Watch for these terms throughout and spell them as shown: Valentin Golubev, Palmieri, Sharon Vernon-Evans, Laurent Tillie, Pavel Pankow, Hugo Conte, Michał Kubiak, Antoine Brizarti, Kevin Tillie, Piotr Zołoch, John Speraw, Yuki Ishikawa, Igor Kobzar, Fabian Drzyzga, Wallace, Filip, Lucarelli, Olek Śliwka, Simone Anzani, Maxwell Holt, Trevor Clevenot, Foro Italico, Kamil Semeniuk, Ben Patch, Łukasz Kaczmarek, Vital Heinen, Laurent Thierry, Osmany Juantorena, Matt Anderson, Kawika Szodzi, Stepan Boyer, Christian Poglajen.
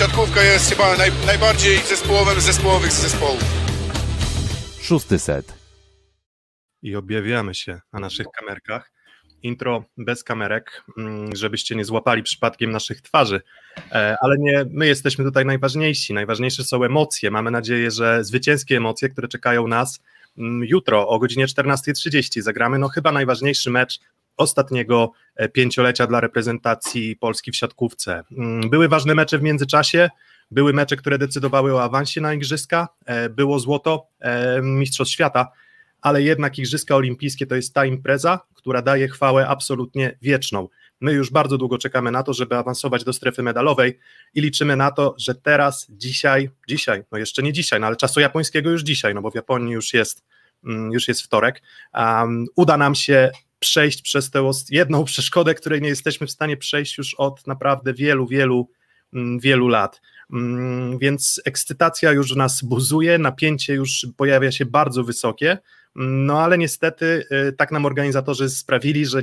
siatkówka jest chyba najbardziej zespołowym zespołowych zespołów. Szósty set. I objawiamy się na naszych kamerkach. Intro bez kamerek, żebyście nie złapali przypadkiem naszych twarzy, ale nie, my jesteśmy tutaj najważniejsi, najważniejsze są emocje, mamy nadzieję, że zwycięskie emocje, które czekają nas jutro o godzinie 14:30 zagramy, no chyba najważniejszy mecz ostatniego pięciolecia dla reprezentacji Polski w siatkówce. Były ważne mecze w międzyczasie, były mecze, które decydowały o awansie na igrzyska, było złoto Mistrzostw Świata, ale jednak Igrzyska Olimpijskie to jest ta impreza, która daje chwałę absolutnie wieczną. My już bardzo długo czekamy na to, żeby awansować do strefy medalowej i liczymy na to, że teraz, dzisiaj, no jeszcze nie dzisiaj, no ale czasu japońskiego już dzisiaj, no bo w Japonii już jest wtorek, uda nam się przejść przez tę jedną przeszkodę, której nie jesteśmy w stanie przejść już od naprawdę wielu lat. Więc ekscytacja już w nas buzuje, napięcie już pojawia się bardzo wysokie, no ale niestety tak nam organizatorzy sprawili, że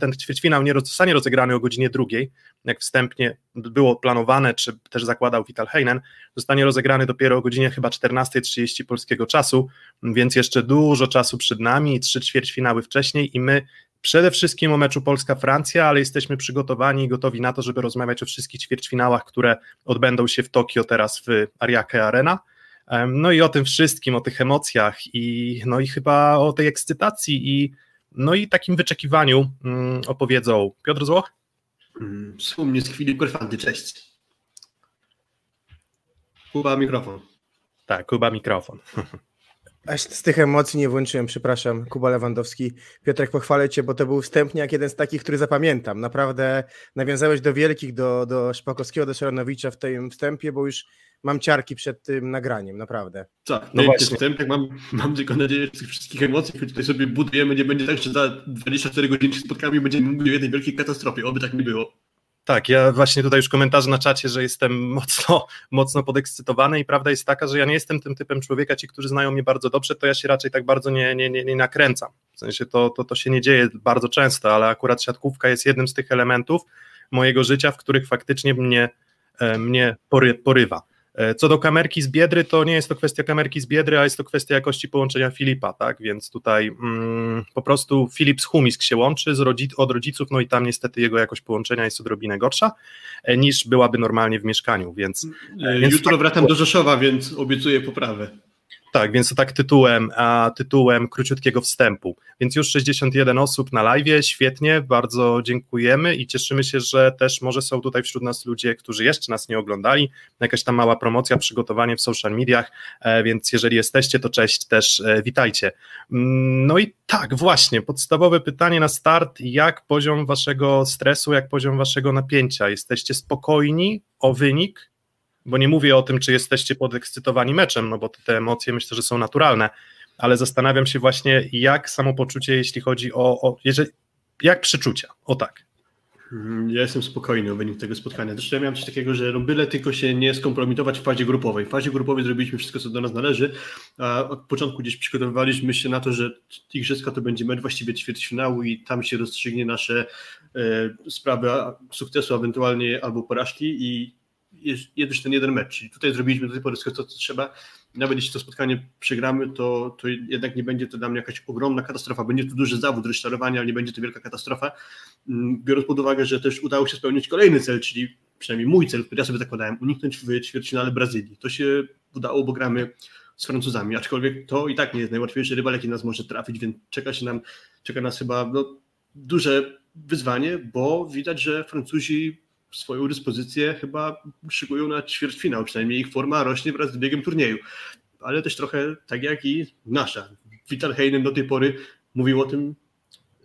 ten ćwierćfinał nie zostanie rozegrany o godzinie 2:00, jak wstępnie było planowane, czy też zakładał Vital Heinen, zostanie rozegrany dopiero o godzinie chyba 14:30 polskiego czasu, więc jeszcze dużo czasu przed nami i 3 ćwierćfinały wcześniej i my przede wszystkim o meczu Polska-Francja, ale jesteśmy przygotowani i gotowi na to, żeby rozmawiać o wszystkich ćwierćfinałach, które odbędą się w Tokio teraz w Ariake Arena. No i o tym wszystkim, o tych emocjach i, no i chyba o tej ekscytacji i, no i takim wyczekiwaniu opowiedzą Piotr Złoch. Słownie z chwili Korfanty, cześć. Kuba mikrofon. Tak, Kuba mikrofon. Aż z tych emocji nie włączyłem, przepraszam, Kuba Lewandowski. Piotrek, pochwalę Cię, bo to był wstępniak, jeden z takich, który zapamiętam. Naprawdę nawiązałeś do wielkich, do Szpakowskiego, do Szaranowicza w tym wstępie, bo już mam ciarki przed tym nagraniem, naprawdę. Tak, no właśnie. Wstępniak, mam tylko nadzieję, że tych wszystkich emocji, które tutaj sobie budujemy, nie będzie tak, że za 24 godziny się spotkamy i będziemy mówili o jednej wielkiej katastrofie, oby tak nie było. Tak, ja właśnie tutaj już komentarze na czacie, że jestem mocno podekscytowany i prawda jest taka, że ja nie jestem tym typem człowieka, ci, którzy znają mnie bardzo dobrze, to ja się raczej tak bardzo nie nakręcam, w sensie to się nie dzieje bardzo często, ale akurat siatkówka jest jednym z tych elementów mojego życia, w których faktycznie mnie porywa. Co do kamerki z Biedry, to nie jest to kwestia kamerki z Biedry, a jest to kwestia jakości połączenia Filipa, tak, więc tutaj po prostu Filip z Chumisk się łączy od rodziców, no i tam niestety jego jakość połączenia jest odrobinę gorsza niż byłaby normalnie w mieszkaniu, więc... Jutro tak, wracam do Rzeszowa, więc obiecuję poprawę. Tak, więc to tak tytułem króciutkiego wstępu, więc już 61 osób na live, świetnie, bardzo dziękujemy i cieszymy się, że też może są tutaj wśród nas ludzie, którzy jeszcze nas nie oglądali, jakaś tam mała promocja, przygotowanie w social mediach, więc jeżeli jesteście, to cześć, też witajcie. No i tak, właśnie, podstawowe pytanie na start, jak poziom waszego stresu, jak poziom waszego napięcia, jesteście spokojni o wynik? Bo nie mówię o tym, czy jesteście podekscytowani meczem, no bo te emocje myślę, że są naturalne, ale zastanawiam się właśnie, jak samopoczucie, jeśli chodzi jak przeczucia, o tak. Ja jestem spokojny o wynik tego spotkania. Zresztą ja miałem coś takiego, że no byle tylko się nie skompromitować w fazie grupowej. W fazie grupowej zrobiliśmy wszystko, co do nas należy. A od początku gdzieś przygotowywaliśmy się na to, że igrzyska to będzie mecz właściwie ćwierćfinału i tam się rozstrzygnie nasze sprawy sukcesu ewentualnie albo porażki i jest ten jeden mecz, czyli tutaj zrobiliśmy do tej pory wszystko, co trzeba, nawet jeśli to spotkanie przegramy, to jednak nie będzie to dla mnie jakaś ogromna katastrofa, będzie to duży zawód rozczarowania, ale nie będzie to wielka katastrofa, biorąc pod uwagę, że też udało się spełnić kolejny cel, czyli przynajmniej mój cel, który ja sobie zakładałem, uniknąć w ćwierćfinale Brazylii, to się udało, bo gramy z Francuzami, aczkolwiek to i tak nie jest najłatwiejszy rywal, jaki nas może trafić, więc czeka nas chyba duże wyzwanie, bo widać, że Francuzi swoją dyspozycję chyba szykują na ćwierćfinał, przynajmniej ich forma rośnie wraz z biegiem turnieju, ale też trochę tak jak i nasza. Vital Heinen do tej pory mówił o tym,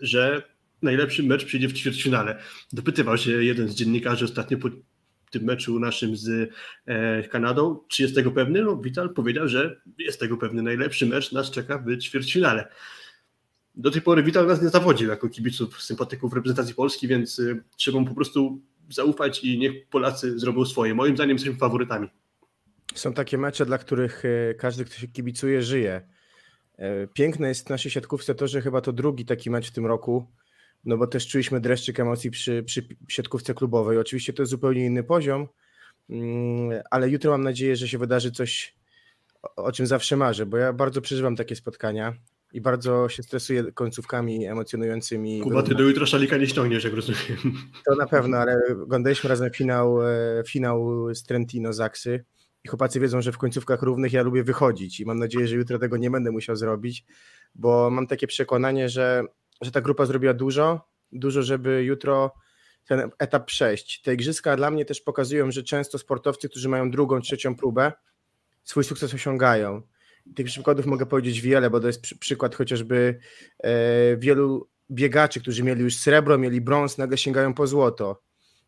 że najlepszy mecz przyjdzie w ćwierćfinale. Dopytywał się jeden z dziennikarzy ostatnio po tym meczu naszym z Kanadą, czy jest tego pewny? No Vital powiedział, że jest tego pewny, najlepszy mecz nas czeka w ćwierćfinale. Do tej pory Vital nas nie zawodził jako kibiców, sympatyków reprezentacji Polski, więc trzeba mu po prostu zaufać i niech Polacy zrobią swoje. Moim zdaniem jesteśmy faworytami. Są takie mecze, dla których każdy, kto się kibicuje, żyje. Piękne jest w naszej siatkówce to, że chyba to drugi taki mecz w tym roku, no bo też czuliśmy dreszczyk emocji przy siatkówce klubowej. Oczywiście to jest zupełnie inny poziom, ale jutro mam nadzieję, że się wydarzy coś, o czym zawsze marzę, bo ja bardzo przeżywam takie spotkania i bardzo się stresuję końcówkami emocjonującymi. Kuba, ty do jutra szalika nie ściągniesz, jak rozumiem. To na pewno, ale oglądaliśmy razem finał z Trentino Zaksy i chłopacy wiedzą, że w końcówkach równych ja lubię wychodzić i mam nadzieję, że jutro tego nie będę musiał zrobić, bo mam takie przekonanie, że ta grupa zrobiła dużo, żeby jutro ten etap przejść. Te igrzyska dla mnie też pokazują, że często sportowcy, którzy mają drugą, trzecią próbę, swój sukces osiągają. Tych przykładów mogę powiedzieć wiele, bo to jest przykład chociażby wielu biegaczy, którzy mieli już srebro, mieli brąz, nagle sięgają po złoto,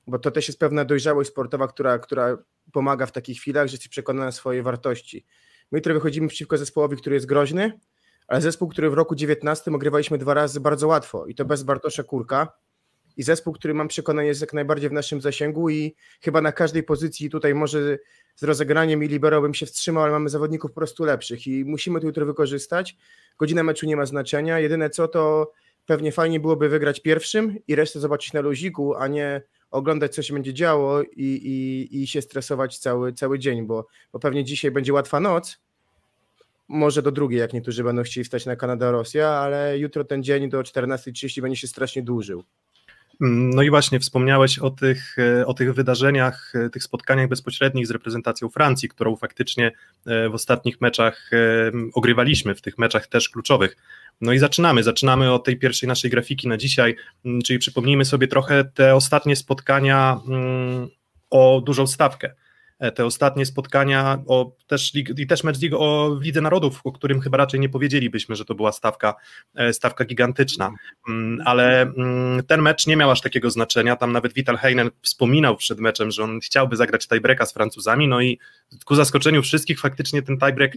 bo to też jest pewna dojrzałość sportowa, która pomaga w takich chwilach, że jesteś przekonany o swojej wartości. My trochę chodzimy przeciwko zespołowi, który jest groźny, ale zespół, który w roku 2019 ogrywaliśmy 2 razy bardzo łatwo i to bez Bartosza Kurka, i zespół, który mam przekonanie jest jak najbardziej w naszym zasięgu i chyba na każdej pozycji tutaj może z rozegraniem i libero bym się wstrzymał, ale mamy zawodników po prostu lepszych i musimy to jutro wykorzystać. Godzina meczu nie ma znaczenia, jedyne co to pewnie fajnie byłoby wygrać pierwszym i resztę zobaczyć na luziku, a nie oglądać, co się będzie działo i się stresować cały dzień, bo pewnie dzisiaj będzie łatwa noc, może do drugiej, jak niektórzy będą chcieli wstać na Kanada-Rosja, ale jutro ten dzień do 14:30 będzie się strasznie dłużył. No i właśnie wspomniałeś o tych wydarzeniach, tych spotkaniach bezpośrednich z reprezentacją Francji, którą faktycznie w ostatnich meczach ogrywaliśmy, w tych meczach też kluczowych. No i zaczynamy od tej pierwszej naszej grafiki na dzisiaj, czyli przypomnijmy sobie trochę te ostatnie spotkania o dużą stawkę. Te ostatnie spotkania i też mecz w Lidze Narodów, o którym chyba raczej nie powiedzielibyśmy, że to była stawka gigantyczna, ale ten mecz nie miał aż takiego znaczenia, tam nawet Vital Heinen wspominał przed meczem, że on chciałby zagrać tiebreaka z Francuzami, no i ku zaskoczeniu wszystkich faktycznie ten tiebreak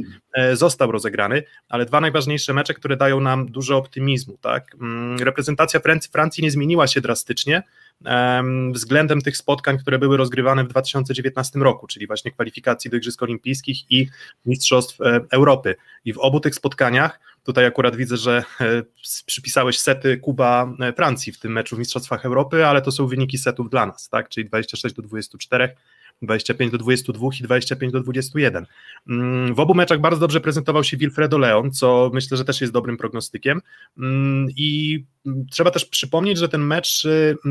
został rozegrany, ale dwa najważniejsze mecze, które dają nam dużo optymizmu, tak? Reprezentacja Francji nie zmieniła się drastycznie względem tych spotkań, które były rozgrywane w 2019 roku, czyli właśnie kwalifikacji do Igrzysk Olimpijskich i Mistrzostw Europy. I w obu tych spotkaniach, tutaj akurat widzę, że przypisałeś sety Kuba Francji w tym meczu w Mistrzostwach Europy, ale to są wyniki setów dla nas, tak? Czyli 26-24, 25-22 i 25-21. W obu meczach bardzo dobrze prezentował się Wilfredo Leon, co myślę, że też jest dobrym prognostykiem i trzeba też przypomnieć, że ten mecz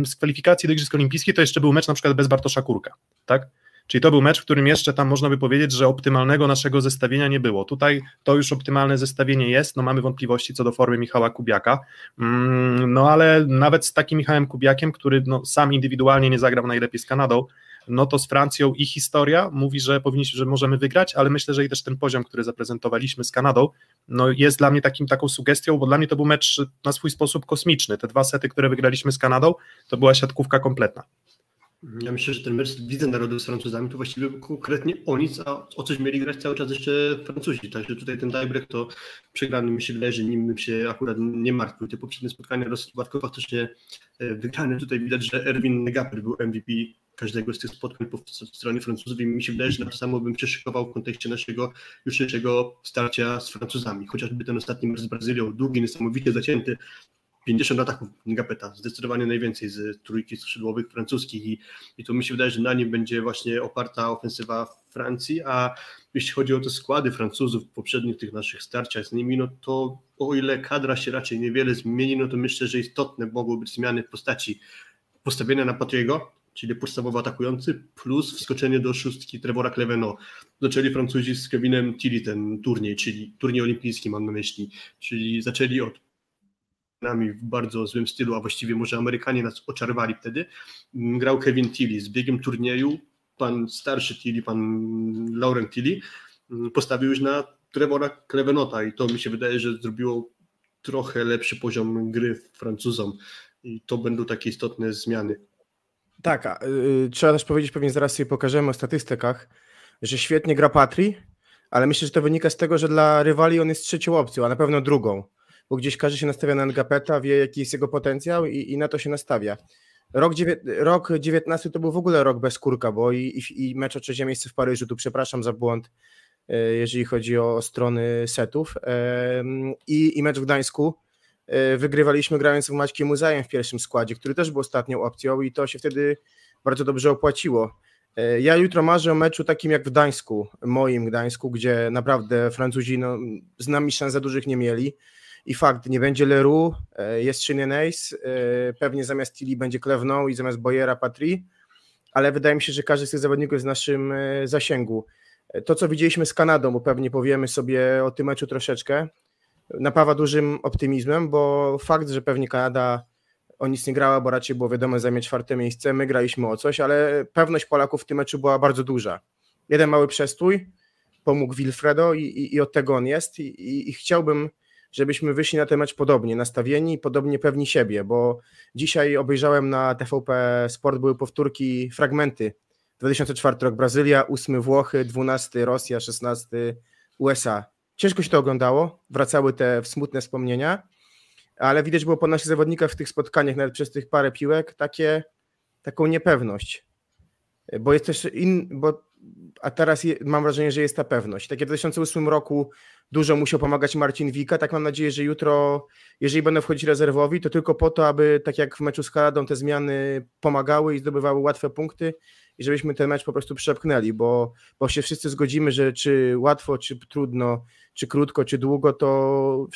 z kwalifikacji do Igrzysk Olimpijskich to jeszcze był mecz na przykład bez Bartosza Kurka, tak? Czyli to był mecz, w którym jeszcze tam można by powiedzieć, że optymalnego naszego zestawienia nie było. Tutaj to już optymalne zestawienie jest, no mamy wątpliwości co do formy Michała Kubiaka, no ale nawet z takim Michałem Kubiakiem, który no, sam indywidualnie nie zagrał najlepiej z Kanadą, no to z Francją i historia mówi, że powinniśmy, że możemy wygrać, ale myślę, że i też ten poziom, który zaprezentowaliśmy z Kanadą, no jest dla mnie taką sugestią, bo dla mnie to był mecz na swój sposób kosmiczny. Te 2 sety, które wygraliśmy z Kanadą, to była siatkówka kompletna. Ja myślę, że ten mecz Lidze Narodów z Francuzami to właściwie konkretnie o nic, a o coś mieli grać cały czas jeszcze Francuzi, także tutaj ten tiebreak to przegrany mi się leży, nim się akurat nie martwił. Te poprzednie spotkania dosyć łatwo faktycznie wygrane, tutaj widać, że Erwin Negaper był MVP każdego z tych spotkań po stronie Francuzów i mi się wydaje, że na to samo bym przeszykował w kontekście naszego jutrzejszego starcia z Francuzami, chociażby ten ostatni mecz z Brazylią, długi, niesamowicie zacięty, 50 ataków Ngapeta, zdecydowanie najwięcej z trójki skrzydłowych francuskich i to mi się wydaje, że na nim będzie właśnie oparta ofensywa Francji, a jeśli chodzi o te składy Francuzów w poprzednich tych naszych starciach z nimi, no to o ile kadra się raczej niewiele zmieni, no to myślę, że istotne mogły być zmiany w postaci postawienia na Patry'ego, czyli podstawowo atakujący, plus wskoczenie do 6 Trevora Clevenot. Zaczęli Francuzi z Kevinem Tillie ten turniej, czyli turniej olimpijski mam na myśli, czyli zaczęli od nami w bardzo złym stylu, a właściwie może Amerykanie nas oczarowali wtedy, grał Kevin Tillie. Z biegiem turnieju pan starszy Tillie, pan Laurent Tillie postawił już na Trevora Clevenota i to mi się wydaje, że zrobiło trochę lepszy poziom gry Francuzom i to będą takie istotne zmiany. Tak, trzeba też powiedzieć, pewnie zaraz sobie pokażemy o statystykach, że świetnie gra Patry, ale myślę, że to wynika z tego, że dla rywali on jest trzecią opcją, a na pewno drugą, bo gdzieś każdy się nastawia na Ngapeta, wie jaki jest jego potencjał i na to się nastawia. Rok 19 to był w ogóle rok bez Kurka, bo i mecz o trzecie miejsce w Paryżu, tu przepraszam za błąd, jeżeli chodzi o strony setów, i mecz w Gdańsku wygrywaliśmy grając w Maćkie Muzajem w pierwszym składzie, który też był ostatnią opcją i to się wtedy bardzo dobrze opłaciło. Ja jutro marzę o meczu takim jak w Gdańsku, moim Gdańsku, gdzie naprawdę Francuzi no, z nami szans za dużych nie mieli. I fakt, nie będzie Leroux, jest Szynienejs, pewnie zamiast Tillie będzie Clevenot i zamiast Boyera Patry, ale wydaje mi się, że każdy z tych zawodników jest w naszym zasięgu. To, co widzieliśmy z Kanadą, bo pewnie powiemy sobie o tym meczu troszeczkę, napawa dużym optymizmem, bo fakt, że pewnie Kanada o nic nie grała, bo raczej było wiadomo, zajmie czwarte miejsce, my graliśmy o coś, ale pewność Polaków w tym meczu była bardzo duża. Jeden mały przestój, pomógł Wilfredo i od tego on jest i chciałbym, żebyśmy wyszli na ten mecz podobnie nastawieni, podobnie pewni siebie, bo dzisiaj obejrzałem na TVP Sport, były powtórki, fragmenty. 2004 rok Brazylia, 8 Włochy, 12 Rosja, 16 USA. Ciężko się to oglądało, wracały te smutne wspomnienia, ale widać było po naszych zawodnikach w tych spotkaniach, nawet przez tych parę piłek, taką niepewność. Bo jest też a teraz mam wrażenie, że jest ta pewność. Tak jak w 2008 roku dużo musiał pomagać Marcin Wika, tak mam nadzieję, że jutro, jeżeli będą wchodzić rezerwowi, to tylko po to, aby tak jak w meczu z Kanadą te zmiany pomagały i zdobywały łatwe punkty i żebyśmy ten mecz po prostu przepchnęli, bo się wszyscy zgodzimy, że czy łatwo, czy trudno, czy krótko, czy długo, to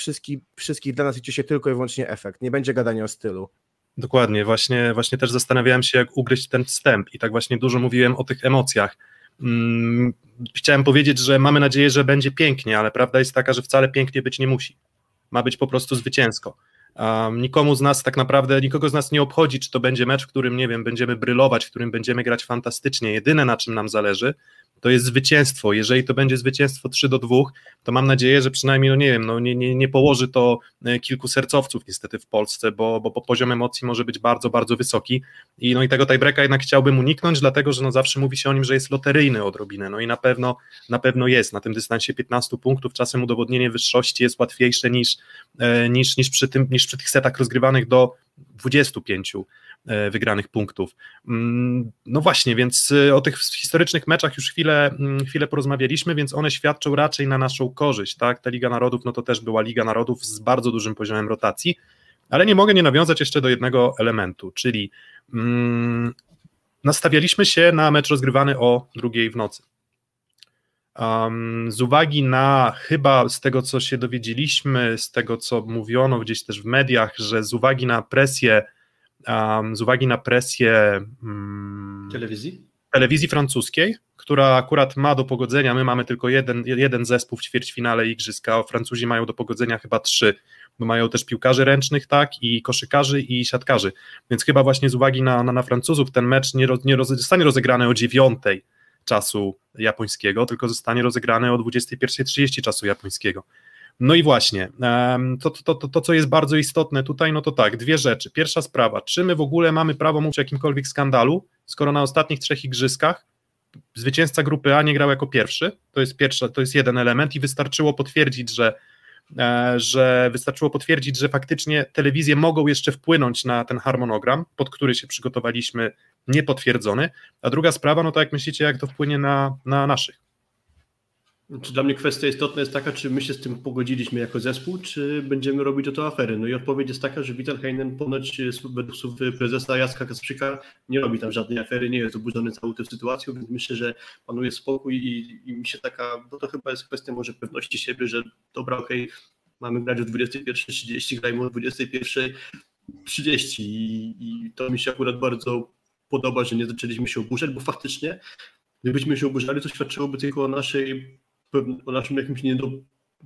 wszystkich dla nas liczy się tylko i wyłącznie efekt. Nie będzie gadania o stylu. Dokładnie, właśnie też zastanawiałem się, jak ugryźć ten wstęp i tak właśnie dużo mówiłem o tych emocjach. Chciałem powiedzieć, że mamy nadzieję, że będzie pięknie, ale prawda jest taka, że wcale pięknie być nie musi. Ma być po prostu zwycięsko. Nikomu z nas tak naprawdę, nikogo z nas nie obchodzi, czy to będzie mecz, w którym, nie wiem, będziemy brylować, w którym będziemy grać fantastycznie. Jedyne, na czym nam zależy, to jest zwycięstwo. Jeżeli to będzie zwycięstwo 3-2, to mam nadzieję, że przynajmniej, no nie wiem, no nie położy to kilku sercowców niestety w Polsce, bo poziom emocji może być bardzo, bardzo wysoki i tego tiebreaka jednak chciałbym uniknąć, dlatego, że no zawsze mówi się o nim, że jest loteryjny odrobinę, no i na pewno jest, na tym dystansie 15 punktów czasem udowodnienie wyższości jest łatwiejsze niż przy tych setach rozgrywanych do 25 wygranych punktów. No właśnie, więc o tych historycznych meczach już chwilę porozmawialiśmy, więc one świadczą raczej na naszą korzyść, tak? Ta Liga Narodów, no to też była Liga Narodów z bardzo dużym poziomem rotacji, ale nie mogę nie nawiązać jeszcze do jednego elementu, czyli nastawialiśmy się na mecz rozgrywany o 2:00 w nocy. Z uwagi na, chyba z tego co się dowiedzieliśmy, z tego co mówiono gdzieś też w mediach, że z uwagi na presję telewizji francuskiej, która akurat ma do pogodzenia, my mamy tylko jeden zespół w ćwierćfinale Igrzyska, a Francuzi mają do pogodzenia chyba 3, bo mają też piłkarzy ręcznych, tak, i koszykarzy, i siatkarzy, więc chyba właśnie z uwagi na Francuzów ten mecz nie zostanie rozegrany o 9:00 czasu japońskiego, tylko zostanie rozegrany o 21:30 czasu japońskiego. No i właśnie, to co jest bardzo istotne tutaj, no to tak, dwie rzeczy. Pierwsza sprawa, czy my w ogóle mamy prawo mówić o jakimkolwiek skandalu, skoro na ostatnich 3 igrzyskach zwycięzca grupy A nie grał jako pierwszy, to jest jeden element i wystarczyło potwierdzić, że faktycznie telewizje mogą jeszcze wpłynąć na ten harmonogram, pod który się przygotowaliśmy, niepotwierdzony. A druga sprawa, no to jak myślicie, jak to wpłynie na naszych? Czy dla mnie kwestia istotna jest taka, czy my się z tym pogodziliśmy jako zespół, czy będziemy robić o to afery? No i odpowiedź jest taka, że Vital Heinen ponoć według słów prezesa Jacka Kasprzyka nie robi tam żadnej afery, nie jest oburzony całą tą sytuacją, więc myślę, że panuje spokój i mi się taka, bo to chyba jest kwestia może pewności siebie, że dobra, okej, mamy grać o 21:30, grajmy o 21:30 i to mi się akurat bardzo podoba, że nie zaczęliśmy się oburzać, bo faktycznie gdybyśmy się oburzali, to świadczyłoby tylko o naszym jakimś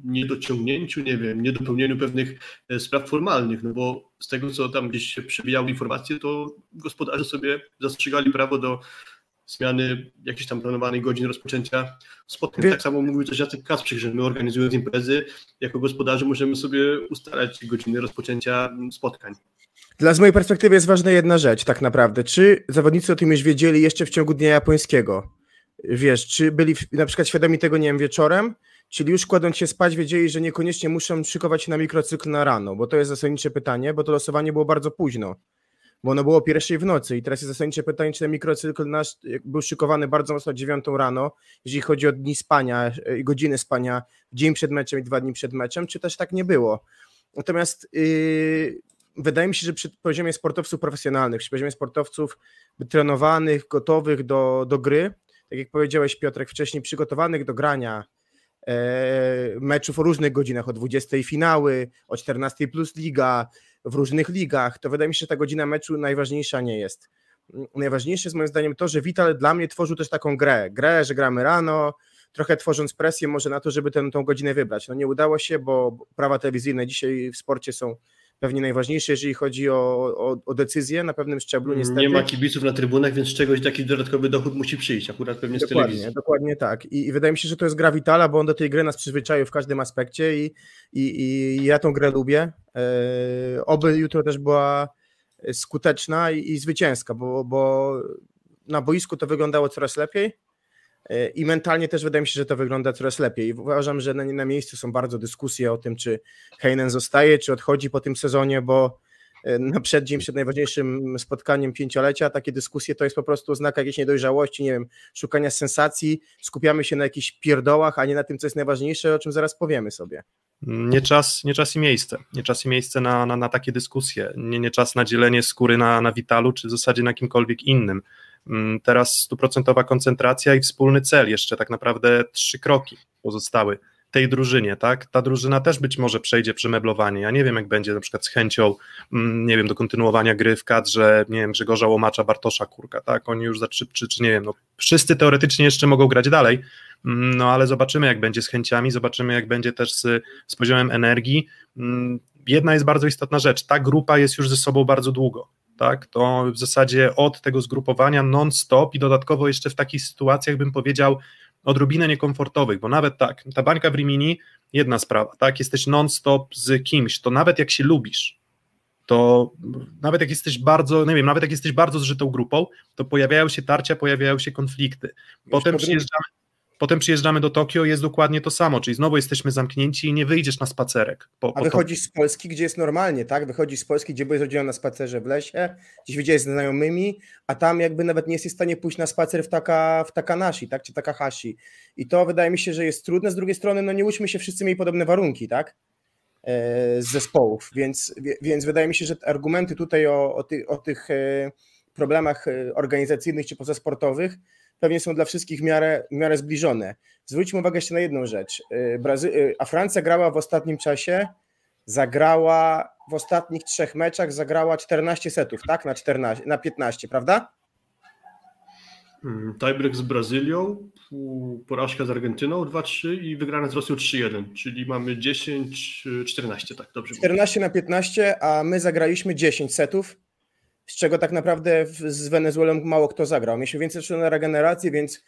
niedociągnięciu, niedopełnieniu pewnych spraw formalnych, no bo z tego, co tam gdzieś się przewijały informacje, to gospodarze sobie zastrzegali prawo do zmiany jakichś tam planowanych godzin rozpoczęcia spotkań. Tak samo mówił też Jacek Kasprzyk, że my organizując imprezy, jako gospodarze możemy sobie ustalać godziny rozpoczęcia spotkań. Z mojej perspektywy jest ważna jedna rzecz tak naprawdę. Czy zawodnicy o tym już wiedzieli jeszcze w ciągu dnia japońskiego? Wiesz, czy byli na przykład świadomi tego, nie wiem, wieczorem, czyli już kładąc się spać wiedzieli, że niekoniecznie muszą szykować się na mikrocykl na rano, bo to jest zasadnicze pytanie, bo to losowanie było bardzo późno, bo ono było o 1:00 w nocy i teraz jest zasadnicze pytanie, czy ten mikrocykl nasz był szykowany bardzo mocno 9:00 rano, jeżeli chodzi o dni spania i godziny spania, dzień przed meczem i 2 dni przed meczem, czy też tak nie było. Natomiast wydaje mi się, że przy poziomie sportowców profesjonalnych, przy poziomie sportowców wytrenowanych, gotowych do gry, tak jak powiedziałeś, Piotrek, wcześniej, przygotowanych do grania meczów o różnych godzinach, o 20 finały, o 14 plus liga, w różnych ligach, to wydaje mi się, że ta godzina meczu najważniejsza nie jest. Najważniejsze jest moim zdaniem to, że Vital dla mnie tworzył też taką grę, że gramy rano, trochę tworząc presję może na to, żeby tą godzinę wybrać. No nie udało się, bo prawa telewizyjne dzisiaj w sporcie są pewnie najważniejsze, jeżeli chodzi o decyzje na pewnym szczeblu, niestety. Nie ma kibiców na trybunach, więc czegoś taki dodatkowy dochód musi przyjść, akurat pewnie z telewizji. Dokładnie tak. I wydaje mi się, że to jest gra Vitala, bo on do tej gry nas przyzwyczaił w każdym aspekcie i ja tą grę lubię. Oby jutro też była skuteczna i zwycięska, bo na boisku to wyglądało coraz lepiej i mentalnie też wydaje mi się, że to wygląda coraz lepiej. Uważam, że na miejscu są bardzo dyskusje o tym, czy Heinen zostaje, czy odchodzi po tym sezonie, bo na przeddzień przed najważniejszym spotkaniem pięciolecia takie dyskusje to jest po prostu znak jakiejś niedojrzałości, nie wiem, szukania sensacji, skupiamy się na jakichś pierdołach, a nie na tym, co jest najważniejsze, o czym zaraz powiemy sobie. Nie czas i miejsce na takie dyskusje, nie czas na dzielenie skóry na Vitalu, czy w zasadzie na kimkolwiek innym. Teraz 100% koncentracja i wspólny cel, jeszcze tak naprawdę 3 kroki pozostały tej drużynie, tak? Ta drużyna też być może przejdzie przemeblowanie, ja nie wiem jak będzie na przykład z chęcią, nie wiem, do kontynuowania gry w kadrze, nie wiem, Grzegorza Łomacza, Bartosza Kurka, tak? Oni już za czy nie wiem, no wszyscy teoretycznie jeszcze mogą grać dalej, no ale zobaczymy jak będzie z chęciami, zobaczymy jak będzie też z poziomem energii. Jedna jest bardzo istotna rzecz, ta grupa jest już ze sobą bardzo długo. Tak, to w zasadzie od tego zgrupowania non-stop i dodatkowo jeszcze w takich sytuacjach bym powiedział odrobinę niekomfortowych, bo nawet tak, ta bańka w Rimini, jedna sprawa, tak, jesteś non-stop z kimś, to nawet jak się lubisz, to nawet jak jesteś bardzo, nie wiem, nawet jak jesteś bardzo zżytą grupą, to pojawiają się tarcia, pojawiają się konflikty, Potem przyjeżdżamy do Tokio i jest dokładnie to samo, czyli znowu jesteśmy zamknięci i nie wyjdziesz na spacerek. A wychodzisz z Polski, gdzie jest normalnie, tak? Wychodzisz z Polski, gdzie byłeś rodziną na spacerze w lesie, gdzieś widziałeś ze znajomymi, a tam jakby nawet nie jesteś w stanie pójść na spacer w Takanashi, tak? Czy Takahashi. I to wydaje mi się, że jest trudne. Z drugiej strony, no nie łudźmy się, wszyscy mieli podobne warunki, tak? Z zespołów, więc wydaje mi się, że argumenty tutaj o tych problemach organizacyjnych czy pozasportowych pewnie są dla wszystkich w miarę zbliżone. Zwróćmy uwagę jeszcze na jedną rzecz. A Francja grała w ostatnim czasie, zagrała w ostatnich 3 meczach, zagrała 14 setów, tak? Na 15, prawda? Tiebreak z Brazylią, porażka z Argentyną 2-3 i wygrana z Rosją 3-1, czyli mamy 10-14, tak? Dobrze. 14 na 15, a my zagraliśmy 10 setów, z czego tak naprawdę z Wenezuelą mało kto zagrał. Mieliśmy więcej czasu na regenerację, więc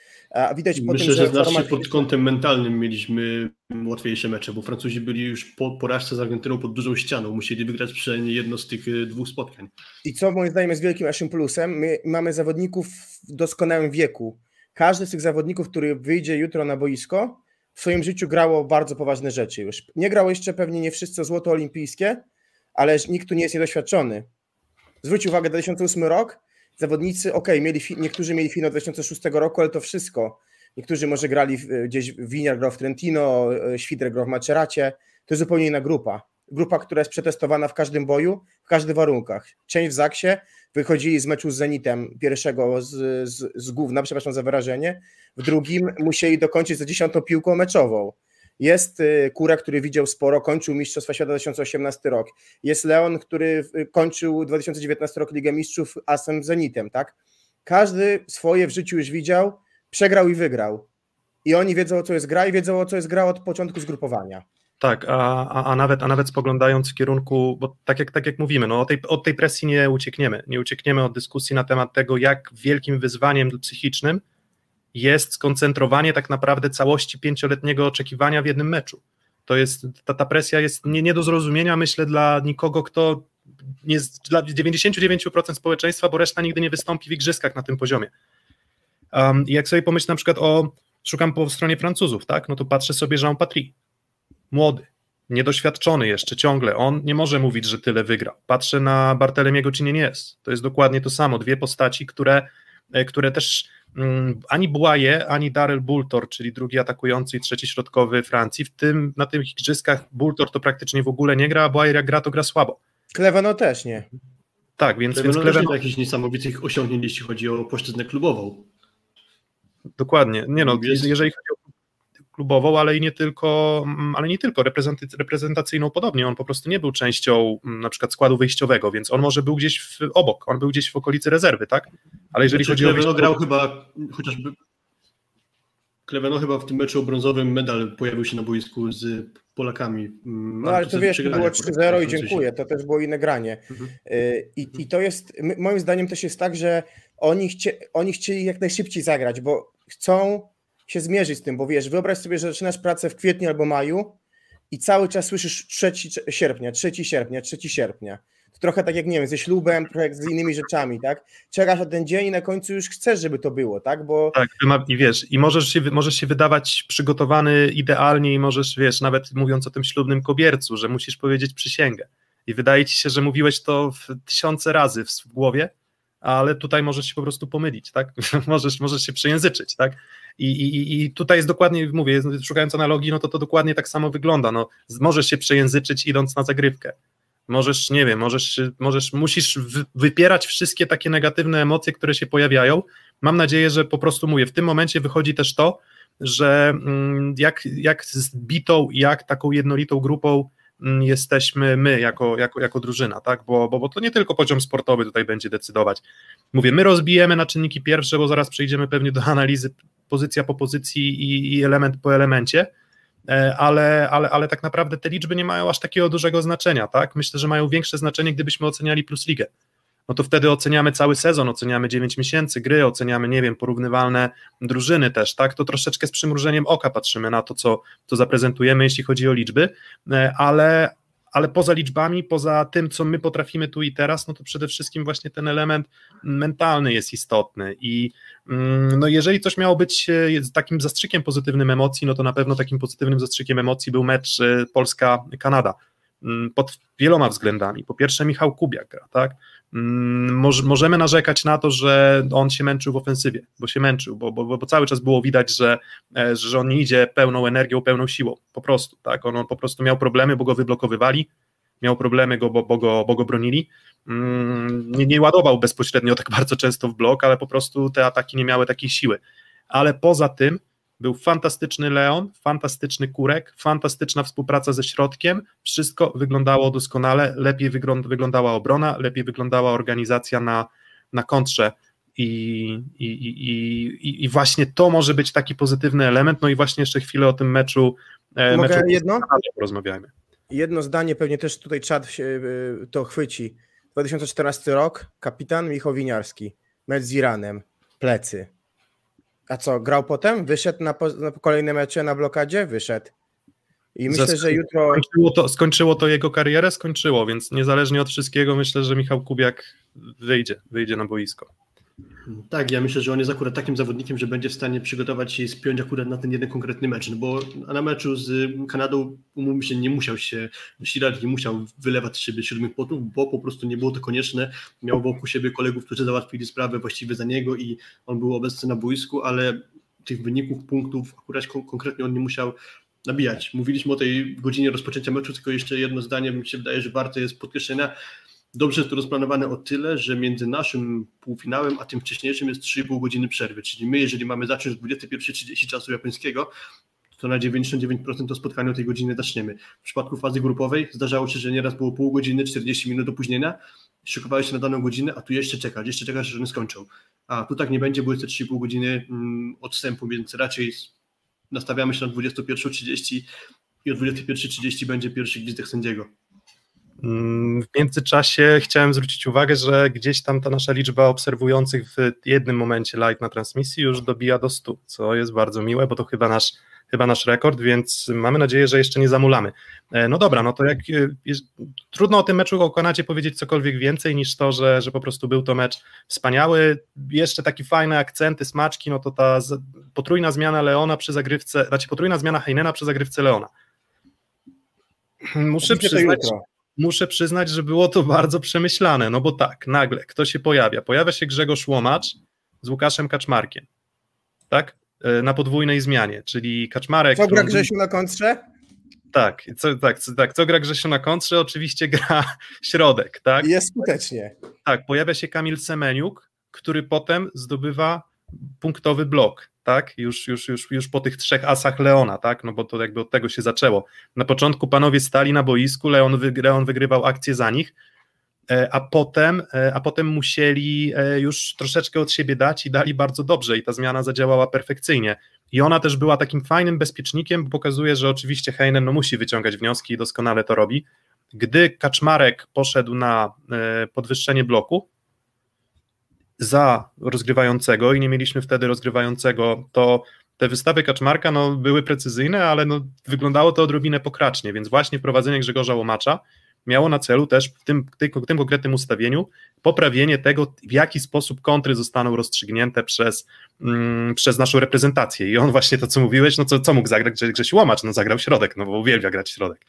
widać po tym, że pod kątem mentalnym mieliśmy łatwiejsze mecze, bo Francuzi byli już po porażce z Argentyną pod dużą ścianą, musieli wygrać przynajmniej jedno z tych 2 spotkań. I co moim zdaniem jest wielkim naszym plusem, my mamy zawodników w doskonałym wieku. Każdy z tych zawodników, który wyjdzie jutro na boisko, w swoim życiu grało bardzo poważne rzeczy już. Nie grało jeszcze pewnie nie wszyscy złoto olimpijskie, ale nikt tu nie jest niedoświadczony. Zwróć uwagę, 2008 rok, zawodnicy, niektórzy mieli finał 2006 roku, ale to wszystko. Niektórzy może grali gdzieś, Winiar grał w Trentino, Świder grał w Maceracie. To jest zupełnie inna grupa. Grupa, która jest przetestowana w każdym boju, w każdych warunkach. Część w Zaksie wychodzili z meczu z Zenitem, pierwszego z gówna, przepraszam za wyrażenie, w drugim musieli dokończyć za 10. piłką meczową. Jest Kurek, który widział sporo, kończył Mistrzostwa Świata 2018 rok. Jest Leon, który kończył 2019 rok Ligę Mistrzów asem Zenitem, tak? Każdy swoje w życiu już widział, przegrał i wygrał. I oni wiedzą, o co jest gra i wiedzą, o co jest gra od początku zgrupowania. Tak, a nawet spoglądając w kierunku, bo tak jak mówimy, no od tej presji nie uciekniemy. Nie uciekniemy od dyskusji na temat tego, jak wielkim wyzwaniem psychicznym jest skoncentrowanie tak naprawdę całości 5-letniego oczekiwania w jednym meczu. To jest, ta presja jest nie do zrozumienia, myślę, dla nikogo, kto jest dla 99% społeczeństwa, bo reszta nigdy nie wystąpi w igrzyskach na tym poziomie. I jak sobie pomyślę na przykład szukam po stronie Francuzów, tak? No to patrzę sobie Jean Patry, młody, niedoświadczony jeszcze ciągle, on nie może mówić, że tyle wygrał. Patrzę na Barthelemiego, czy nie jest. To jest dokładnie to samo, dwie postaci, które też ani Błaje, ani Daryl Bultor, czyli drugi atakujący i trzeci środkowy Francji, na tych igrzyskach Bultor to praktycznie w ogóle nie gra, a Błaje jak gra, to gra słabo. Clevenot też nie. Tak, więc Clevenot jakichś niesamowitych osiągnięć, jeśli chodzi o płaszczyznę klubową. Dokładnie. Nie no, jeżeli chodzi o klubową, ale nie tylko reprezentacyjną podobnie. On po prostu nie był częścią na przykład składu wyjściowego, więc on może był gdzieś obok, on był gdzieś w okolicy rezerwy, tak? Ale jeżeli znaczy, chodzi o Clevenot grał chyba chociażby Clevenot chyba w tym meczu brązowym medal pojawił się na boisku z Polakami. No ale to wiesz, było 3-0 i dziękuję, to też było inne granie. Mhm. I to jest, moim zdaniem też jest tak, że oni chcieli jak najszybciej zagrać, bo chcą się zmierzyć z tym, bo wiesz, wyobraź sobie, że zaczynasz pracę w kwietniu albo maju i cały czas słyszysz 3 sierpnia. To trochę tak jak, nie wiem, ze ślubem, trochę jak z innymi rzeczami, tak? Czekasz na ten dzień i na końcu już chcesz, żeby to było, tak? Bo... Tak, i wiesz, i możesz się wydawać przygotowany idealnie i możesz, wiesz, nawet mówiąc o tym ślubnym kobiercu, że musisz powiedzieć przysięgę. I wydaje ci się, że mówiłeś to tysiące razy w głowie, ale tutaj możesz się po prostu pomylić, tak? możesz się przejęzyczyć, tak? I tutaj jest dokładnie, mówię, szukając analogii, no to dokładnie tak samo wygląda, no możesz się przejęzyczyć idąc na zagrywkę, możesz, nie wiem, musisz wypierać wszystkie takie negatywne emocje, które się pojawiają. Mam nadzieję, że po prostu mówię, w tym momencie wychodzi też to, że jak zbitą, jak taką jednolitą grupą jesteśmy my jako drużyna, tak? Bo to nie tylko poziom sportowy tutaj będzie decydować. Mówię, my rozbijemy na czynniki pierwsze, bo zaraz przejdziemy pewnie do analizy pozycja po pozycji i element po elemencie, ale tak naprawdę te liczby nie mają aż takiego dużego znaczenia, tak? Myślę, że mają większe znaczenie, gdybyśmy oceniali plus ligę. No to wtedy oceniamy cały sezon, oceniamy 9 miesięcy gry, oceniamy, nie wiem, porównywalne drużyny też, tak? To troszeczkę z przymrużeniem oka patrzymy na to, co zaprezentujemy, jeśli chodzi o liczby, ale poza liczbami, poza tym, co my potrafimy tu i teraz, no to przede wszystkim właśnie ten element mentalny jest istotny i no jeżeli coś miało być takim zastrzykiem pozytywnym emocji, no to na pewno takim pozytywnym zastrzykiem emocji był mecz Polska-Kanada pod wieloma względami. Po pierwsze Michał Kubiak gra, tak? Możemy narzekać na to, że on się męczył w ofensywie, bo cały czas było widać, że on nie idzie pełną energią, pełną siłą, po prostu, tak, on po prostu miał problemy, bo go wyblokowywali, miał problemy, bo go bronili, nie ładował bezpośrednio tak bardzo często w blok, ale po prostu te ataki nie miały takiej siły, ale poza tym był fantastyczny Leon, fantastyczny Kurek, fantastyczna współpraca ze środkiem, wszystko wyglądało doskonale, lepiej wyglądała obrona, lepiej wyglądała organizacja na kontrze i właśnie to może być taki pozytywny element, no i właśnie jeszcze chwilę o tym meczu porozmawiajmy. Jedno zdanie, pewnie też tutaj czat to chwyci. 2014 rok, kapitan Michał Winiarski, mecz z Iranem, plecy. A co, grał potem? Wyszedł na kolejne mecze na blokadzie? Wyszedł. I myślę, że jutro... Skończyło to jego karierę? Skończyło, więc niezależnie od wszystkiego myślę, że Michał Kubiak wyjdzie na boisko. Tak, ja myślę, że on jest akurat takim zawodnikiem, że będzie w stanie przygotować się i spiąć akurat na ten jeden konkretny mecz, bo na meczu z Kanadą, umówmy się, nie musiał się wysilać, nie musiał wylewać z siebie 7 potów, bo po prostu nie było to konieczne, miał wokół siebie kolegów, którzy załatwili sprawę właściwie za niego i on był obecny na boisku, ale tych wyników, punktów akurat konkretnie on nie musiał nabijać. Mówiliśmy o tej godzinie rozpoczęcia meczu, tylko jeszcze jedno zdanie, mi się wydaje, że warto jest podkreślenia. Dobrze jest to rozplanowane o tyle, że między naszym półfinałem a tym wcześniejszym jest 3,5 godziny przerwy, czyli my jeżeli mamy zacząć o 21:30 czasu japońskiego, to na 99% to spotkanie o tej godzinie zaczniemy. W przypadku fazy grupowej zdarzało się, że nieraz było pół godziny, 40 minut opóźnienia, szykowałeś się na daną godzinę, a tu jeszcze czekasz, że one skończą. A tu tak nie będzie, bo jest 3,5 godziny odstępu, więc raczej nastawiamy się na 21:30 i o 21:30 będzie pierwszy gwizdek sędziego. W międzyczasie chciałem zwrócić uwagę, że gdzieś tam ta nasza liczba obserwujących w jednym momencie live na transmisji już dobija do 100, co jest bardzo miłe, bo to chyba nasz rekord, więc mamy nadzieję, że jeszcze nie zamulamy. No dobra, no to jak trudno o tym meczu o Kanadzie powiedzieć cokolwiek więcej niż to, że po prostu był to mecz wspaniały, jeszcze takie fajne akcenty, smaczki, no to ta potrójna zmiana Heinena przy zagrywce Leona. Muszę przyznać, że było to bardzo przemyślane, no bo tak, nagle kto się pojawia? Pojawia się Grzegorz Łomacz z Łukaszem Kaczmarkiem, tak? Na podwójnej zmianie, czyli Kaczmarek... Co gra Grzesiu na kontrze? Co gra Grzesio na kontrze? Oczywiście gra środek, tak? Jest skutecznie. Tak, pojawia się Kamil Semeniuk, który potem zdobywa punktowy blok, tak? Już po tych trzech asach Leona, tak? No bo to jakby od tego się zaczęło. Na początku panowie stali na boisku, Leon wygrywał akcję za nich, a potem musieli już troszeczkę od siebie dać i dali bardzo dobrze i ta zmiana zadziałała perfekcyjnie. I ona też była takim fajnym bezpiecznikiem, bo pokazuje, że oczywiście Heinen musi wyciągać wnioski i doskonale to robi. Gdy Kaczmarek poszedł na podwyższenie bloku za rozgrywającego i nie mieliśmy wtedy rozgrywającego, to te wystawy Kaczmarka były precyzyjne, ale wyglądało to odrobinę pokracznie, więc właśnie wprowadzenie Grzegorza Łomacza miało na celu też w tym konkretnym ustawieniu poprawienie tego, w jaki sposób kontry zostaną rozstrzygnięte przez naszą reprezentację. I on właśnie to, co mówiłeś, co mógł zagrać Grzesiu Łomacz? Zagrał środek, bo uwielbia grać środek.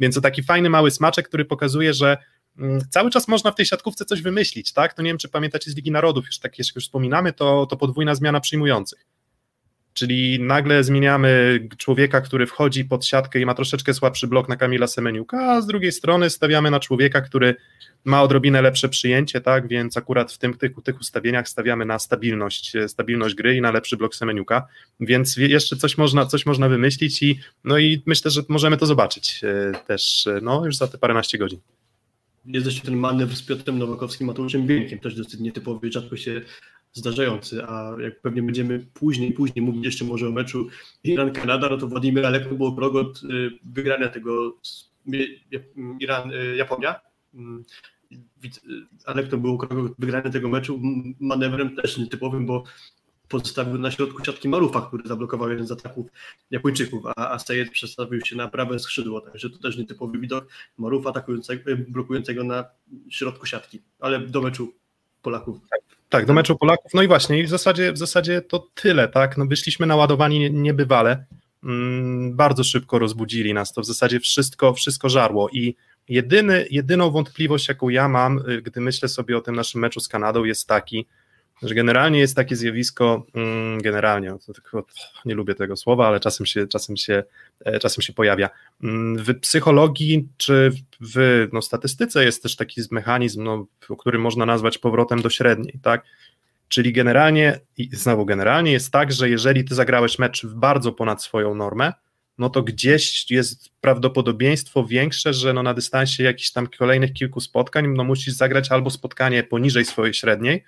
Więc to taki fajny, mały smaczek, który pokazuje, że cały czas można w tej siatkówce coś wymyślić, tak? To nie wiem, czy pamiętacie z Ligi Narodów, już wspominamy, to podwójna zmiana przyjmujących. Czyli nagle zmieniamy człowieka, który wchodzi pod siatkę i ma troszeczkę słabszy blok na Kamila Semeniuka, a z drugiej strony stawiamy na człowieka, który ma odrobinę lepsze przyjęcie, tak? Więc akurat w tych ustawieniach stawiamy na stabilność gry i na lepszy blok Semeniuka, więc jeszcze coś można wymyślić i myślę, że możemy to zobaczyć też już za te paręnaście godzin. Jest jeszcze ten manewr z Piotrem Nowakowskim, Mateuszem Bieńkiem, też dosyć nietypowy, rzadko się zdarzający, a jak pewnie będziemy później mówić jeszcze może o meczu Iran-Kanada, to Władimir Aleko był krok od wygrania tego Iran-Japonia. Aleko był krok od wygrania tego meczu manewrem też nietypowym, bo pozostawił na środku siatki Marufa, który zablokował jeden z ataków Japończyków, a Sayed przestawił się na prawe skrzydło, także to też nietypowy widok Marufa blokującego na środku siatki, ale do meczu Polaków. Tak, do meczu Polaków. No i właśnie, w zasadzie to tyle, tak? Wyszliśmy naładowani niebywale. Bardzo szybko rozbudzili nas. To w zasadzie wszystko żarło. I jedyną wątpliwość, jaką ja mam, gdy myślę sobie o tym naszym meczu z Kanadą, jest taki, że generalnie jest takie zjawisko, nie lubię tego słowa, ale czasem się pojawia. W psychologii czy w statystyce jest też taki mechanizm, który można nazwać powrotem do średniej, tak? Czyli generalnie jest tak, że jeżeli ty zagrałeś mecz bardzo ponad swoją normę, to gdzieś jest prawdopodobieństwo większe, że na dystansie jakichś tam kolejnych kilku spotkań musisz zagrać albo spotkanie poniżej swojej średniej,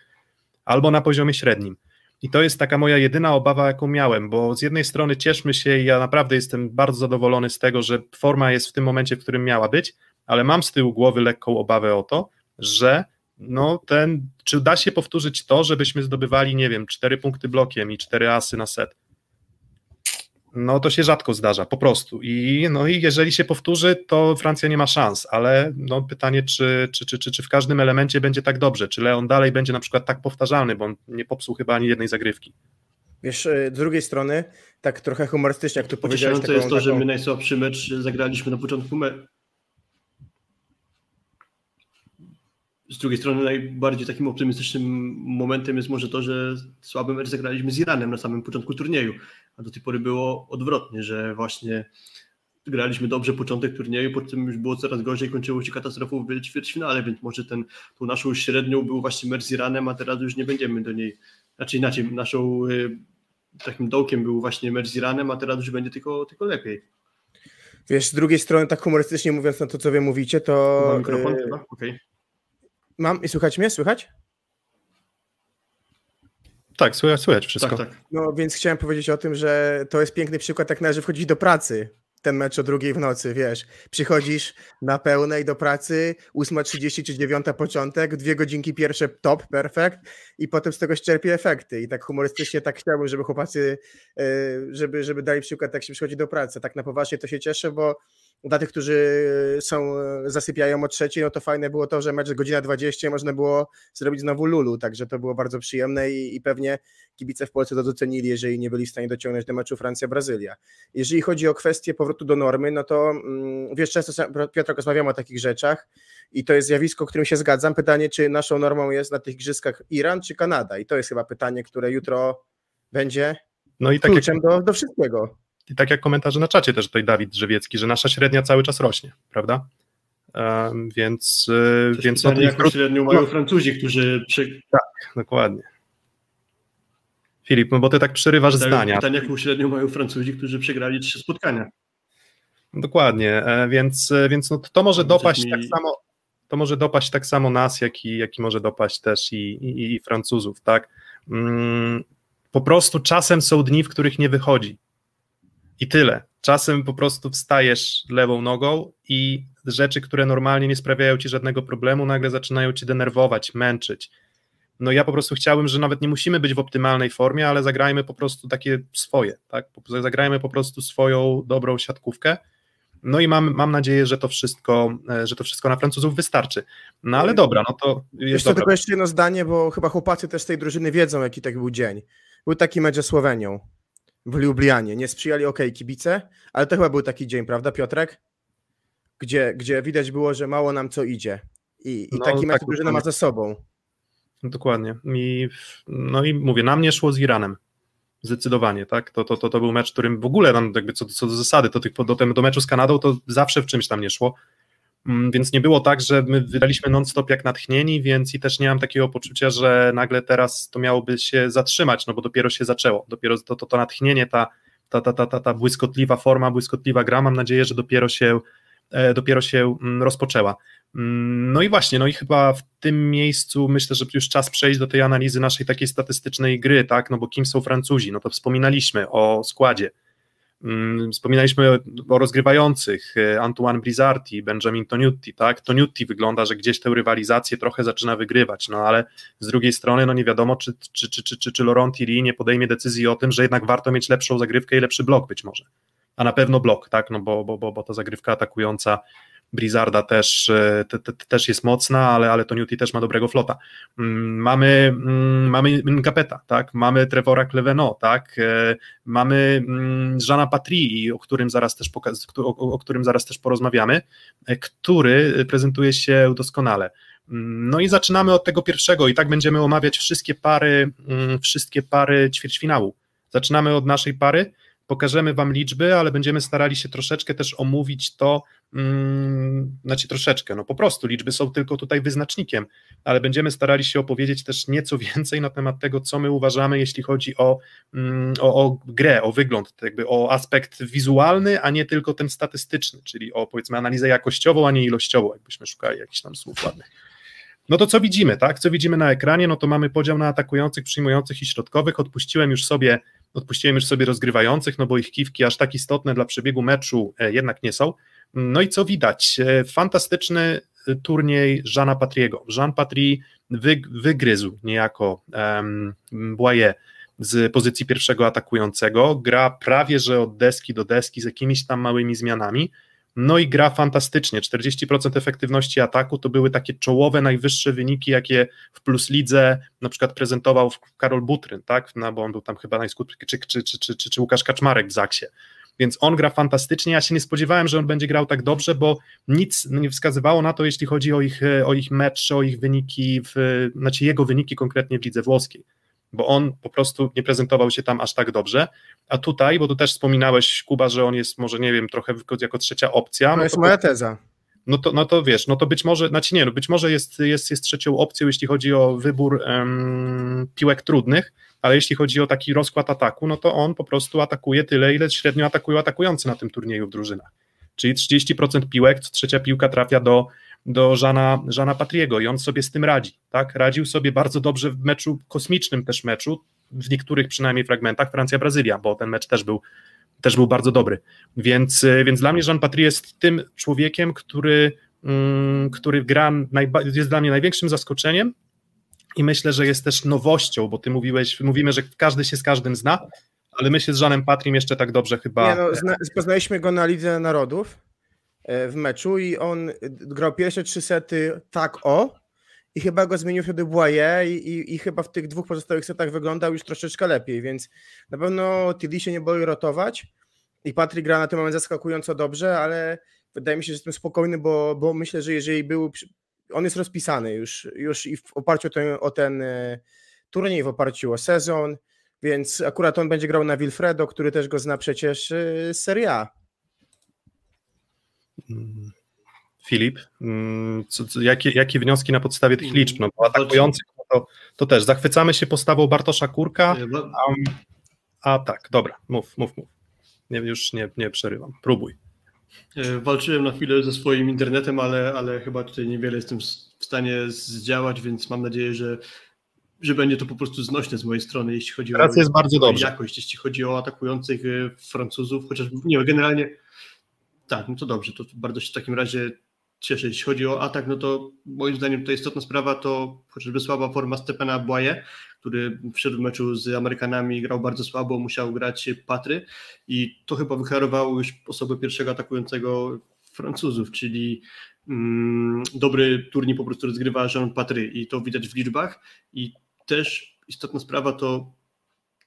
albo na poziomie średnim. I to jest taka moja jedyna obawa, jaką miałem, bo z jednej strony cieszmy się i ja naprawdę jestem bardzo zadowolony z tego, że forma jest w tym momencie, w którym miała być, ale mam z tyłu głowy lekką obawę o to, że czy da się powtórzyć to, żebyśmy zdobywali, 4 punkty blokiem i 4 asy na set. To się rzadko zdarza, po prostu. I jeżeli się powtórzy, to Francja nie ma szans, ale pytanie, czy w każdym elemencie będzie tak dobrze, czy Leon dalej będzie na przykład tak powtarzalny, bo on nie popsuł chyba ani jednej zagrywki. Wiesz, z drugiej strony, tak trochę humorystycznie, jak tu powiedziałeś... Pocieszające jest to, że my najsłabszy mecz zagraliśmy na początku meczu. Z drugiej strony najbardziej takim optymistycznym momentem jest może to, że słaby mecz zagraliśmy z Iranem na samym początku turnieju, a do tej pory było odwrotnie, że właśnie graliśmy dobrze początek turnieju, po czym już było coraz gorzej, kończyło się katastrofą w ćwierćfinale, więc może tą naszą średnią był właśnie mecz z Iranem, a teraz już nie będziemy do niej, znaczy inaczej, naszą takim dołkiem był właśnie mecz z Iranem, a teraz już będzie tylko lepiej. Wiesz, z drugiej strony, tak humorystycznie mówiąc na to, co wy mówicie, to... Mam mikrofon chyba? Okej. Mam i słychać mnie? Słychać? Tak, słychać wszystko. Tak. Więc chciałem powiedzieć o tym, że to jest piękny przykład, jak należy wchodzić do pracy. Ten mecz o 2:00 w nocy, wiesz. Przychodzisz na pełnej do pracy, 8:30 czy 9:00 początek, 2 godzinki pierwsze top, perfekt i potem z tego czerpie efekty. I tak humorystycznie tak chciałbym, żeby chłopacy, żeby dali przykład, jak się przychodzi do pracy. Tak na poważnie to się cieszę, bo dla tych, którzy zasypiają o 3:00, to fajne było to, że mecz 1:20 można było zrobić znowu lulu, także to było bardzo przyjemne i pewnie kibice w Polsce to docenili, jeżeli nie byli w stanie dociągnąć do meczu Francja-Brazylia. Jeżeli chodzi o kwestię powrotu do normy, wiesz, często Piotr rozmawiamy o takich rzeczach i to jest zjawisko, którym się zgadzam. Pytanie, czy naszą normą jest na tych igrzyskach Iran czy Kanada i to jest chyba pytanie, które jutro będzie kluczem do wszystkiego. I tak jak komentarze na czacie też tutaj Dawid Drzewiecki, że nasza średnia cały czas rośnie, prawda? Więc no, jaką średnią mają Francuzi, którzy... Tak, dokładnie. Filip, no bo ty tak przerywasz zdania. Pytanie, jaką średnią mają Francuzi, którzy przegrali 3 spotkania. Dokładnie, więc no, to może dopaść tak samo... To może dopaść tak samo nas, jak i może dopaść też i Francuzów, tak? Po prostu czasem są dni, w których nie wychodzi. I tyle. Czasem po prostu wstajesz lewą nogą i rzeczy, które normalnie nie sprawiają ci żadnego problemu, nagle zaczynają cię denerwować, męczyć. No ja po prostu chciałbym, że nawet nie musimy być w optymalnej formie, ale zagrajmy po prostu takie swoje, tak? Zagrajmy po prostu swoją dobrą siatkówkę. No i mam nadzieję, że to wszystko na Francuzów wystarczy. No ale dobra, no to jest jeszcze dobra. Tylko jeszcze jedno zdanie, bo chyba chłopacy też z tej drużyny wiedzą, jaki tak był dzień. Był taki mecz ze Słowenią w Lublianie. Nie sprzyjali kibice, ale to chyba był taki dzień, prawda Piotrek? Gdzie widać było, że mało nam co idzie. I no, taki mecz tak, drużyna ma ze sobą. No, dokładnie. No i mówię, nam nie szło z Iranem. Zdecydowanie, tak? To był mecz, którym w ogóle nam jakby co do zasady, do meczu z Kanadą to zawsze w czymś tam nie szło, więc nie było tak, że my wydaliśmy non-stop jak natchnieni, więc i też nie mam takiego poczucia, że nagle teraz to miałoby się zatrzymać, no bo dopiero się zaczęło, dopiero to natchnienie, ta błyskotliwa forma, błyskotliwa gra, mam nadzieję, że dopiero się rozpoczęła. No i właśnie, no i chyba w tym miejscu myślę, że już czas przejść do tej analizy naszej takiej statystycznej gry, tak, no bo kim są Francuzi, no to wspominaliśmy o składzie, wspominaliśmy o rozgrywających, Antoine Brizarti, Benjamin Toniutti, tak, Toniutti wygląda, że gdzieś tę rywalizację trochę zaczyna wygrywać, no ale z drugiej strony, no nie wiadomo, czy Laurent Thierry nie podejmie decyzji o tym, że jednak warto mieć lepszą zagrywkę i lepszy blok być może, a na pewno blok, tak, no bo ta zagrywka atakująca Brizarda też jest mocna, ale Toniutti też ma dobrego flota. Mamy Nkapeta, tak? Mamy Trevora Clevenot, tak? Mamy Jeana Patry, o którym zaraz też porozmawiamy, który prezentuje się doskonale. No i zaczynamy od tego pierwszego i tak będziemy omawiać wszystkie pary ćwierćfinału. Zaczynamy od naszej pary, pokażemy wam liczby, ale będziemy starali się troszeczkę też omówić to, znaczy troszeczkę, no po prostu liczby są tylko tutaj wyznacznikiem, ale będziemy starali się opowiedzieć też nieco więcej na temat tego, co my uważamy, jeśli chodzi o grę, o wygląd, jakby o aspekt wizualny, a nie tylko ten statystyczny, czyli o powiedzmy analizę jakościową, a nie ilościową, jakbyśmy szukali jakichś tam słów ładnych. No to co widzimy, tak? Co widzimy na ekranie? No to mamy podział na atakujących, przyjmujących i środkowych. Odpuściłem już sobie rozgrywających, no bo ich kiwki aż tak istotne dla przebiegu meczu jednak nie są. No i co widać? Fantastyczny turniej Jeana Patry'ego. Jean Patry wygryzł niejako Boyer z pozycji pierwszego atakującego. Gra prawie że od deski do deski z jakimiś tam małymi zmianami. No i gra fantastycznie, 40% efektywności ataku, to były takie czołowe, najwyższe wyniki, jakie w Plus Lidze na przykład prezentował Karol Butryn, tak? No, bo on był tam chyba najskuteczniejszy, czy Łukasz Kaczmarek w Zaksie, więc on gra fantastycznie, ja się nie spodziewałem, że on będzie grał tak dobrze, bo nic nie wskazywało na to, jeśli chodzi o ich mecz, o ich wyniki, znaczy jego wyniki konkretnie w Lidze Włoskiej, bo on po prostu nie prezentował się tam aż tak dobrze, a tutaj, bo tu też wspominałeś, Kuba, że on jest może, nie wiem, trochę jako trzecia opcja. To jest moja teza. No to wiesz, no to być może, znaczy nie, no być może jest trzecią opcją, jeśli chodzi o wybór piłek trudnych, ale jeśli chodzi o taki rozkład ataku, no to on po prostu atakuje tyle, ile średnio atakują atakujący na tym turnieju w drużynach. Czyli 30% piłek, co trzecia piłka trafia do Jeana Patry'ego i on sobie z tym radzi, tak? Radził sobie bardzo dobrze w meczu kosmicznym, też meczu, w niektórych przynajmniej fragmentach Francja-Brazylia, bo ten mecz też był bardzo dobry, więc dla mnie Jean Patry jest tym człowiekiem, który gra, jest dla mnie największym zaskoczeniem i myślę, że jest też nowością, bo ty mówimy, że każdy się z każdym zna, ale my się z Jeanem Patrym jeszcze tak dobrze chyba... Nie, no, poznaliśmy go na Lidze Narodów w meczu i on grał pierwsze 3 sety i chyba go zmienił wtedy Boyer i chyba w tych 2 pozostałych setach wyglądał już troszeczkę lepiej, więc na pewno Tillie się nie boi rotować i Patry gra na ten moment zaskakująco dobrze, ale wydaje mi się, że jestem spokojny, bo myślę, że jeżeli on jest rozpisany już i w oparciu o ten turniej, w oparciu o sezon, Więc akurat on będzie grał na Wilfredo, który też go zna przecież z Serie A. Filip, jakie wnioski na podstawie tych liczb? No, bo atakujących to też zachwycamy się postawą Bartosza Kurka. A tak, dobra, mów. Już nie przerywam, próbuj. Walczyłem na chwilę ze swoim internetem, ale chyba tutaj niewiele jestem w stanie zdziałać, więc mam nadzieję, że będzie to po prostu znośne z mojej strony, jeśli chodzi teraz o jest bardzo dobrze. Jakość, jeśli chodzi o atakujących Francuzów, chociaż nie, generalnie tak, no to dobrze, to bardzo się w takim razie cieszę. Jeśli chodzi o atak, no to moim zdaniem tutaj istotna sprawa to chociażby słaba forma Stepana Boye, który wszedł w meczu z Amerykanami, grał bardzo słabo, musiał grać Patry i to chyba wyklarowało już osobę pierwszego atakującego Francuzów, czyli dobry turniej po prostu rozgrywa Jean Patry i to widać w liczbach. I też istotna sprawa to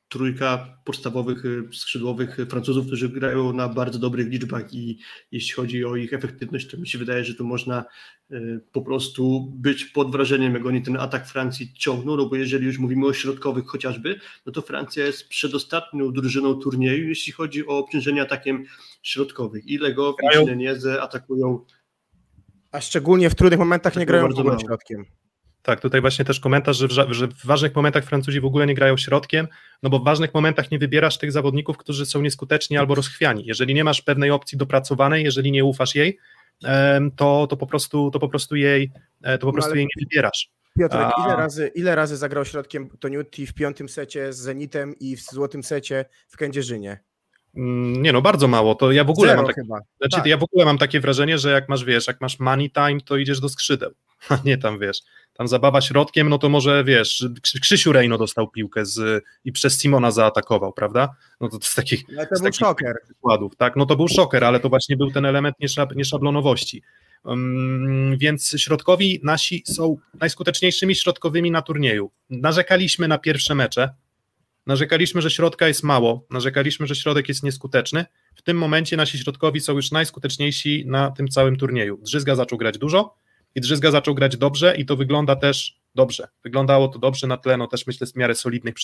trójka podstawowych skrzydłowych Francuzów, którzy grają na bardzo dobrych liczbach i jeśli chodzi o ich efektywność, to mi się wydaje, że tu można po prostu być pod wrażeniem, jak oni ten atak Francji ciągną, no bo jeżeli już mówimy o środkowych chociażby, no to Francja jest przedostatnią drużyną turnieju, jeśli chodzi o obciążenie atakiem środkowych. Ile go Francjuzy atakują? A szczególnie w trudnych momentach nie grają w ogóle środkiem. Tak, tutaj właśnie też komentarz, że w ważnych momentach Francuzi w ogóle nie grają środkiem, no bo w ważnych momentach nie wybierasz tych zawodników, którzy są nieskuteczni albo rozchwiani. Jeżeli nie masz pewnej opcji dopracowanej, jeżeli nie ufasz jej, to po prostu jej nie wybierasz. Piotrek, ile razy zagrał środkiem Toniutti w 5. secie z Zenitem i w złotym secie w Kędzierzynie? Nie no, bardzo mało. To ja w ogóle mam takie wrażenie, że jak masz money time, to idziesz do skrzydeł. A nie tam, tam zabawa środkiem, no to może, Krzysiu Rejno dostał piłkę i przez Simona zaatakował, prawda? No to z takich przykładów, tak? No to był szoker, ale to właśnie był ten element nieszablonowości. Więc środkowi nasi są najskuteczniejszymi środkowymi na turnieju. Narzekaliśmy na pierwsze mecze, narzekaliśmy, że środka jest mało, narzekaliśmy, że środek jest nieskuteczny. W tym momencie nasi środkowi są już najskuteczniejsi na tym całym turnieju. Drzyzga zaczął grać dużo, i Drzyzga zaczął grać dobrze i to wygląda też dobrze. Wyglądało to dobrze na tle, no też myślę w miarę solidnych,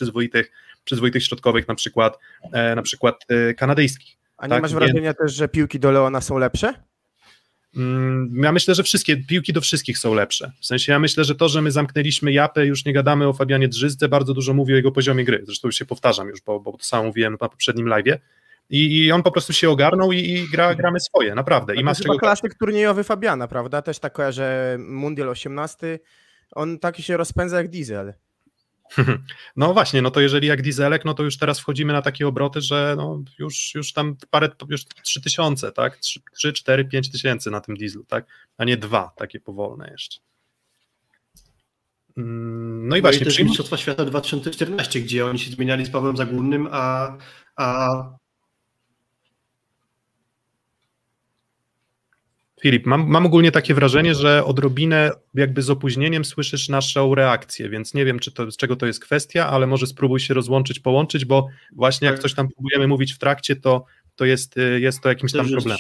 przyzwoitych środkowych, na przykład kanadyjskich. A nie masz wrażenia też, że piłki do Leona są lepsze? Ja myślę, że wszystkie piłki do wszystkich są lepsze. W sensie ja myślę, że to, że my zamknęliśmy japę, już nie gadamy o Fabianie Drzyzdze, bardzo dużo mówi o jego poziomie gry. Zresztą już się powtarzam, bo to samo mówiłem na poprzednim live'ie. I on po prostu się ogarnął gramy swoje, naprawdę. I ma z czego klasyk turniejowy Fabiana, prawda? Też tak kojarzę, Mundial 18, on taki się rozpędza jak diesel. No właśnie, no to jeżeli jak dieselek, no to już teraz wchodzimy na takie obroty, że no już tam już 3000, tak? 3, 4, 5 tysięcy na tym dieslu, tak? A nie 2 takie powolne jeszcze. No i właśnie. Przy Mistrzostwa Świata 2014, gdzie oni się zmieniali z Pawłem Zagórnym, Filip, mam ogólnie takie wrażenie, że odrobinę jakby z opóźnieniem słyszysz naszą reakcję, więc nie wiem, z czego to jest kwestia, ale może spróbuj się rozłączyć, połączyć, bo właśnie jak coś tam próbujemy mówić w trakcie, to jest to jakimś tam problemem.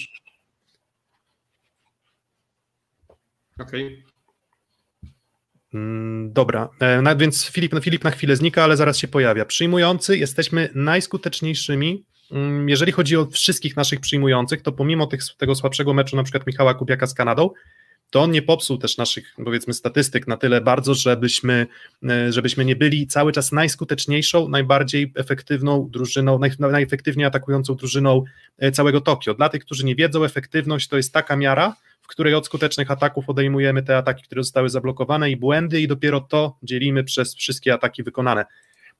Okej. Dobra, więc Filip na chwilę znika, ale zaraz się pojawia. Przyjmujący jesteśmy najskuteczniejszymi. Jeżeli chodzi o wszystkich naszych przyjmujących, to pomimo tego słabszego meczu na przykład Michała Kubiaka z Kanadą, to on nie popsuł też naszych, powiedzmy, statystyk na tyle bardzo, żebyśmy nie byli cały czas najskuteczniejszą, najbardziej efektywną drużyną, najefektywniej atakującą drużyną całego Tokio. Dla tych, którzy nie wiedzą, efektywność to jest taka miara, w której od skutecznych ataków odejmujemy te ataki, które zostały zablokowane i błędy i dopiero to dzielimy przez wszystkie ataki wykonane.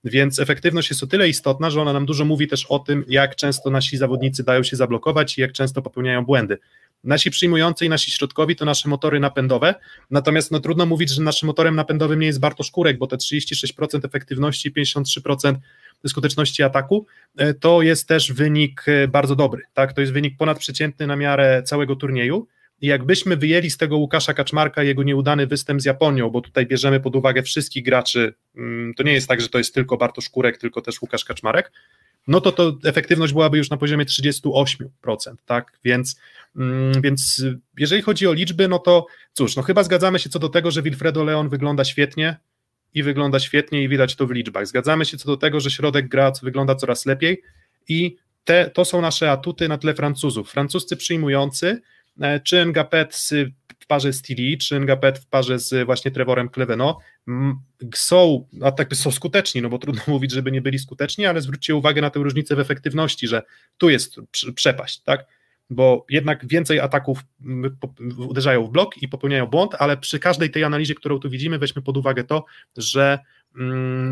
Więc efektywność jest o tyle istotna, że ona nam dużo mówi też o tym, jak często nasi zawodnicy dają się zablokować i jak często popełniają błędy. Nasi przyjmujący i nasi środkowi to nasze motory napędowe, natomiast no, trudno mówić, że naszym motorem napędowym nie jest Bartosz Kurek, bo te 36% efektywności i 53% skuteczności ataku to jest też wynik bardzo dobry, tak? To jest wynik ponadprzeciętny na miarę całego turnieju. I jakbyśmy wyjęli z tego Łukasza Kaczmarka jego nieudany występ z Japonią, bo tutaj bierzemy pod uwagę wszystkich graczy, to nie jest tak, że to jest tylko Bartosz Kurek, tylko też Łukasz Kaczmarek, no to efektywność byłaby już na poziomie 38%, tak, więc jeżeli chodzi o liczby, no to cóż, no chyba zgadzamy się co do tego, że Wilfredo Leon wygląda świetnie, i wygląda świetnie i widać to w liczbach. Zgadzamy się co do tego, że środek gra wygląda coraz lepiej i to są nasze atuty na tle Francuzów. Francuscy przyjmujący, czy Ngapet w parze z Tillie, czy Ngapet w parze z właśnie Trevorem Clevenot są, a tak są skuteczni, no bo trudno mówić, żeby nie byli skuteczni, ale zwróćcie uwagę na tę różnicę w efektywności, że tu jest przepaść, tak? Bo jednak więcej ataków uderzają w blok i popełniają błąd, ale przy każdej tej analizie, którą tu widzimy, weźmy pod uwagę to,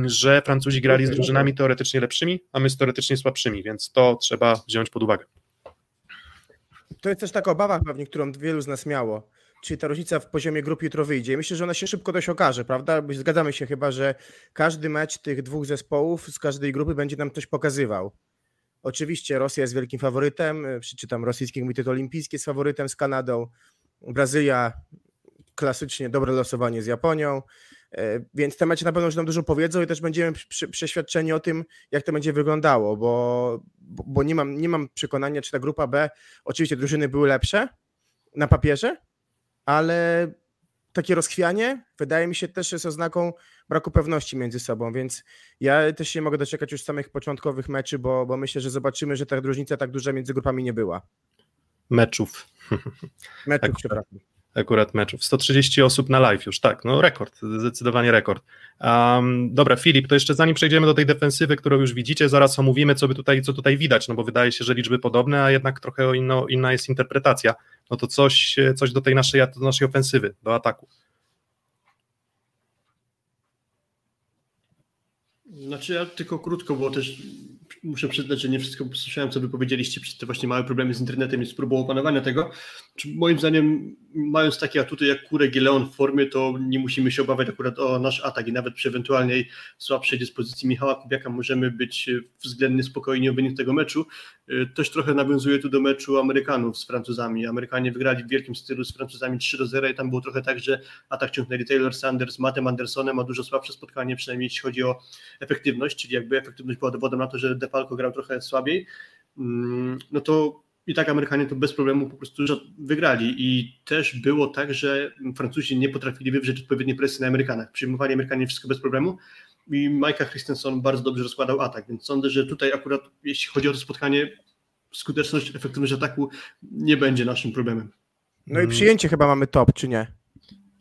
że Francuzi grali z drużynami teoretycznie lepszymi, a my z teoretycznie słabszymi, więc to trzeba wziąć pod uwagę. To jest też taka obawa pewnie, którą wielu z nas miało, czyli ta różnica w poziomie grup jutro wyjdzie. Myślę, że ona się szybko dość okaże, prawda? Zgadzamy się chyba, że każdy mecz tych dwóch zespołów z każdej grupy będzie nam coś pokazywał. Oczywiście Rosja jest wielkim faworytem, przeczytam rosyjski komitet olimpijski jest faworytem z Kanadą, Brazylia klasycznie dobre losowanie z Japonią, więc te mecze na pewno już nam dużo powiedzą i też będziemy przeświadczeni o tym, jak to będzie wyglądało, bo nie mam przekonania, czy ta grupa B, oczywiście drużyny były lepsze na papierze, ale takie rozchwianie wydaje mi się też jest oznaką braku pewności między sobą, więc ja też nie mogę doczekać już samych początkowych meczy, bo myślę, że zobaczymy, że ta różnica tak duża między grupami nie była. Meczów, przepraszam. Akurat meczów. 130 osób na live już, tak, no rekord, zdecydowanie rekord. Dobra, Filip, to jeszcze zanim przejdziemy do tej defensywy, którą już widzicie, zaraz omówimy, co tutaj widać, no bo wydaje się, że liczby podobne, a jednak trochę inna jest interpretacja. No to coś do tej naszej ofensywy, do ataku. Znaczy ja tylko krótko, bo też muszę przyznać, że nie wszystko słyszałem, co wy powiedzieliście przez te właśnie małe problemy z internetem i z próbą opanowania tego. Moim zdaniem, mając takie atuty jak Kurek i Leon w formie, to nie musimy się obawiać akurat o nasz atak i nawet przy ewentualnej słabszej dyspozycji Michała Kubiaka możemy być względnie spokojni o wynik tego meczu. Toś trochę nawiązuje tu do meczu Amerykanów z Francuzami. Amerykanie wygrali w wielkim stylu z Francuzami 3-0 i tam było trochę tak, że atak ciągnęli Taylor Sanders z Mattem Andersonem, a dużo słabsze spotkanie, przynajmniej jeśli chodzi o efektywność, czyli jakby efektywność była dowodem na to, że De Falco grał trochę słabiej, no to i tak Amerykanie to bez problemu po prostu wygrali i też było tak, że Francuzi nie potrafili wywrzeć odpowiedniej presji na Amerykanach. Przyjmowali Amerykanie wszystko bez problemu i Michael Christensen bardzo dobrze rozkładał atak, więc sądzę, że tutaj akurat jeśli chodzi o to spotkanie, skuteczność, efektywność ataku nie będzie naszym problemem. No i przyjęcie chyba mamy top, czy nie?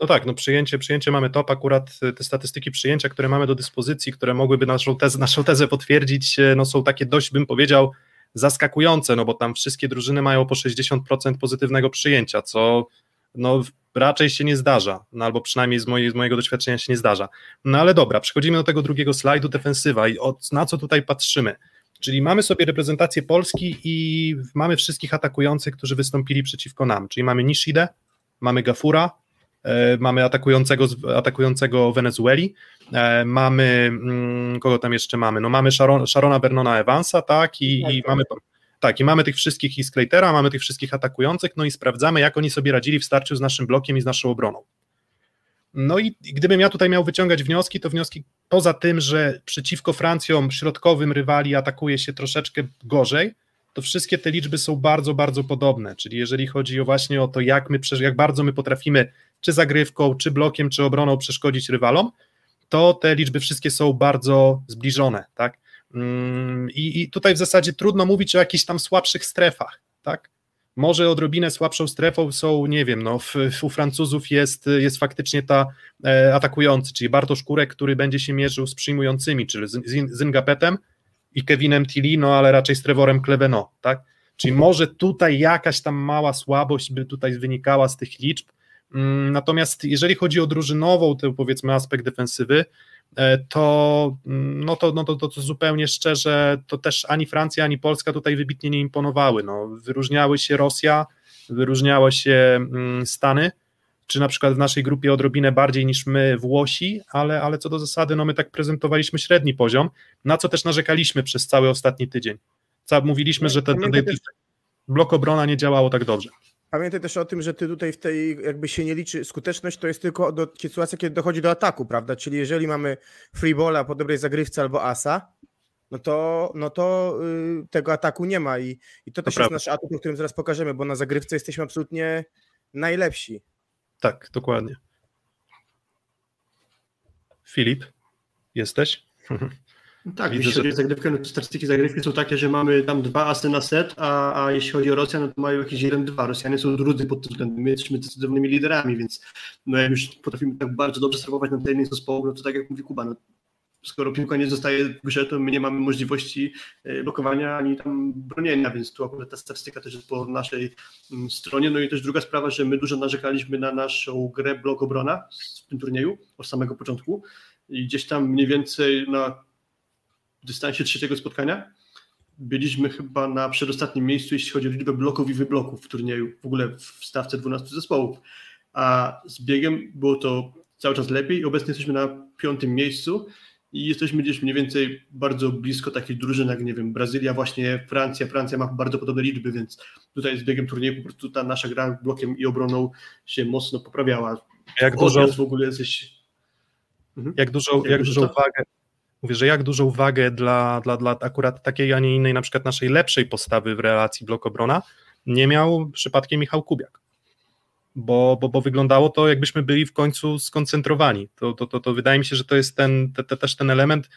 No tak, no przyjęcie mamy top, akurat te statystyki przyjęcia, które mamy do dyspozycji, które mogłyby naszą tezę potwierdzić, no są takie dość, bym powiedział, zaskakujące, no bo tam wszystkie drużyny mają po 60% pozytywnego przyjęcia, co no raczej się nie zdarza, no albo przynajmniej z mojego doświadczenia się nie zdarza. No ale dobra, przechodzimy do tego drugiego slajdu, defensywa i na co tutaj patrzymy. Czyli mamy sobie reprezentację Polski i mamy wszystkich atakujących, którzy wystąpili przeciwko nam, czyli mamy Nishidę, mamy Gafura, mamy atakującego Wenezueli, mamy, kogo tam jeszcze mamy, no mamy Sharona Vernona Evansa, tak, i mamy tych wszystkich i Skleitera, mamy tych wszystkich atakujących, no i sprawdzamy, jak oni sobie radzili w starciu z naszym blokiem i z naszą obroną. No i gdybym ja tutaj miał wyciągać wnioski, to wnioski poza tym, że przeciwko Francjom środkowym rywali atakuje się troszeczkę gorzej, to wszystkie te liczby są bardzo, bardzo podobne, czyli jeżeli chodzi właśnie o to, jak bardzo my potrafimy czy zagrywką, czy blokiem, czy obroną przeszkodzić rywalom, to te liczby wszystkie są bardzo zbliżone, tak? I tutaj w zasadzie trudno mówić o jakichś tam słabszych strefach, tak? Może odrobinę słabszą strefą są, nie wiem, no u Francuzów jest faktycznie ta atakujący, czyli Bartosz Kurek, który będzie się mierzył z przyjmującymi, czyli z Ngapetem i Kevinem Tillie, no ale raczej z Trevorem Clevenot, tak? Czyli może tutaj jakaś tam mała słabość by tutaj wynikała z tych liczb. Natomiast jeżeli chodzi o drużynową, to powiedzmy aspekt defensywy, to zupełnie szczerze, to też ani Francja, ani Polska tutaj wybitnie nie imponowały. No, wyróżniały się Rosja, wyróżniały się Stany, czy na przykład w naszej grupie odrobinę bardziej niż my Włosi, ale co do zasady, no my tak prezentowaliśmy średni poziom, na co też narzekaliśmy przez cały ostatni tydzień. Mówiliśmy, że ten blok obrona nie działało tak dobrze. Pamiętaj też o tym, że ty tutaj w tej jakby się nie liczy skuteczność, to jest tylko sytuacja, kiedy dochodzi do ataku, prawda? Czyli jeżeli mamy free balla po dobrej zagrywce albo asa, no to tego ataku nie ma i to też to jest nasz atut, o którym zaraz pokażemy, bo na zagrywce jesteśmy absolutnie najlepsi. Tak, dokładnie. Filip, jesteś? Tak, widzę, jeśli chodzi o zagrywkę, no, statystyki zagrywki są takie, że mamy tam 2 asy na set, a jeśli chodzi o Rosjan, no to mają jakieś 1-2. Rosjanie są drudzy pod tym względem, my jesteśmy zdecydowanymi liderami, więc no, jak już potrafimy tak bardzo dobrze serwować na terenie zespołu, no to tak jak mówi Kuba, no, skoro piłka nie zostaje w grze, to my nie mamy możliwości blokowania ani tam bronienia, więc tu akurat ta statystyka też jest po naszej stronie. No i też druga sprawa, że my dużo narzekaliśmy na naszą grę blok-obrona w tym turnieju od samego początku i gdzieś tam mniej więcej na dystansie 3. spotkania byliśmy chyba na przedostatnim miejscu, jeśli chodzi o liczbę bloków i wybloków w turnieju, w ogóle w stawce 12 zespołów, a z biegiem było to cały czas lepiej i obecnie jesteśmy na 5. miejscu i jesteśmy gdzieś mniej więcej bardzo blisko takich drużyn jak, nie wiem, Brazylia, właśnie Francja ma bardzo podobne liczby, więc tutaj z biegiem turnieju po prostu ta nasza gra blokiem i obroną się mocno poprawiała. Jak dużo w ogóle jesteś... jak dużą wagę dla akurat takiej, a nie innej, na przykład naszej lepszej postawy w relacji blok-obrona nie miał przypadkiem Michał Kubiak, bo wyglądało to, jakbyśmy byli w końcu skoncentrowani. To wydaje mi się, że to jest też ten element,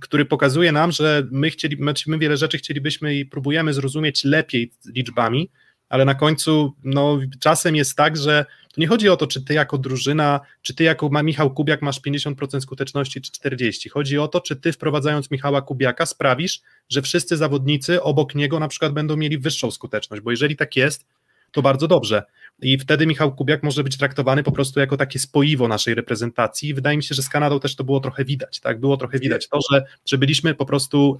który pokazuje nam, że my wiele rzeczy chcielibyśmy i próbujemy zrozumieć lepiej liczbami, ale na końcu no, czasem jest tak, że to nie chodzi o to, czy ty jako drużyna, czy ty jako Michał Kubiak masz 50% skuteczności czy 40%. Chodzi o to, czy ty wprowadzając Michała Kubiaka sprawisz, że wszyscy zawodnicy obok niego na przykład będą mieli wyższą skuteczność, bo jeżeli tak jest, to bardzo dobrze. I wtedy Michał Kubiak może być traktowany po prostu jako takie spoiwo naszej reprezentacji. Wydaje mi się, że z Kanadą też to było trochę widać, tak? Było trochę widać to, że byliśmy po prostu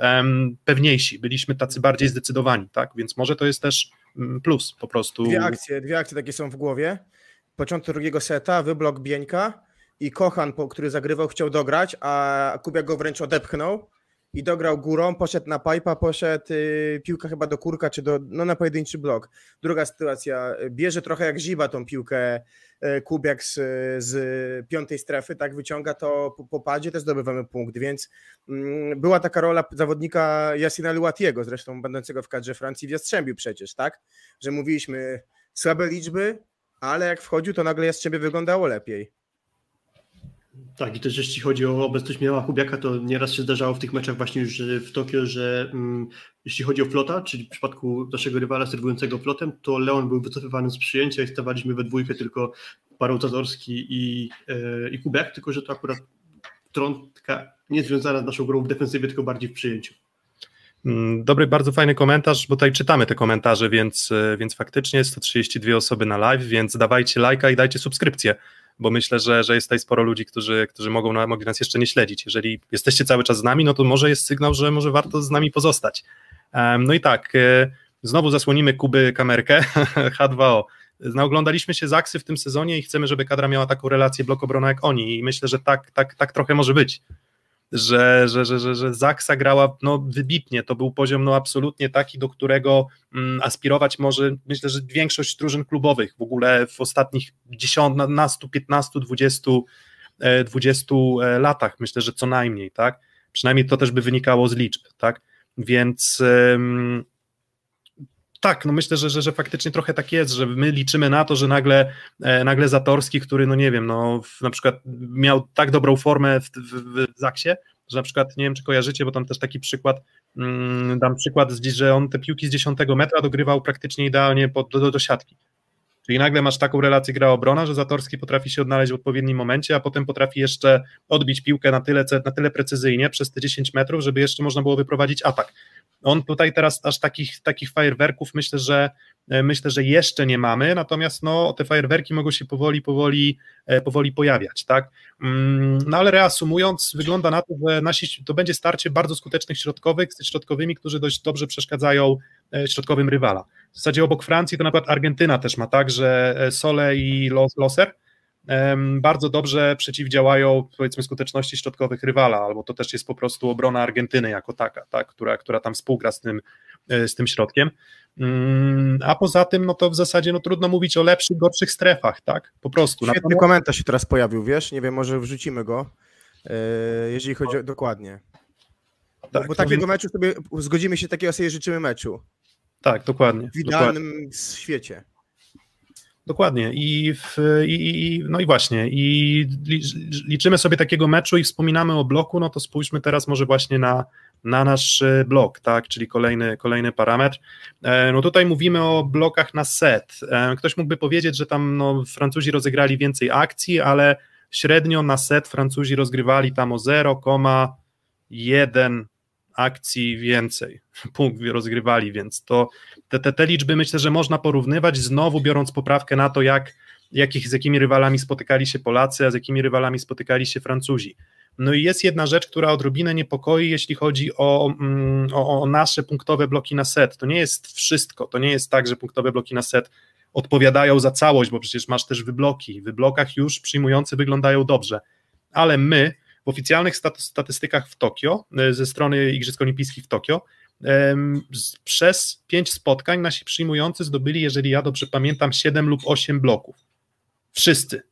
pewniejsi, byliśmy tacy bardziej zdecydowani, tak? Więc może to jest też plus po prostu. Dwie akcje takie są w głowie. Początek drugiego seta, wyblok Bieńka i Kochan, który zagrywał, chciał dograć, a Kubiak go wręcz odepchnął i dograł górą, poszedł na pipa, piłka chyba do Kurka, czy na pojedynczy blok. Druga sytuacja, bierze trochę jak Ziba tą piłkę Kubiak z 5. strefy, tak wyciąga to po padzie, też zdobywamy punkt, więc była taka rola zawodnika Yassina Louatiego, zresztą będącego w kadrze Francji w Jastrzębiu przecież, tak? Że mówiliśmy słabe liczby, ale jak wchodził, to nagle Jastrzębie wyglądało lepiej. Tak, i też jeśli chodzi o obecność Michała Kubiaka, to nieraz się zdarzało w tych meczach właśnie już w Tokio, że jeśli chodzi o flota, czyli w przypadku naszego rywala serwującego flotem, to Leon był wycofywany z przyjęcia i stawaliśmy we dwójkę tylko parą Zatorski i Kubiak, tylko że to akurat trądka nie związana z naszą grą w defensywie, tylko bardziej w przyjęciu. Dobry, bardzo fajny komentarz, bo tutaj czytamy te komentarze, więc faktycznie 132 osoby na live, więc dawajcie lajka i dajcie subskrypcję, bo myślę, że jest tutaj sporo ludzi, którzy mogli nas jeszcze nie śledzić. Jeżeli jesteście cały czas z nami, no to może jest sygnał, że może warto z nami pozostać. No i tak, znowu zasłonimy Kuby kamerkę, H2O. Oglądaliśmy się Zaksy w tym sezonie i chcemy, żeby kadra miała taką relację blok-obrona jak oni i myślę, że tak trochę może być. Że Zaksa grała no, wybitnie, to był poziom no, absolutnie taki, do którego aspirować może, myślę, że większość drużyn klubowych w ogóle w ostatnich 10, 15, 20 latach, myślę, że co najmniej, tak? Przynajmniej to też by wynikało z liczb, tak? Więc tak, no myślę, że faktycznie trochę tak jest, że my liczymy na to, że nagle Zatorski, który, no nie wiem, no na przykład miał tak dobrą formę w Zaksie, że na przykład, nie wiem, czy kojarzycie, bo tam też taki przykład, dam przykład, że on te piłki z 10 metra dogrywał praktycznie idealnie do siatki. Czyli nagle masz taką relację gra-obrona, że Zatorski potrafi się odnaleźć w odpowiednim momencie, a potem potrafi jeszcze odbić piłkę na tyle precyzyjnie przez te 10 metrów, żeby jeszcze można było wyprowadzić atak. On tutaj teraz aż takich fajerwerków myślę, że jeszcze nie mamy, natomiast no, te fajerwerki mogą się powoli pojawiać, tak? No ale reasumując, wygląda na to, że to będzie starcie bardzo skutecznych środkowych z środkowymi, którzy dość dobrze przeszkadzają środkowym rywala. W zasadzie obok Francji to na przykład Argentyna też ma tak, że Sole i Loser bardzo dobrze przeciwdziałają, powiedzmy, skuteczności środkowych rywala, albo to też jest po prostu obrona Argentyny jako taka, tak, która tam współgra z tym środkiem. A poza tym, no to w zasadzie no, trudno mówić o lepszych, gorszych strefach, tak, po prostu. Świetny komentarz się teraz pojawił, wiesz, nie wiem, może wrzucimy go, jeżeli chodzi o... Dokładnie. Tak, bo takiego meczu sobie, zgodzimy się, takiego sobie życzymy meczu. Tak, dokładnie. W idealnym świecie. Dokładnie. I liczymy sobie takiego meczu i wspominamy o bloku, no to spójrzmy teraz może właśnie na nasz blok, tak, czyli kolejny parametr. No tutaj mówimy o blokach na set. Ktoś mógłby powiedzieć, że tam Francuzi rozegrali więcej akcji, ale średnio na set Francuzi rozgrywali tam o 0,1 akcji więcej, punkt rozgrywali, więc to te liczby myślę, że można porównywać, znowu biorąc poprawkę na to, z jakimi rywalami spotykali się Polacy, a z jakimi rywalami spotykali się Francuzi. No i jest jedna rzecz, która odrobinę niepokoi, jeśli chodzi o nasze punktowe bloki na set. To nie jest wszystko, to nie jest tak, że punktowe bloki na set odpowiadają za całość, bo przecież masz też wybloki. W wyblokach już przyjmujący wyglądają dobrze, ale my w oficjalnych statystykach w Tokio, ze strony Igrzysk Olimpijskich w Tokio, przez 5 spotkań nasi przyjmujący zdobyli, jeżeli ja dobrze pamiętam, 7 lub 8 bloków. Wszyscy.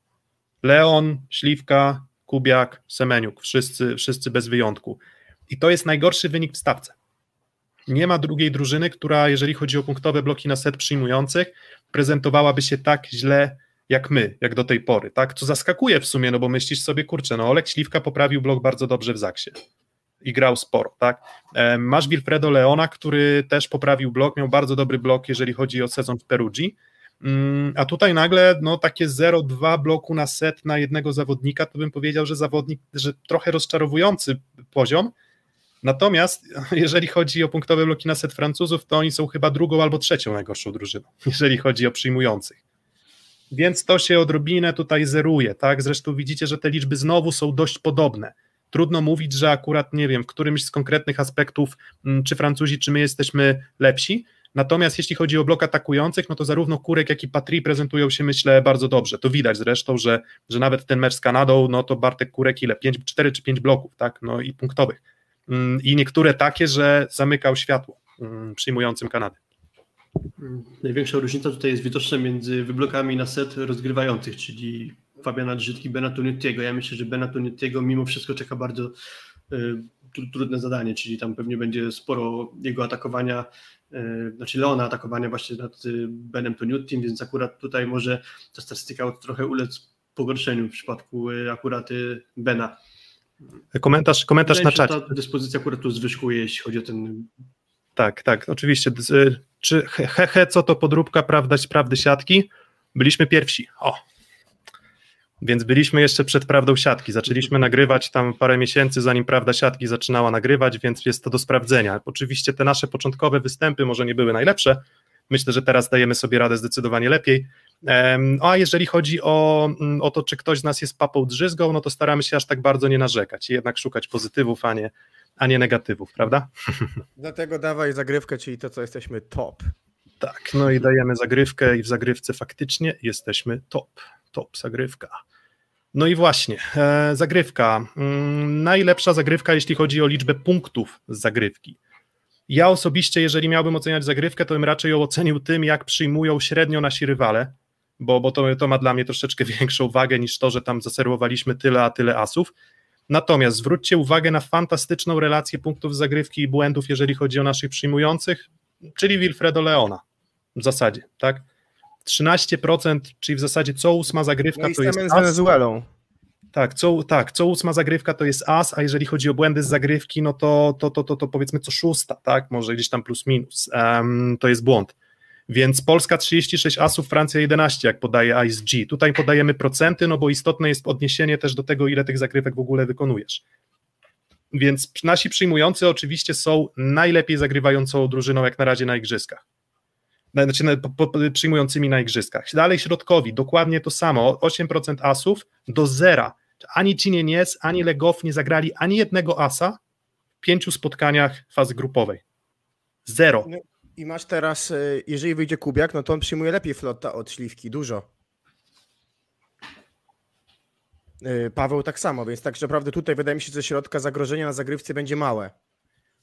Leon, Śliwka, Kubiak, Semeniuk. Wszyscy bez wyjątku. I to jest najgorszy wynik w stawce. Nie ma drugiej drużyny, która, jeżeli chodzi o punktowe bloki na set przyjmujących, prezentowałaby się tak źle jak my, jak do tej pory, tak? Co zaskakuje w sumie, no bo myślisz sobie, kurczę, Olek Śliwka poprawił blok bardzo dobrze w Zaksie i grał sporo, tak? Masz Wilfredo Leona, który też poprawił blok, miał bardzo dobry blok, jeżeli chodzi o sezon w Perugii, a tutaj nagle, takie 0,2 bloku na set na jednego zawodnika, to bym powiedział, że zawodnik, że trochę rozczarowujący poziom, natomiast jeżeli chodzi o punktowe bloki na set Francuzów, to oni są chyba drugą albo trzecią najgorszą drużyną, jeżeli chodzi o przyjmujących. Więc to się odrobinę tutaj zeruje, tak? Zresztą widzicie, że te liczby znowu są dość podobne. Trudno mówić, że akurat, nie wiem, w którymś z konkretnych aspektów, czy Francuzi, czy my jesteśmy lepsi. Natomiast jeśli chodzi o blok atakujących, to zarówno Kurek, jak i Patry prezentują się, myślę, bardzo dobrze. To widać zresztą, że nawet ten mecz z Kanadą, to Bartek Kurek ile? 4 czy 5 bloków, tak? I punktowych. I niektóre takie, że zamykał światło przyjmującym Kanadę. Największa różnica tutaj jest widoczna między wyblokami na set rozgrywających, czyli Fabiana Drzyzgi, Bena Toniuttiego. Ja myślę, że Bena Toniuttiego mimo wszystko czeka bardzo trudne zadanie, czyli tam pewnie będzie sporo jego atakowania, Leona atakowania właśnie nad Benem Toniuttim, więc akurat tutaj może ta statystyka trochę ulec pogorszeniu w przypadku akurat Bena. Komentarz na czacie. Ta dyspozycja akurat tu zwyżkuje, jeśli chodzi o ten... Tak, oczywiście. Czy co to podróbka prawdy siatki? Byliśmy pierwsi. Więc byliśmy jeszcze przed prawdą siatki. Zaczęliśmy nagrywać tam parę miesięcy, zanim prawda siatki zaczynała nagrywać, więc jest to do sprawdzenia. Oczywiście te nasze początkowe występy może nie były najlepsze. Myślę, że teraz dajemy sobie radę zdecydowanie lepiej. A jeżeli chodzi o to, czy ktoś z nas jest papą drzyzgą, to staramy się aż tak bardzo nie narzekać i jednak szukać pozytywów, a nie negatywów, prawda? Dlatego dawaj zagrywkę, czyli to, co jesteśmy top. Tak, i dajemy zagrywkę i w zagrywce faktycznie jesteśmy top zagrywka. I właśnie, zagrywka. Najlepsza zagrywka, jeśli chodzi o liczbę punktów z zagrywki. Ja osobiście, jeżeli miałbym oceniać zagrywkę, to bym raczej ją ocenił tym, jak przyjmują średnio nasi rywale, bo to ma dla mnie troszeczkę większą wagę niż to, że tam zaserwowaliśmy tyle, a tyle asów. Natomiast zwróćcie uwagę na fantastyczną relację punktów z zagrywki i błędów, jeżeli chodzi o naszych przyjmujących, czyli Wilfredo Leona w zasadzie, tak? 13%, czyli w zasadzie co 8 zagrywka to jest as. Venezuelą. Tak, co 8 zagrywka to jest as, a jeżeli chodzi o błędy z zagrywki, to powiedzmy co 6, tak? Może gdzieś tam plus minus, to jest błąd. Więc Polska 36 asów, Francja 11, jak podaje ISG. Tutaj podajemy procenty, bo istotne jest odniesienie też do tego, ile tych zagrywek w ogóle wykonujesz. Więc nasi przyjmujący oczywiście są najlepiej zagrywającą drużyną jak na razie na igrzyskach. Znaczy przyjmującymi na igrzyskach. Dalej środkowi, dokładnie to samo, 8% asów do zera. Ani Cinieniez, ani Legow nie zagrali ani jednego asa w 5 spotkaniach fazy grupowej. 0. I masz teraz, jeżeli wyjdzie Kubiak, to on przyjmuje lepiej flotta od Śliwki, dużo. Paweł tak samo, więc tak naprawdę tutaj wydaje mi się, że środka zagrożenia na zagrywce będzie małe.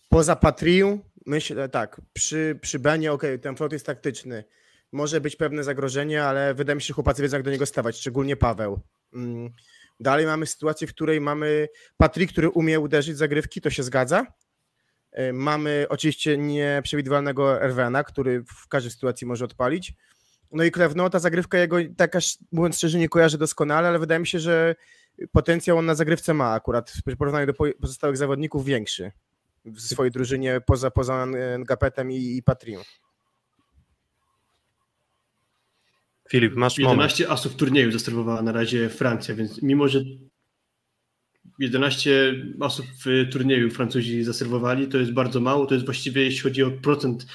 Poza Patriu, myślę tak, przy Benie, ten flot jest taktyczny. Może być pewne zagrożenie, ale wydaje mi się, że chłopacy wiedzą, jak do niego stawać, szczególnie Paweł. Dalej mamy sytuację, w której mamy Patry, który umie uderzyć zagrywki, to się zgadza. Mamy oczywiście nieprzewidywalnego Erwena, który w każdej sytuacji może odpalić. No i Clevenota, zagrywka jego, taka, mówiąc szczerze, nie kojarzy doskonale, ale wydaje mi się, że potencjał on na zagrywce ma akurat w porównaniu do pozostałych zawodników większy w swojej drużynie poza Ngapetem i Patrią. Filip, masz 11 asów w turnieju zaserwowała na razie Francja, więc mimo, że 11 asów w turnieju Francuzi zaserwowali, to jest bardzo mało, to jest właściwie, jeśli chodzi o procent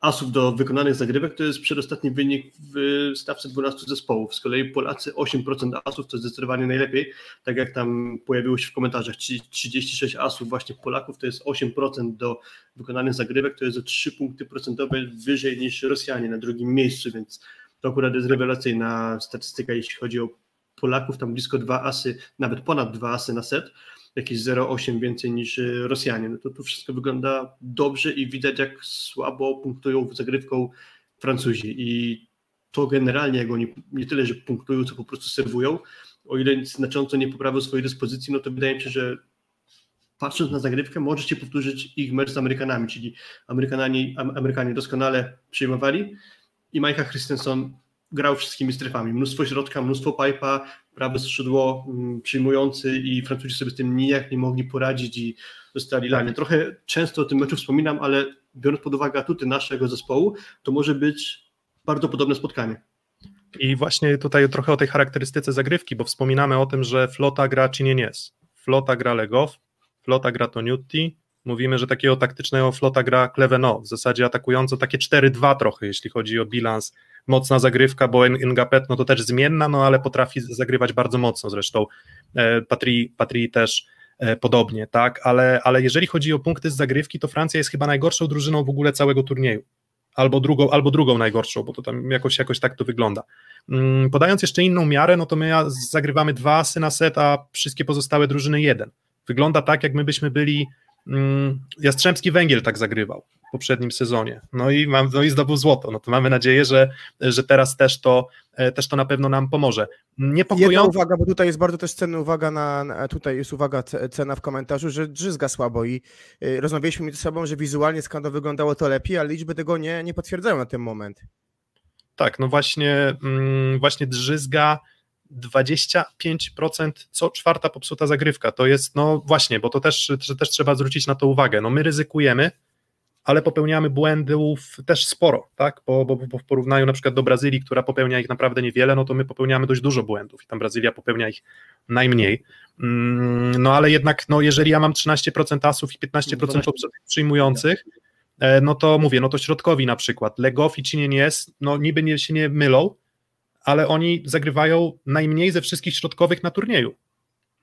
asów do wykonanych zagrywek, to jest przedostatni wynik w stawce 12 zespołów. Z kolei Polacy 8% asów to zdecydowanie najlepiej, tak jak tam pojawiło się w komentarzach, 36 asów właśnie Polaków to jest 8% do wykonanych zagrywek, to jest o 3 punkty procentowe wyżej niż Rosjanie na drugim miejscu, więc to akurat jest rewelacyjna statystyka, jeśli chodzi o Polaków, tam blisko 2 asy, nawet ponad 2 asy na set, jakieś 0,8 więcej niż Rosjanie. No to tu wszystko wygląda dobrze i widać, jak słabo punktują zagrywką Francuzi. I to generalnie, jak oni nie tyle, że punktują, co po prostu serwują, o ile znacząco nie poprawią swojej dyspozycji, no to wydaje mi się, że patrząc na zagrywkę, może się powtórzyć ich mecz z Amerykanami, czyli Amerykanie doskonale przyjmowali i Majka Christensen grał wszystkimi strefami. Mnóstwo środka, mnóstwo pipa, prawe skrzydło przyjmujący i Francuzi sobie z tym nijak nie mogli poradzić i zostali lani. Trochę często o tym meczu wspominam, ale biorąc pod uwagę atuty naszego zespołu, to może być bardzo podobne spotkanie. I właśnie tutaj trochę o tej charakterystyce zagrywki, bo wspominamy o tym, że Flota gra Cinieniez, Flota gra Legoff, Flota gra Toniutti, mówimy, że takiego taktycznego Flota gra Clevenot, w zasadzie atakująco takie 4-2 trochę, jeśli chodzi o bilans. Mocna zagrywka, bo Ngapet no to też zmienna, no ale potrafi zagrywać bardzo mocno, zresztą Patry też podobnie, tak, ale jeżeli chodzi o punkty z zagrywki, to Francja jest chyba najgorszą drużyną w ogóle całego turnieju, albo drugą najgorszą, bo to tam jakoś tak to wygląda. Podając jeszcze inną miarę, no to my zagrywamy 2 asy na set, a wszystkie pozostałe drużyny 1. Wygląda tak, jak my byśmy byli, Jastrzębski Węgiel tak zagrywał w poprzednim sezonie, no i zdobył złoto, no to mamy nadzieję, że teraz też to na pewno nam pomoże. Jedna uwaga, bo tutaj jest bardzo też cenna uwaga, tutaj jest uwaga cena w komentarzu, że Drzyzga słabo i rozmawialiśmy między sobą, że wizualnie skandal wyglądało to lepiej, ale liczby tego nie potwierdzają na ten moment. Tak, no właśnie Drzyzga 25% co czwarta popsuta zagrywka, to jest, no właśnie, bo to też trzeba zwrócić na to uwagę, no my ryzykujemy, ale popełniamy błędów też sporo, tak, bo w porównaniu na przykład do Brazylii, która popełnia ich naprawdę niewiele, no to my popełniamy dość dużo błędów i tam Brazylia popełnia ich najmniej, no ale jednak, no jeżeli ja mam 13% asów i 15% przyjmujących, no to mówię, no to środkowi na przykład, Legoff i Cinieniez, no niby się nie mylą, ale oni zagrywają najmniej ze wszystkich środkowych na turnieju.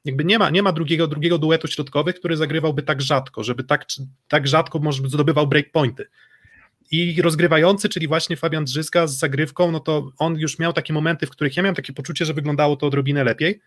Jakby nie ma drugiego duetu środkowych, który zagrywałby tak rzadko, żeby tak rzadko może zdobywał breakpointy. I rozgrywający, czyli właśnie Fabian Drzyzga z zagrywką, no to on już miał takie momenty, w których ja miałem takie poczucie, że wyglądało to odrobinę lepiej,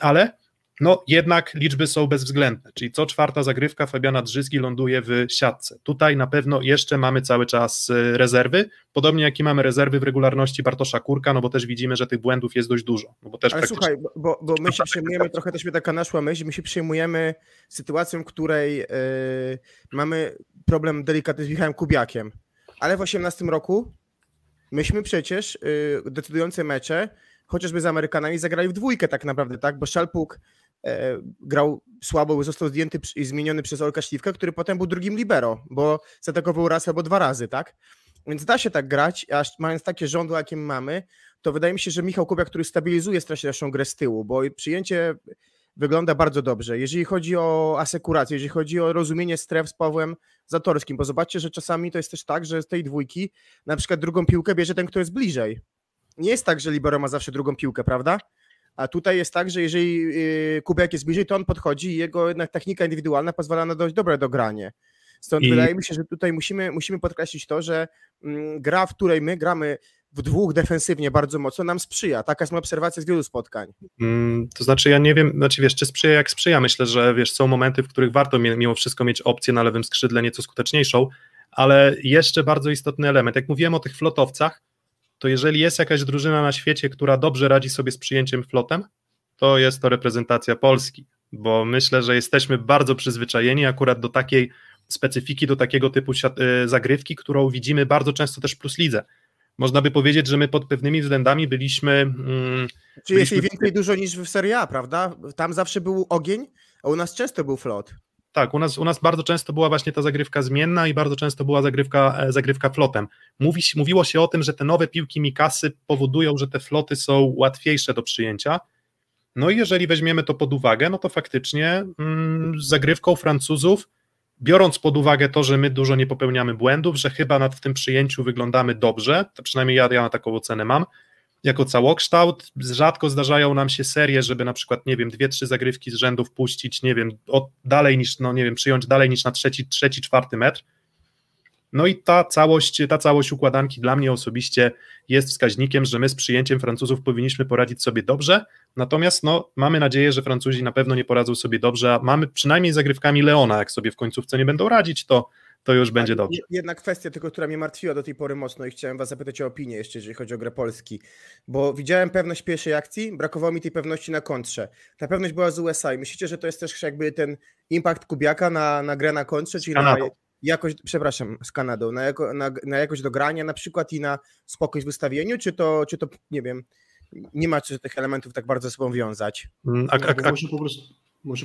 ale no jednak liczby są bezwzględne, czyli co czwarta zagrywka Fabiana Drzyzgi ląduje w siatce. Tutaj na pewno jeszcze mamy cały czas rezerwy, podobnie jak i mamy rezerwy w regularności Bartosza Kurka, no bo też widzimy, że tych błędów jest dość dużo. No bo też ale praktycznie... słuchaj, bo my się przyjmujemy, trochę też mnie taka naszła myśl, my się przyjmujemy sytuacją, w której mamy problem delikatny z Michałem Kubiakiem, ale w 2018 roku myśmy przecież decydujące mecze, chociażby z Amerykanami, zagrali w dwójkę tak naprawdę, tak, bo Szalpuk grał słabo, został zdjęty i zmieniony przez Olka Śliwkę, który potem był drugim libero, bo zaatakował raz albo 2 razy, tak? Więc da się tak grać, aż mając takie żądło, jakie mamy, to wydaje mi się, że Michał Kubiak, który stabilizuje strasznie naszą grę z tyłu, bo przyjęcie wygląda bardzo dobrze. Jeżeli chodzi o asekurację, jeżeli chodzi o rozumienie stref z Pawłem Zatorskim, bo zobaczcie, że czasami to jest też tak, że z tej dwójki na przykład drugą piłkę bierze ten, kto jest bliżej. Nie jest tak, że libero ma zawsze drugą piłkę, prawda? A tutaj jest tak, że jeżeli Kubiak jest bliżej, to on podchodzi i jego jednak technika indywidualna pozwala na dość dobre dogranie. Stąd wydaje mi się, że tutaj musimy podkreślić to, że gra, w której my gramy w dwóch defensywnie bardzo mocno, nam sprzyja. Taka jest moja obserwacja z wielu spotkań. To znaczy ja nie wiem, znaczy wiesz, czy sprzyja jak sprzyja. Myślę, że wiesz, są momenty, w których warto mimo wszystko mieć opcję na lewym skrzydle nieco skuteczniejszą, ale jeszcze bardzo istotny element. Jak mówiłem o tych flotowcach, to jeżeli jest jakaś drużyna na świecie, która dobrze radzi sobie z przyjęciem flotem, to jest to reprezentacja Polski, bo myślę, że jesteśmy bardzo przyzwyczajeni akurat do takiej specyfiki, do takiego typu zagrywki, którą widzimy bardzo często też w Plus Lidze. można by powiedzieć, że my pod pewnymi względami byliśmy... Czyli jest jej więcej dużo niż w Serie A, prawda? Tam zawsze był ogień, a u nas często był flot. Tak, u nas bardzo często była właśnie ta zagrywka zmienna i bardzo często była zagrywka flotem. Mówiło się o tym, że te nowe piłki Mikasy powodują, że te floty są łatwiejsze do przyjęcia. No i jeżeli weźmiemy to pod uwagę, no to faktycznie zagrywką Francuzów, biorąc pod uwagę to, że my dużo nie popełniamy błędów, że chyba w tym przyjęciu wyglądamy dobrze, to przynajmniej ja na taką ocenę mam, jako całokształt, rzadko zdarzają nam się serie, żeby na przykład, nie wiem, 2-3 zagrywki z rzędu wpuścić, nie wiem, przyjąć dalej niż na trzeci, czwarty metr. No i ta całość układanki dla mnie osobiście jest wskaźnikiem, że my z przyjęciem Francuzów powinniśmy poradzić sobie dobrze, natomiast mamy nadzieję, że Francuzi na pewno nie poradzą sobie dobrze, a mamy przynajmniej zagrywkami Leona, jak sobie w końcówce nie będą radzić, to już będzie dobrze. Jedna kwestia tylko, która mnie martwiła do tej pory mocno i chciałem was zapytać o opinię jeszcze, jeżeli chodzi o grę Polski, bo widziałem pewność pierwszej akcji, brakowało mi tej pewności na kontrze. Ta pewność była z USA i myślicie, że to jest też jakby ten impact Kubiaka na grę na kontrze, czyli na jakość do grania na przykład i na spokój w ustawieniu, czy to nie wiem, nie ma czy tych elementów tak bardzo ze sobą wiązać? Może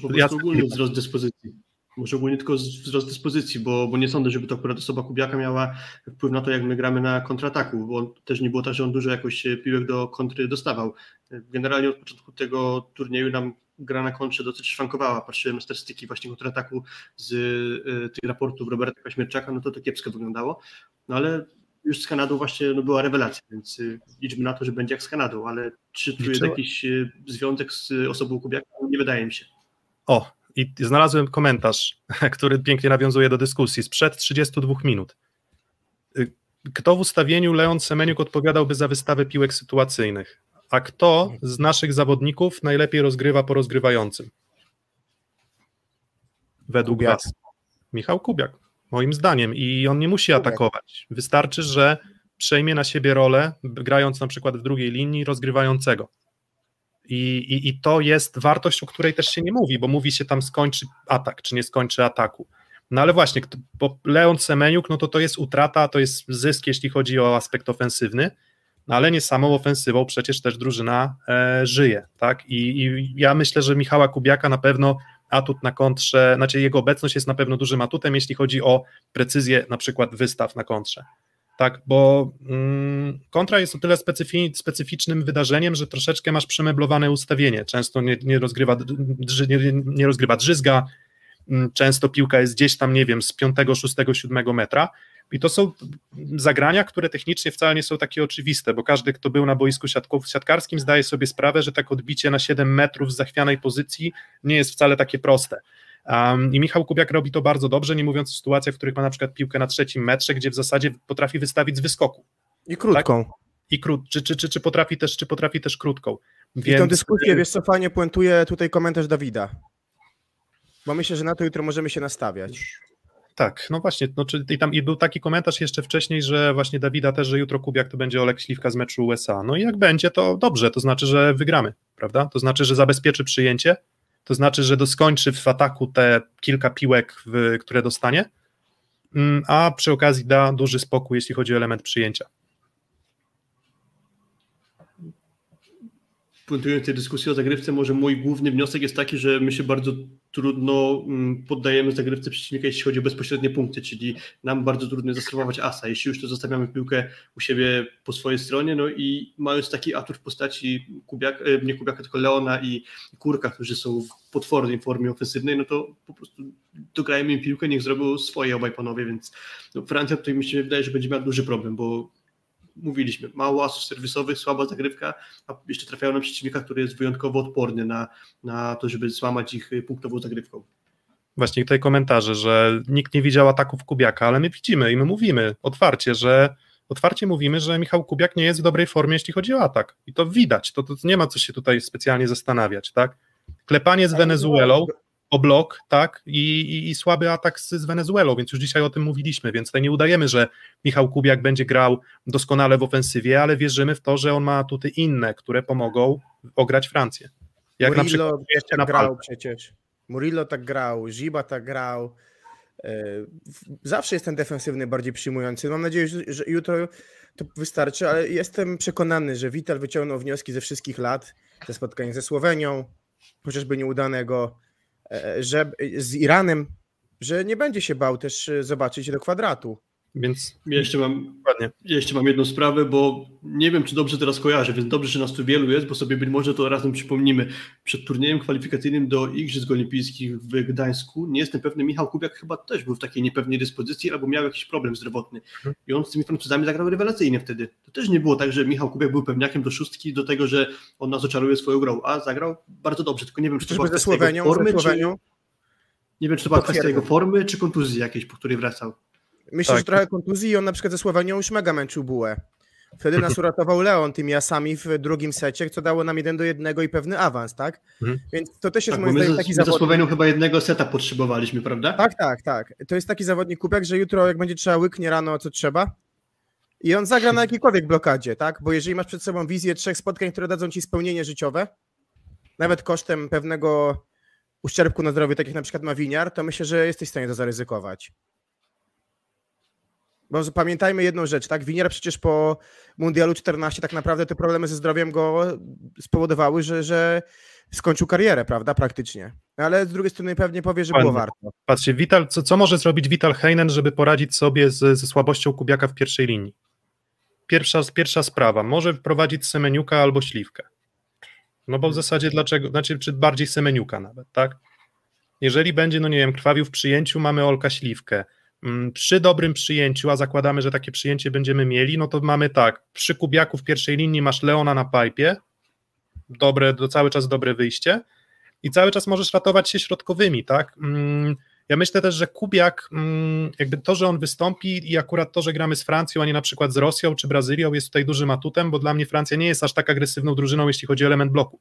po prostu ogólnie wzrost dyspozycji. Może ogólnie tylko wzrost dyspozycji, bo nie sądzę, żeby to akurat osoba Kubiaka miała wpływ na to, jak my gramy na kontrataku, bo też nie było tak, że on dużo jakoś piłek do kontry dostawał. Generalnie od początku tego turnieju nam gra na kontrze dosyć szwankowała. Patrzyłem statystyki właśnie kontrataku z tych raportów Roberta Kaśmierczaka, no to kiepsko wyglądało, no ale już z Kanadą właśnie była rewelacja, więc liczmy na to, że będzie jak z Kanadą, ale czy tu jest jakiś związek z osobą Kubiaka? Nie wydaje mi się. I znalazłem komentarz, który pięknie nawiązuje do dyskusji sprzed 32 minut. Kto w ustawieniu Leon Semeniuk odpowiadałby za wystawę piłek sytuacyjnych, a kto z naszych zawodników najlepiej rozgrywa po rozgrywającym? Według was Michał Kubiak, moim zdaniem. I on nie musi atakować. Wystarczy, że przejmie na siebie rolę, grając na przykład w drugiej linii rozgrywającego. I to jest wartość, o której też się nie mówi, bo mówi się tam skończy atak, czy nie skończy ataku. No ale właśnie, bo Leon Semeniuk, to jest utrata, to jest zysk, jeśli chodzi o aspekt ofensywny, no ale nie samą ofensywą przecież też drużyna żyje, tak? I ja myślę, że Michała Kubiaka na pewno atut na kontrze, jego obecność jest na pewno dużym atutem, jeśli chodzi o precyzję na przykład wystaw na kontrze. Tak, bo kontra jest o tyle specyficznym wydarzeniem, że troszeczkę masz przemeblowane ustawienie. Często nie rozgrywa Drzyzga, często piłka jest gdzieś tam, nie wiem, z 5, 6, 7 metra. I to są zagrania, które technicznie wcale nie są takie oczywiste, bo każdy, kto był na boisku siatkarskim, zdaje sobie sprawę, że tak odbicie na 7 metrów z zachwianej pozycji nie jest wcale takie proste. I Michał Kubiak robi to bardzo dobrze, nie mówiąc o sytuacjach, w których ma na przykład piłkę na trzecim metrze, gdzie w zasadzie potrafi wystawić z wyskoku. I krótką. Tak? Czy potrafi też krótką. Więc... I tę dyskusję, fajnie puentuje tutaj komentarz Dawida. Bo myślę, że na to jutro możemy się nastawiać. Tak, i był taki komentarz jeszcze wcześniej, że właśnie Dawida też, że jutro Kubiak to będzie Olek Śliwka z meczu USA. No i jak będzie, to dobrze, to znaczy, że wygramy, prawda? To znaczy, że zabezpieczy przyjęcie. To znaczy, że doskończy w ataku te kilka piłek, które dostanie, a przy okazji da duży spokój, jeśli chodzi o element przyjęcia. Puentując tej dyskusji o zagrywce, może mój główny wniosek jest taki, że my się bardzo trudno poddajemy zagrywce przeciwnika, jeśli chodzi o bezpośrednie punkty, czyli nam bardzo trudno zaserwować asa. Jeśli już to zostawiamy piłkę u siebie po swojej stronie, i mając taki atut w postaci tylko Leona i Kurka, którzy są w potwornej formie ofensywnej, to po prostu dograjmy im piłkę, niech zrobią swoje obaj panowie, więc Francja tutaj mi się wydaje, że będzie miała duży problem, bo mówiliśmy, mało asów serwisowych, słaba zagrywka, a jeszcze trafiają nam przeciwnika, który jest wyjątkowo odporny na to, żeby złamać ich punktową zagrywką. Właśnie tutaj komentarze, że nikt nie widział ataków Kubiaka, ale my widzimy i my mówimy otwarcie, że Michał Kubiak nie jest w dobrej formie, jeśli chodzi o atak. I to widać, to nie ma co się tutaj specjalnie zastanawiać, tak? Klepanie z Wenezuelą o blok, tak, i słaby atak z Wenezuelą, więc już dzisiaj o tym mówiliśmy, więc tutaj nie udajemy, że Michał Kubiak będzie grał doskonale w ofensywie, ale wierzymy w to, że on ma atuty inne, które pomogą ograć Francję. Jak Murillo na przykład jeszcze grał przecież. Murillo tak grał, Ziba tak grał. Zawsze jest ten defensywny bardziej przyjmujący. Mam nadzieję, że jutro to wystarczy, ale jestem przekonany, że Vital wyciągnął wnioski ze wszystkich lat, ze spotkań ze Słowenią, chociażby nieudanego, że z Iranem, że nie będzie się bał też zobaczyć do kwadratu. Więc ja jeszcze mam jedną sprawę, bo nie wiem, czy dobrze teraz kojarzę, więc dobrze, że nas tu wielu jest, bo sobie być może to razem przypomnimy. Przed turniejem kwalifikacyjnym do Igrzysk Olimpijskich w Gdańsku, nie jestem pewny, Michał Kubiak chyba też był w takiej niepewnej dyspozycji albo miał jakiś problem zdrowotny. I on z tymi Francuzami zagrał rewelacyjnie wtedy. To też nie było tak, że Michał Kubiak był pewniakiem do szóstki do tego, że on nas oczaruje swoją grą, a zagrał bardzo dobrze, tylko nie wiem, czy to była kwestia jego formy, czy kontuzji jakiejś, po której wracał. Myślę, tak, że trochę kontuzji i on na przykład ze Słowenią już mega męczył bułę. Wtedy nas uratował Leon tymi asami w drugim secie, co dało nam 1-1 i pewny awans, tak? Więc to też jest moim zdaniem taki zawodnik. Ze Słowenią chyba jednego seta potrzebowaliśmy, prawda? Tak. To jest taki zawodnik Kubiak, że jutro jak będzie trzeba, łyknie rano co trzeba i on zagra na jakiejkolwiek blokadzie, tak? Bo jeżeli masz przed sobą wizję 3 spotkań, które dadzą ci spełnienie życiowe, nawet kosztem pewnego uszczerbku na zdrowiu, tak jak na przykład ma Winiar, to myślę, że jesteś w stanie to zaryzykować. Bo pamiętajmy jedną rzecz, tak? Winiar przecież po Mundialu 14 tak naprawdę te problemy ze zdrowiem go spowodowały, że skończył karierę, prawda? Praktycznie. Ale z drugiej strony pewnie powie, że było warto. Patrzcie, Vital, co może zrobić Vital Heinen, żeby poradzić sobie ze słabością Kubiaka w pierwszej linii? Pierwsza sprawa, może wprowadzić Semeniuka albo Śliwkę. No bo w zasadzie dlaczego, znaczy czy bardziej Semeniuka nawet, tak? Jeżeli będzie, no nie wiem, krwawił w przyjęciu, mamy Olka Śliwkę. Przy dobrym przyjęciu, a zakładamy, że takie przyjęcie będziemy mieli, no to mamy tak, przy Kubiaku w pierwszej linii masz Leona na pipe, cały czas dobre wyjście i cały czas możesz ratować się środkowymi, tak? Ja myślę też, że Kubiak, jakby to, że on wystąpi i akurat to, że gramy z Francją, a nie na przykład z Rosją czy Brazylią, jest tutaj dużym atutem, bo dla mnie Francja nie jest aż tak agresywną drużyną, jeśli chodzi o element bloku.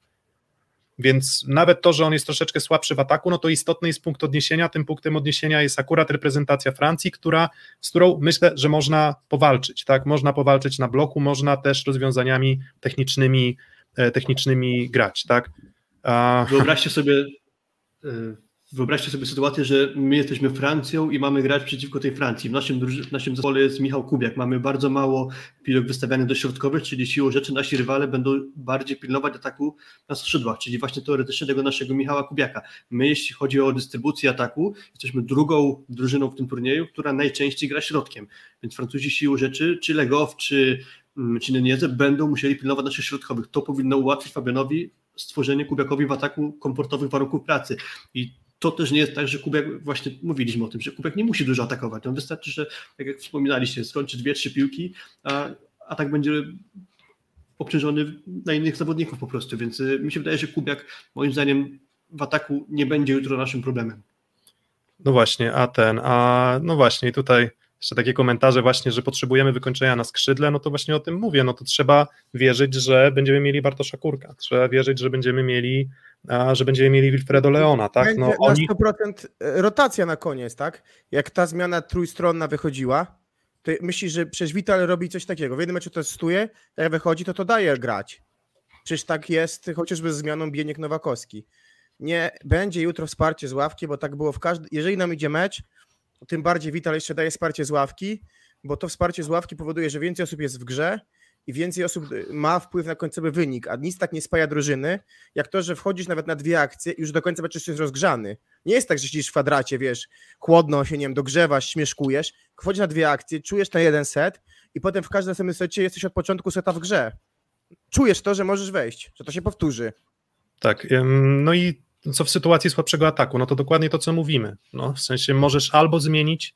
Więc nawet to, że on jest troszeczkę słabszy w ataku, no to istotny jest punkt odniesienia, tym punktem odniesienia jest akurat reprezentacja Francji, z którą myślę, że można powalczyć, tak? Można powalczyć na bloku, można też rozwiązaniami technicznymi grać, tak? Wyobraźcie sobie sytuację, że my jesteśmy Francją i mamy grać przeciwko tej Francji. W naszym zespole jest Michał Kubiak. Mamy bardzo mało piłek wystawianych do środkowych, czyli siłą rzeczy nasi rywale będą bardziej pilnować ataku na skrzydłach, czyli właśnie teoretycznie tego naszego Michała Kubiaka. My, jeśli chodzi o dystrybucję ataku, jesteśmy drugą drużyną w tym turnieju, która najczęściej gra środkiem. Więc Francuzi siłą rzeczy, czy Legow, czy Nenieze będą musieli pilnować naszych środkowych. To powinno ułatwić Fabianowi stworzenie Kubiakowi w ataku komfortowych warunków pracy. To też nie jest tak, że Kubiak, właśnie mówiliśmy o tym, że Kubiak nie musi dużo atakować. On wystarczy, że tak jak wspominaliście, skończy 2-3 piłki, a tak będzie obciążony na innych zawodników po prostu. Więc mi się wydaje, że Kubiak moim zdaniem w ataku nie będzie jutro naszym problemem. No właśnie, i tutaj jeszcze takie komentarze właśnie, że potrzebujemy wykończenia na skrzydle, no to właśnie o tym mówię, no to trzeba wierzyć, że będziemy mieli Bartosza Kurka, trzeba wierzyć, że będziemy mieli Wilfredo Leona, tak? No, na 100% rotacja na koniec, tak? Jak ta zmiana trójstronna wychodziła, to myślisz, że przecież Vital robi coś takiego, w jednym meczu testuje, jak wychodzi, to daje grać. Przecież tak jest, chociażby z zmianą Bieniek-Nowakowski. Nie będzie jutro wsparcie z ławki, bo tak było jeżeli nam idzie mecz, tym bardziej Vital jeszcze daje wsparcie z ławki, bo to wsparcie z ławki powoduje, że więcej osób jest w grze i więcej osób ma wpływ na końcowy wynik, a nic tak nie spaja drużyny, jak to, że wchodzisz nawet na 2 akcje i już do końca będziesz rozgrzany. Nie jest tak, że siedzisz w kwadracie, wiesz, chłodno się, nie wiem, dogrzewasz, śmieszkujesz, wchodzisz na 2 akcje, czujesz na 1 set i potem w każdym następnym secie jesteś od początku seta w grze. Czujesz to, że możesz wejść, że to się powtórzy. Tak, no i co w sytuacji słabszego ataku? No to dokładnie to, co mówimy. No, w sensie możesz albo zmienić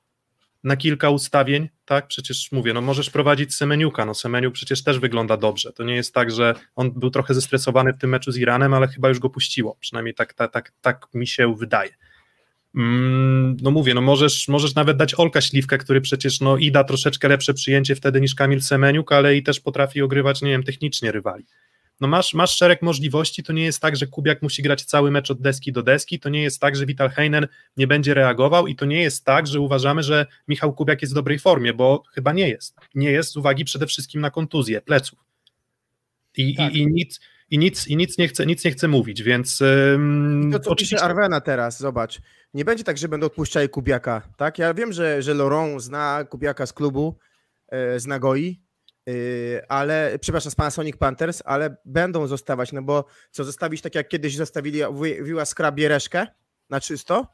na kilka ustawień, tak? Przecież mówię, no możesz prowadzić Semeniuka, no Semeniuk przecież też wygląda dobrze. To nie jest tak, że on był trochę zestresowany w tym meczu z Iranem, ale chyba już go puściło. Przynajmniej tak mi się wydaje. No mówię, no możesz nawet dać Olka Śliwkę, który przecież no i da troszeczkę lepsze przyjęcie wtedy niż Kamil Semeniuk, ale i też potrafi ogrywać, nie wiem, technicznie rywali. No masz szereg możliwości, to nie jest tak, że Kubiak musi grać cały mecz od deski do deski, to nie jest tak, że Vital Heinen nie będzie reagował i to nie jest tak, że uważamy, że Michał Kubiak jest w dobrej formie, bo chyba nie jest. Nie jest z uwagi przede wszystkim na kontuzję pleców. I nic nie chce mówić, więc... To co oczywiście... pisze Arwena teraz, zobacz, nie będzie tak, że będą odpuszczali Kubiaka, tak? Ja wiem, że Laurent zna Kubiaka z klubu, z Nagoi, ale, przepraszam, z Panasonic Panthers, ale będą zostawać, no bo co, zostawić tak jak kiedyś zostawili Villaskra Biereszkę na czysto,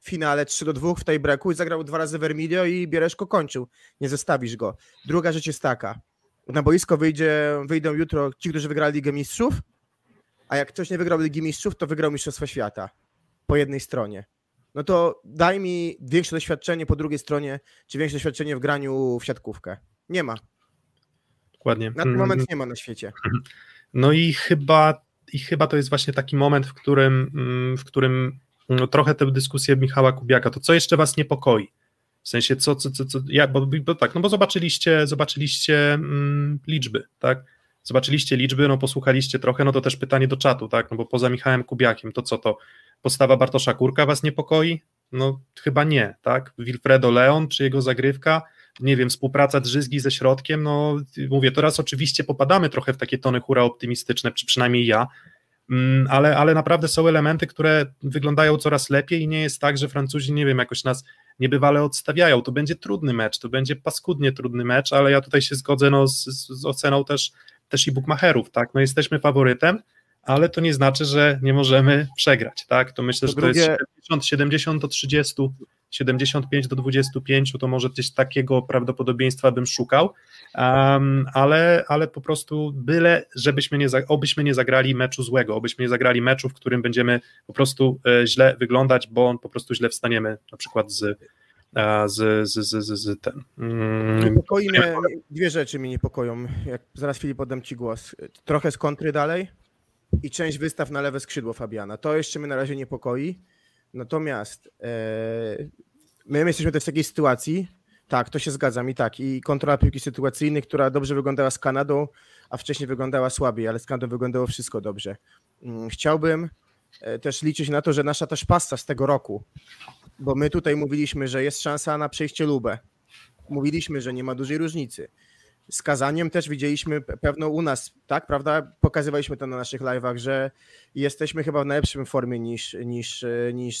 w finale 3-2 w tej breaku i zagrał dwa razy Vermilio i Biereszko kończył, nie zostawisz go. Druga rzecz jest taka, na boisko wyjdą jutro ci, którzy wygrali Ligę Mistrzów, a jak ktoś nie wygrał Ligi Mistrzów, to wygrał Mistrzostwa Świata po jednej stronie. No to daj mi większe doświadczenie po drugiej stronie, czy większe doświadczenie w graniu w siatkówkę. Nie ma. Dokładnie. Na ten moment nie ma na świecie. No i chyba to jest właśnie taki moment, w którym no trochę tę dyskusję Michała Kubiaka, to co jeszcze was niepokoi? W sensie co ja, bo tak, no bo zobaczyliście liczby, tak? Zobaczyliście liczby, no posłuchaliście trochę, no to też pytanie do czatu, tak? No bo poza Michałem Kubiakiem, to co to? Postawa Bartosza Kurka was niepokoi? No chyba nie, tak? Wilfredo Leon, czy jego zagrywka? Nie wiem, współpraca Drzyzgi ze środkiem, no mówię, teraz oczywiście popadamy trochę w takie tony hura optymistyczne, czy przynajmniej ja, ale naprawdę są elementy, które wyglądają coraz lepiej i nie jest tak, że Francuzi, nie wiem, jakoś nas niebywale odstawiają. To będzie trudny mecz, to będzie paskudnie trudny mecz, ale ja tutaj się zgodzę no, z oceną też i bukmacherów, tak? No jesteśmy faworytem, ale to nie znaczy, że nie możemy przegrać, tak? To myślę, że to jest 70 do 30, 75 do 25, to może gdzieś takiego prawdopodobieństwa bym szukał, ale po prostu byle, żebyśmy obyśmy nie zagrali meczu złego, obyśmy nie zagrali meczu, w którym będziemy po prostu źle wyglądać, bo po prostu źle wstaniemy na przykład Dwie rzeczy mnie niepokoją. Zaraz Filip, oddam ci głos. Trochę z kontry dalej i część wystaw na lewe skrzydło Fabiana. To jeszcze mnie na razie niepokoi. Natomiast my jesteśmy też w takiej sytuacji, tak, to się zgadzam i tak, i kontrola piłki sytuacyjnej, która dobrze wyglądała z Kanadą, a wcześniej wyglądała słabiej, ale z Kanadą wyglądało wszystko dobrze. Chciałbym też liczyć na to, że nasza też pasta z tego roku, bo my tutaj mówiliśmy, że jest szansa na przejście Lubę. Mówiliśmy, że nie ma dużej różnicy. Z Kazaniem też widzieliśmy pewno u nas, tak, prawda? Pokazywaliśmy to na naszych live'ach, że jesteśmy chyba w najlepszym formie niż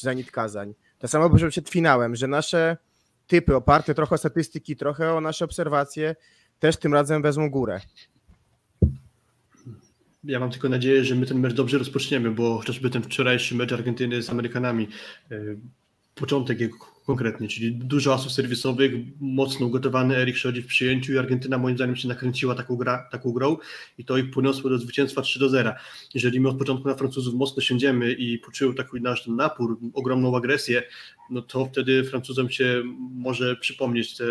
Zenit Kazań. To samo było przed finałem, że nasze typy oparte trochę o statystyki, trochę o nasze obserwacje też tym razem wezmą górę. Ja mam tylko nadzieję, że my ten mecz dobrze rozpoczniemy, bo chociażby ten wczorajszy mecz Argentyny z Amerykanami, początek jego konkretnie, czyli dużo asów serwisowych, mocno ugotowany Erik Schodzi w przyjęciu i Argentyna moim zdaniem się nakręciła taką grą i to ich poniosło do zwycięstwa 3-0. Jeżeli my od początku na Francuzów mocno siędziemy i poczują taki nasz napór, ogromną agresję, no to wtedy Francuzom się może przypomnieć te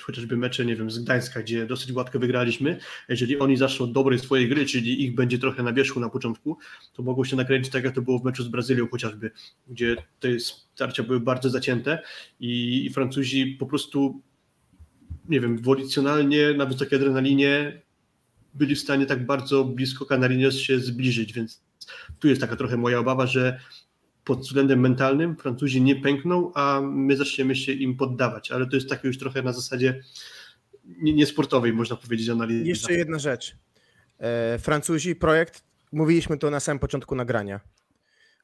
chociażby mecze, nie wiem, z Gdańska, gdzie dosyć gładko wygraliśmy. Jeżeli oni zaczną od dobrej swojej gry, czyli ich będzie trochę na wierzchu na początku, to mogą się nakręcić tak, jak to było w meczu z Brazylią chociażby, gdzie te starcia były bardzo zacięte i Francuzi po prostu, nie wiem, wolicjonalnie, na wysokiej adrenalinie byli w stanie tak bardzo blisko Canarinos się zbliżyć, więc tu jest taka trochę moja obawa, że pod względem mentalnym Francuzi nie pękną, a my zaczniemy się im poddawać, ale to jest takie już trochę na zasadzie niesportowej, można powiedzieć, analizy. Jeszcze jedna rzecz. Francuzi, projekt, mówiliśmy to na samym początku nagrania.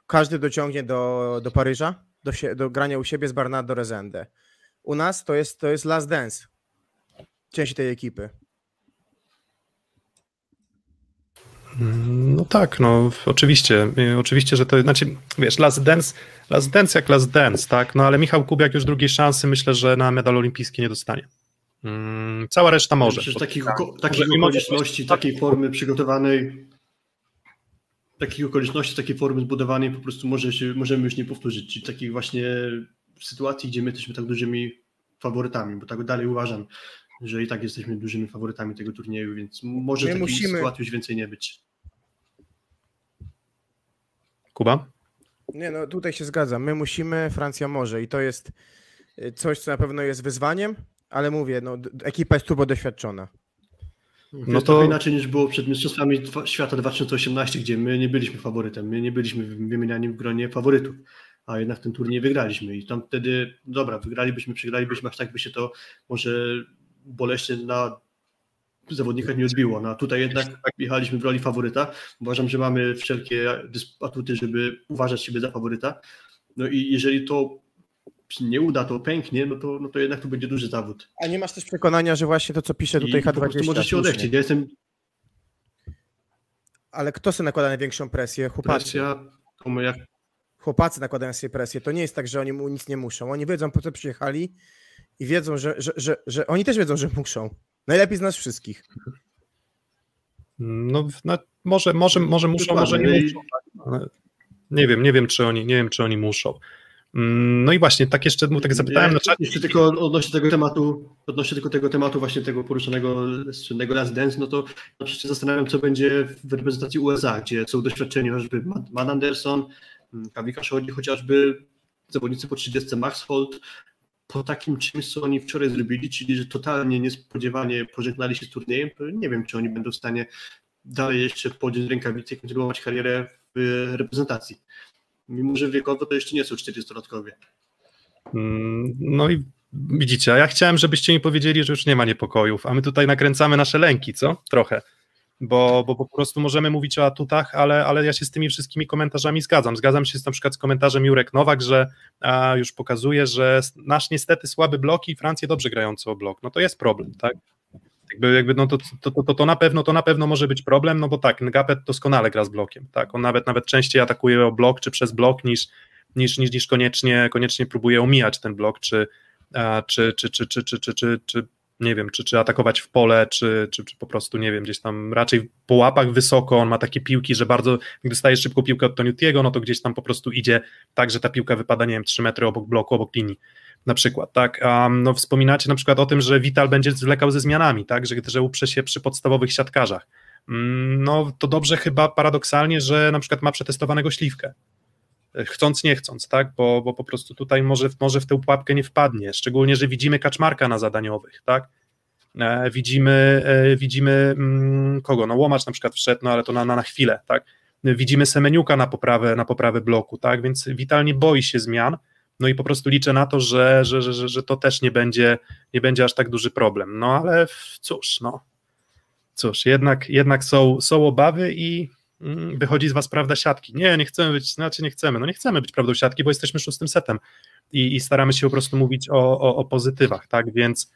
Każdy dociągnie do Paryża, do grania u siebie z Bernardo Rezende. U nas to jest last dance części tej ekipy. No tak, no oczywiście, że to, znaczy, wiesz, last dance jak last dance, tak, no ale Michał Kubiak już drugiej szansy myślę, że na medal olimpijski nie dostanie. Cała reszta może. Przecież takich okoliczności, takiej formy zbudowanej po prostu możemy już nie powtórzyć, czyli takich właśnie sytuacji, gdzie my jesteśmy tak dużymi faworytami, bo tak dalej uważam, że i tak jesteśmy dużymi faworytami tego turnieju, więc może takich sytuacji już więcej nie być. Kuba? Nie, no tutaj się zgadzam. My musimy, Francja może i to jest coś, co na pewno jest wyzwaniem, ale mówię, no ekipa jest turbo doświadczona. No to inaczej niż było przed Mistrzostwami Świata 2018, gdzie my nie byliśmy faworytem, my nie byliśmy wymieniani w gronie faworytów, a jednak ten turniej wygraliśmy i tam wtedy, dobra, wygralibyśmy, przegralibyśmy, aż tak by się to może boleśnie na zawodnikach nie odbiło. No, tutaj jednak jechaliśmy w roli faworyta. Uważam, że mamy wszelkie atuty, żeby uważać siebie za faworyta. No i jeżeli to się nie uda, to pęknie, no to jednak to będzie duży zawód. A nie masz też przekonania, że właśnie to, co pisze tutaj H20... po prostu może się odechcieć. Ja jestem... Ale kto sobie nakłada największą presję? Chłopacy. Presja, to moja... Chłopacy nakładają sobie presję. To nie jest tak, że oni mu nic nie muszą. Oni wiedzą, po co przyjechali i wiedzą, że oni też wiedzą, że muszą. Najlepiej z nas wszystkich. No może muszą, może nie muszą. Nie wiem, czy oni muszą. No i właśnie, tak jeszcze tak zapytałem na czacie. Jeszcze tylko odnośnie tego tematu właśnie tego poruszonego słynnego Last Dance, no to się zastanawiam, co będzie w reprezentacji USA, gdzie są doświadczeni chociażby Matt Anderson, Kawika Szodzi, chociażby zawodnicy po 30, Max Holt. Po takim czymś, co oni wczoraj zrobili, czyli że totalnie niespodziewanie pożegnali się z turniejem, to nie wiem, czy oni będą w stanie dalej jeszcze podjąć rękawice i kontynuować karierę w reprezentacji. Mimo że wiekowo to jeszcze nie są 40-latkowie. No i widzicie, a ja chciałem, żebyście mi powiedzieli, że już nie ma niepokojów, a my tutaj nakręcamy nasze lęki, co? Trochę. Bo po prostu możemy mówić o atutach, ale ja się z tymi wszystkimi komentarzami zgadzam. Zgadzam się na przykład z komentarzem Jurek Nowak, że już pokazuje, że nasz niestety słaby blok i Francję dobrze grający o blok. No to jest problem, tak? To na pewno może być problem, no bo tak, Ngapet doskonale gra z blokiem, tak? On nawet częściej atakuje o blok czy przez blok niż koniecznie próbuje omijać ten blok, czy nie wiem, czy atakować w pole, czy po prostu, nie wiem, gdzieś tam raczej po łapach wysoko, on ma takie piłki, że bardzo, gdy dostaje szybką piłkę od Toniutiego, no to gdzieś tam po prostu idzie tak, że ta piłka wypada, nie wiem, 3 metry obok bloku, obok linii, na przykład, tak, no wspominacie na przykład o tym, że Vital będzie zwlekał ze zmianami, tak, że uprze się przy podstawowych siatkarzach, no to dobrze chyba paradoksalnie, że na przykład ma przetestowanego Śliwkę, chcąc nie chcąc, tak, bo po prostu tutaj może w tę pułapkę nie wpadnie, szczególnie, że widzimy Kaczmarka na zadaniowych, tak, widzimy kogo, no Łomacz na przykład wszedł, no ale to na chwilę, tak, widzimy Semeniuka na poprawę bloku, tak, więc Vital nie boi się zmian, no i po prostu liczę na to, że to też nie będzie aż tak duży problem, no ale cóż, jednak są obawy i wychodzi z was prawda siatki. Nie chcemy być prawdą siatki, bo jesteśmy 6. setem i staramy się po prostu mówić o pozytywach, tak, więc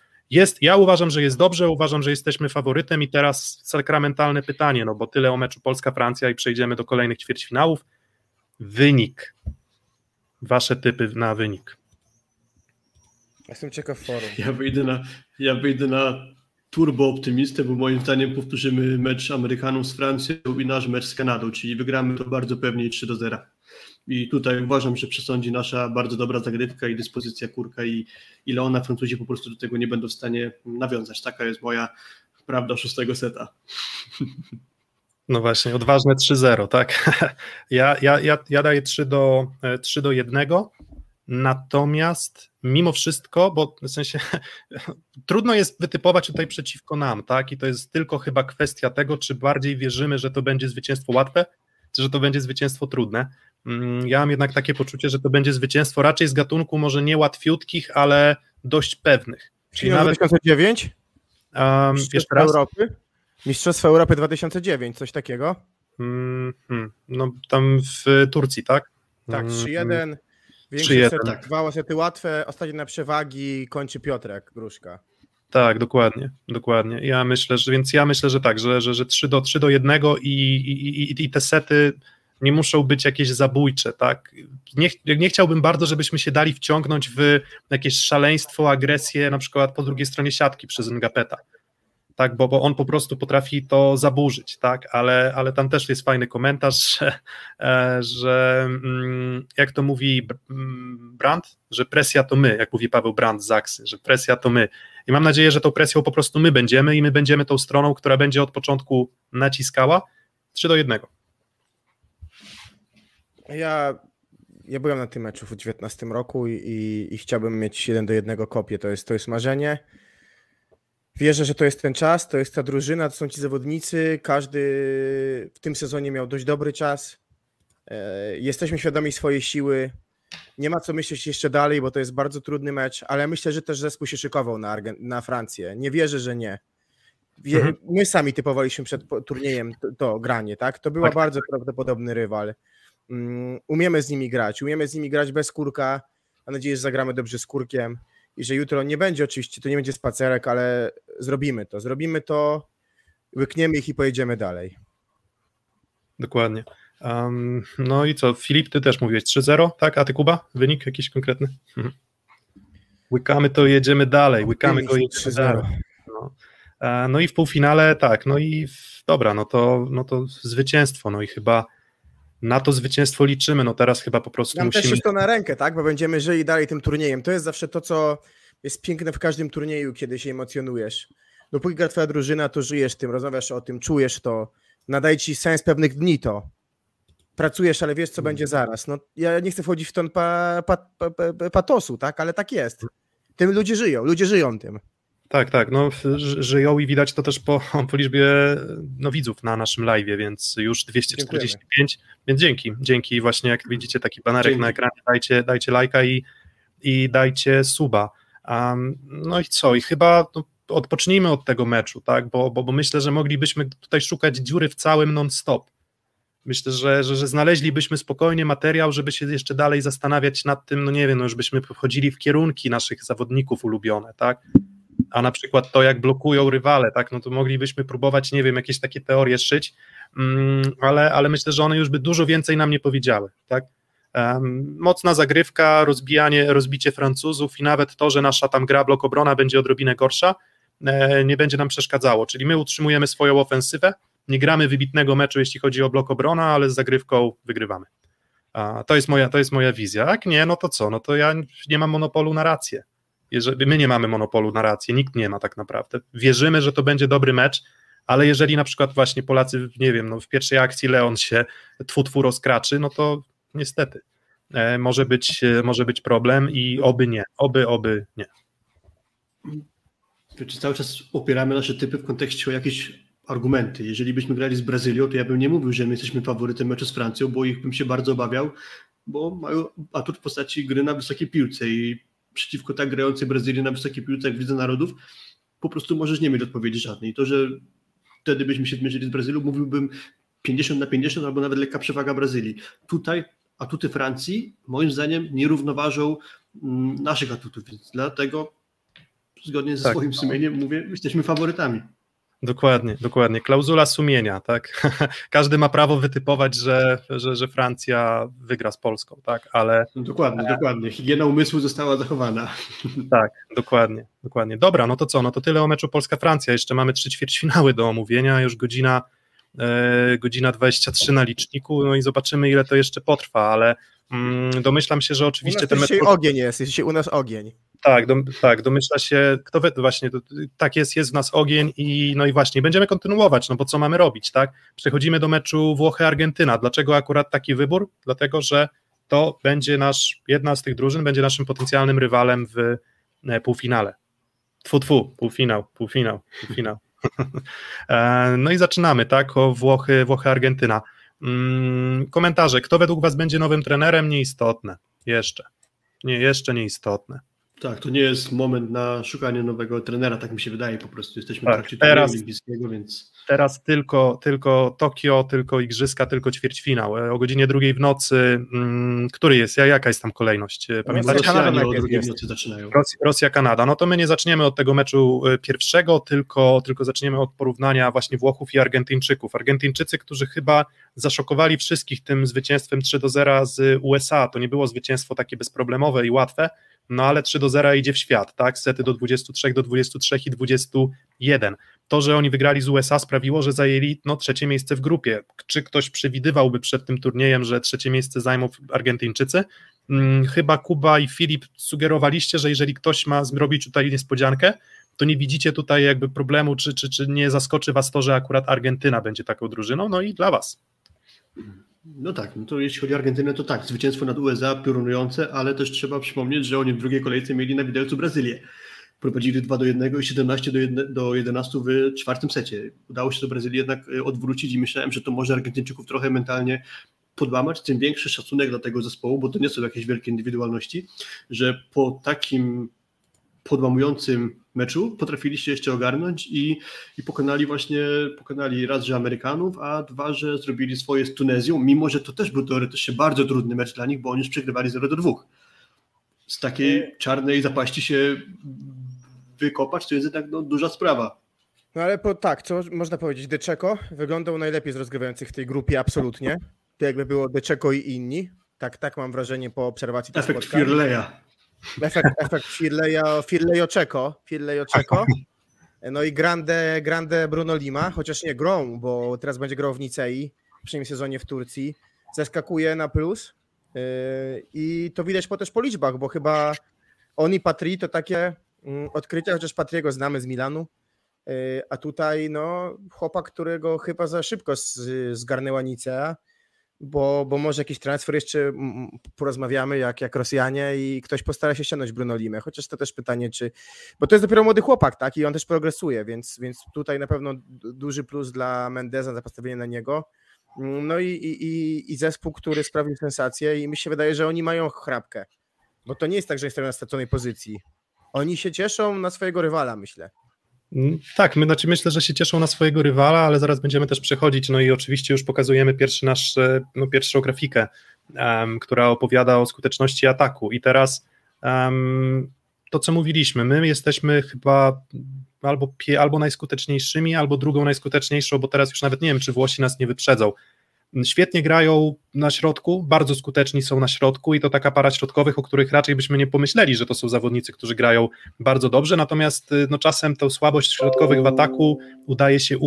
ja uważam, że jest dobrze, uważam, że jesteśmy faworytem i teraz sakramentalne pytanie, no bo tyle o meczu Polska-Francja i przejdziemy do kolejnych ćwierćfinałów. Wynik. Wasze typy na wynik. Jestem ciekaw forum. Ja wyjdę na turbo optymistę, bo moim zdaniem powtórzymy mecz Amerykanów z Francją i nasz mecz z Kanadą, czyli wygramy to bardzo pewnie 3-0. I tutaj uważam, że przesądzi nasza bardzo dobra zagrywka i dyspozycja Kurka i Leona. Francuzi po prostu do tego nie będą w stanie nawiązać. Taka jest moja prawda 6. seta. No właśnie, odważne 3-0, tak? Ja daję 3-1, natomiast mimo wszystko, bo w sensie trudno jest wytypować tutaj przeciwko nam, tak? I to jest tylko chyba kwestia tego, czy bardziej wierzymy, że to będzie zwycięstwo łatwe, czy że to będzie zwycięstwo trudne. Ja mam jednak takie poczucie, że to będzie zwycięstwo raczej z gatunku może nie łatwiutkich, ale dość pewnych. Czyli nawet 2009? Mistrzostwo Europy? Mistrzostwo Europy 2009, coś takiego? No tam w Turcji, tak? Tak, 3-1, większość setów, 2 sety łatwe, ostatnie na przewagi kończy Piotrek Gruszka. Tak, dokładnie. Ja myślę, że tak, że 3-1 i te sety nie muszą być jakieś zabójcze, tak? Nie chciałbym bardzo, żebyśmy się dali wciągnąć w jakieś szaleństwo, agresję, na przykład po drugiej stronie siatki przez Ngapeta, tak? Bo on po prostu potrafi to zaburzyć, tak? Ale tam też jest fajny komentarz, że jak to mówi Brandt, że presja to my, jak mówi Paweł Brandt z Zaksy, że presja to my. I mam nadzieję, że tą presją po prostu my będziemy i my będziemy tą stroną, która będzie od początku naciskała. 3-1. Ja byłem na tym meczu w 2019 roku i chciałbym mieć 1-1 kopię, to jest marzenie. Wierzę, że to jest ten czas, to jest ta drużyna, to są ci zawodnicy, każdy w tym sezonie miał dość dobry czas, jesteśmy świadomi swojej siły, nie ma co myśleć jeszcze dalej, bo to jest bardzo trudny mecz, ale myślę, że też zespół się szykował na Francję, nie wierzę, że nie. My sami typowaliśmy przed turniejem to granie, tak? To była bardzo prawdopodobny rywal. Umiemy z nimi grać bez Kurka, Mam nadzieję, że zagramy dobrze z Kurkiem i że jutro nie będzie oczywiście, to nie będzie spacerek, ale zrobimy to, łykniemy ich i pojedziemy dalej. Dokładnie. No i co, Filip, ty też mówiłeś 3-0, tak? A ty, Kuba? Wynik jakiś konkretny? Łykamy to, jedziemy dalej, łykamy go, jedziemy dalej. No i w półfinale, tak, no i dobra, no to zwycięstwo, no i chyba na to zwycięstwo liczymy, no teraz chyba po prostu musimy... Nam też jest to na rękę, tak, bo będziemy żyli dalej tym turniejem, to jest zawsze to, co jest piękne w każdym turnieju, kiedy się emocjonujesz. Dopóki gra twoja drużyna, to żyjesz tym, rozmawiasz o tym, czujesz to, nadaje ci sens pewnych dni to, pracujesz, ale wiesz, co będzie zaraz. No, ja nie chcę wchodzić w ton patosu, tak, ale tak jest. Tym ludzie żyją tym. Tak, tak, no żyją i widać to też po liczbie widzów na naszym live'ie, więc już 245, więc dzięki właśnie, jak widzicie taki banerek na ekranie, dajcie lajka i dajcie suba. No i co, i chyba odpocznijmy od tego meczu, tak, bo myślę, że moglibyśmy tutaj szukać dziury w całym non-stop. Myślę, że znaleźlibyśmy spokojnie materiał, żeby się jeszcze dalej zastanawiać nad tym, już byśmy wchodzili w kierunki naszych zawodników ulubione, tak? A na przykład to, jak blokują rywale, tak, no to moglibyśmy próbować, jakieś takie teorie szyć, ale myślę, że one już by dużo więcej nam nie powiedziały, tak? Mocna zagrywka, rozbicie Francuzów i nawet to, że nasza tam gra blok-obrona będzie odrobinę gorsza, nie będzie nam przeszkadzało, czyli my utrzymujemy swoją ofensywę, nie gramy wybitnego meczu, jeśli chodzi o blok obrona, ale z zagrywką wygrywamy. To jest moja wizja. Jak nie, no to co? No to ja nie mam monopolu na rację. My nie mamy monopolu na rację, nikt nie ma tak naprawdę. Wierzymy, że to będzie dobry mecz, ale jeżeli na przykład właśnie Polacy, w pierwszej akcji Leon się tfu rozkraczy, no to niestety może być problem i oby nie. Czy cały czas opieramy nasze typy w kontekście o jakieś argumenty. Jeżeli byśmy grali z Brazylią, to ja bym nie mówił, że my jesteśmy faworytem meczu z Francją, bo ich bym się bardzo obawiał, bo mają atut w postaci gry na wysokiej piłce i przeciwko tak grającej Brazylii na wysokiej piłce, jak widzę narodów, po prostu możesz nie mieć odpowiedzi żadnej. To, że wtedy byśmy się zmierzyli z Brazylią, mówiłbym 50-50 albo nawet lekka przewaga Brazylii. Tutaj atuty Francji moim zdaniem nie równoważą naszych atutów, więc dlatego zgodnie ze swoim sumieniem mówię, jesteśmy faworytami. Dokładnie. Klauzula sumienia, tak? Każdy ma prawo wytypować, że Francja wygra z Polską, tak? Ale... Dokładnie. Higiena umysłu została zachowana. Tak, dokładnie. Dobra, no to co? No to tyle o meczu Polska-Francja. Jeszcze mamy 3 ćwierćfinały do omówienia, już godzina 23 na liczniku, no i zobaczymy, ile to jeszcze potrwa, ale domyślam się, że oczywiście ten mecz... U nas ogień. Tak, domyśla się, jest w nas ogień i no i właśnie będziemy kontynuować, no bo co mamy robić, tak? Przechodzimy do meczu Włochy-Argentyna. Dlaczego akurat taki wybór? Dlatego, że to będzie jedna z tych drużyn, będzie naszym potencjalnym rywalem w półfinale. Półfinał. No i zaczynamy, tak? O Włochy-Argentyna. Komentarze. Kto według was będzie nowym trenerem? Nieistotne. Jeszcze nieistotne. Tak, to nie jest moment na szukanie nowego trenera, tak mi się wydaje, po prostu jesteśmy w trakcie turnieju olimpijskiego, więc... Teraz tylko Tokio, tylko igrzyska, tylko ćwierćfinał. O godzinie 2 w nocy, który jest, jaka jest tam kolejność? Pamiętacie? Rosjanie o 2 w nocy zaczynają. Rosja, Kanada. No to my nie zaczniemy od tego meczu pierwszego, tylko zaczniemy od porównania właśnie Włochów i Argentyńczyków. Argentyńczycy, którzy chyba zaszokowali wszystkich tym zwycięstwem 3-0 z USA. To nie było zwycięstwo takie bezproblemowe i łatwe, no ale 3-0 idzie w świat, tak? Sety do 23, do 23 i 21. To, że oni wygrali z USA, sprawiło, że zajęli 3 miejsce w grupie. Czy ktoś przewidywałby przed tym turniejem, że 3 miejsce zajmą Argentyńczycy? Chyba Kuba i Filip sugerowaliście, że jeżeli ktoś ma zrobić tutaj niespodziankę, to nie widzicie tutaj jakby problemu, czy nie zaskoczy was to, że akurat Argentyna będzie taką drużyną, no i dla was. No tak, no to jeśli chodzi o Argentynę, to tak, zwycięstwo nad USA piorunujące, ale też trzeba przypomnieć, że oni w drugiej kolejce mieli na widelcu Brazylię. Prowadzili 2-1 i 17-11 w czwartym secie. Udało się do Brazylii jednak odwrócić i myślałem, że to może Argentyńczyków trochę mentalnie podłamać, tym większy szacunek dla tego zespołu, bo to nie są jakieś wielkie indywidualności, że po takim podłamującym meczu potrafili się jeszcze ogarnąć i pokonali raz, że Amerykanów, a 2, że zrobili swoje z Tunezją, mimo że to też był teoretycznie bardzo trudny mecz dla nich, bo oni już przegrywali 0-2. z takiej czarnej zapaści się wykopać, to jest jednak no, duża sprawa. No ale tak, co można powiedzieć, De Cecco wyglądał najlepiej z rozgrywających w tej grupie, absolutnie. To jakby było De Cecco i inni. Tak mam wrażenie po obserwacji. Efekt Firleja. Efekt Firlejo Cecco. No i grande Bruno Lima, chociaż nie grą, bo teraz będzie grał w Nicei, w przyszłym sezonie w Turcji. Zaskakuje na plus i to widać też po liczbach, bo chyba on i Patry to takie odkrycia, chociaż Patry'ego znamy z Milanu, a tutaj no chłopak, którego chyba za szybko zgarnęła Nicea, bo może jakiś transfer jeszcze porozmawiamy jak Rosjanie i ktoś postara się ściągnąć Bruno Limę, chociaż to też pytanie, czy... Bo to jest dopiero młody chłopak, tak? I on też progresuje, więc tutaj na pewno duży plus dla Mendeza za postawienie na niego. No i zespół, który sprawił sensację i mi się wydaje, że oni mają chrapkę, bo to nie jest tak, że jesteśmy na straconej pozycji. Oni się cieszą na swojego rywala, myślę. Tak, myślę, że się cieszą na swojego rywala, ale zaraz będziemy też przechodzić, no i oczywiście już pokazujemy pierwszą grafikę, która opowiada o skuteczności ataku i teraz to, co mówiliśmy, my jesteśmy chyba albo najskuteczniejszymi, albo drugą najskuteczniejszą, bo teraz już nawet nie wiem, czy Włosi nas nie wyprzedzą. Świetnie grają na środku, bardzo skuteczni są na środku i to taka para środkowych, o których raczej byśmy nie pomyśleli, że to są zawodnicy, którzy grają bardzo dobrze, natomiast no, czasem tę słabość środkowych w ataku udaje się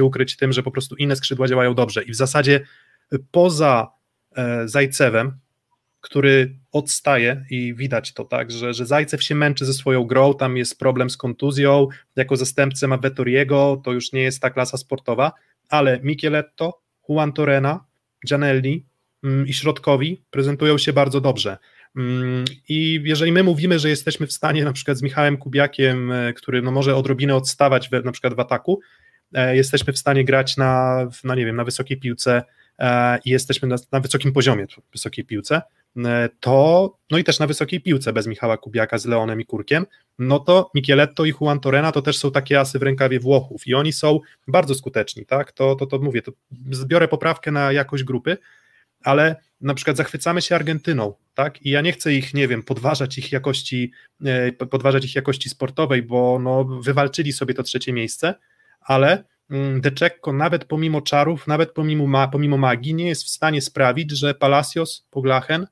ukryć tym, że po prostu inne skrzydła działają dobrze i w zasadzie poza Zajcewem, który odstaje i widać to, tak, że Zajcew się męczy ze swoją grą, tam jest problem z kontuzją, jako zastępcę ma Vettoriego, to już nie jest ta klasa sportowa, ale Micheletto, Juan Torena, Gianelli i środkowi prezentują się bardzo dobrze. I jeżeli my mówimy, że jesteśmy w stanie na przykład z Michałem Kubiakiem, który no, może odrobinę odstawać na przykład w ataku, jesteśmy w stanie grać na nie wiem, na wysokiej piłce i jesteśmy na wysokim poziomie wysokiej piłce, to, no i też na wysokiej piłce bez Michała Kubiaka z Leonem i Kurkiem, no to Micheletto i Juan Torena to też są takie asy w rękawie Włochów i oni są bardzo skuteczni, tak, to mówię, to zbiorę poprawkę na jakość grupy, ale na przykład zachwycamy się Argentyną, tak, i ja nie chcę ich, nie wiem, podważać ich jakości sportowej, bo no, wywalczyli sobie to trzecie miejsce, ale De Cecco nawet pomimo czarów, nawet pomimo magii nie jest w stanie sprawić, że Palacios, Poglachen,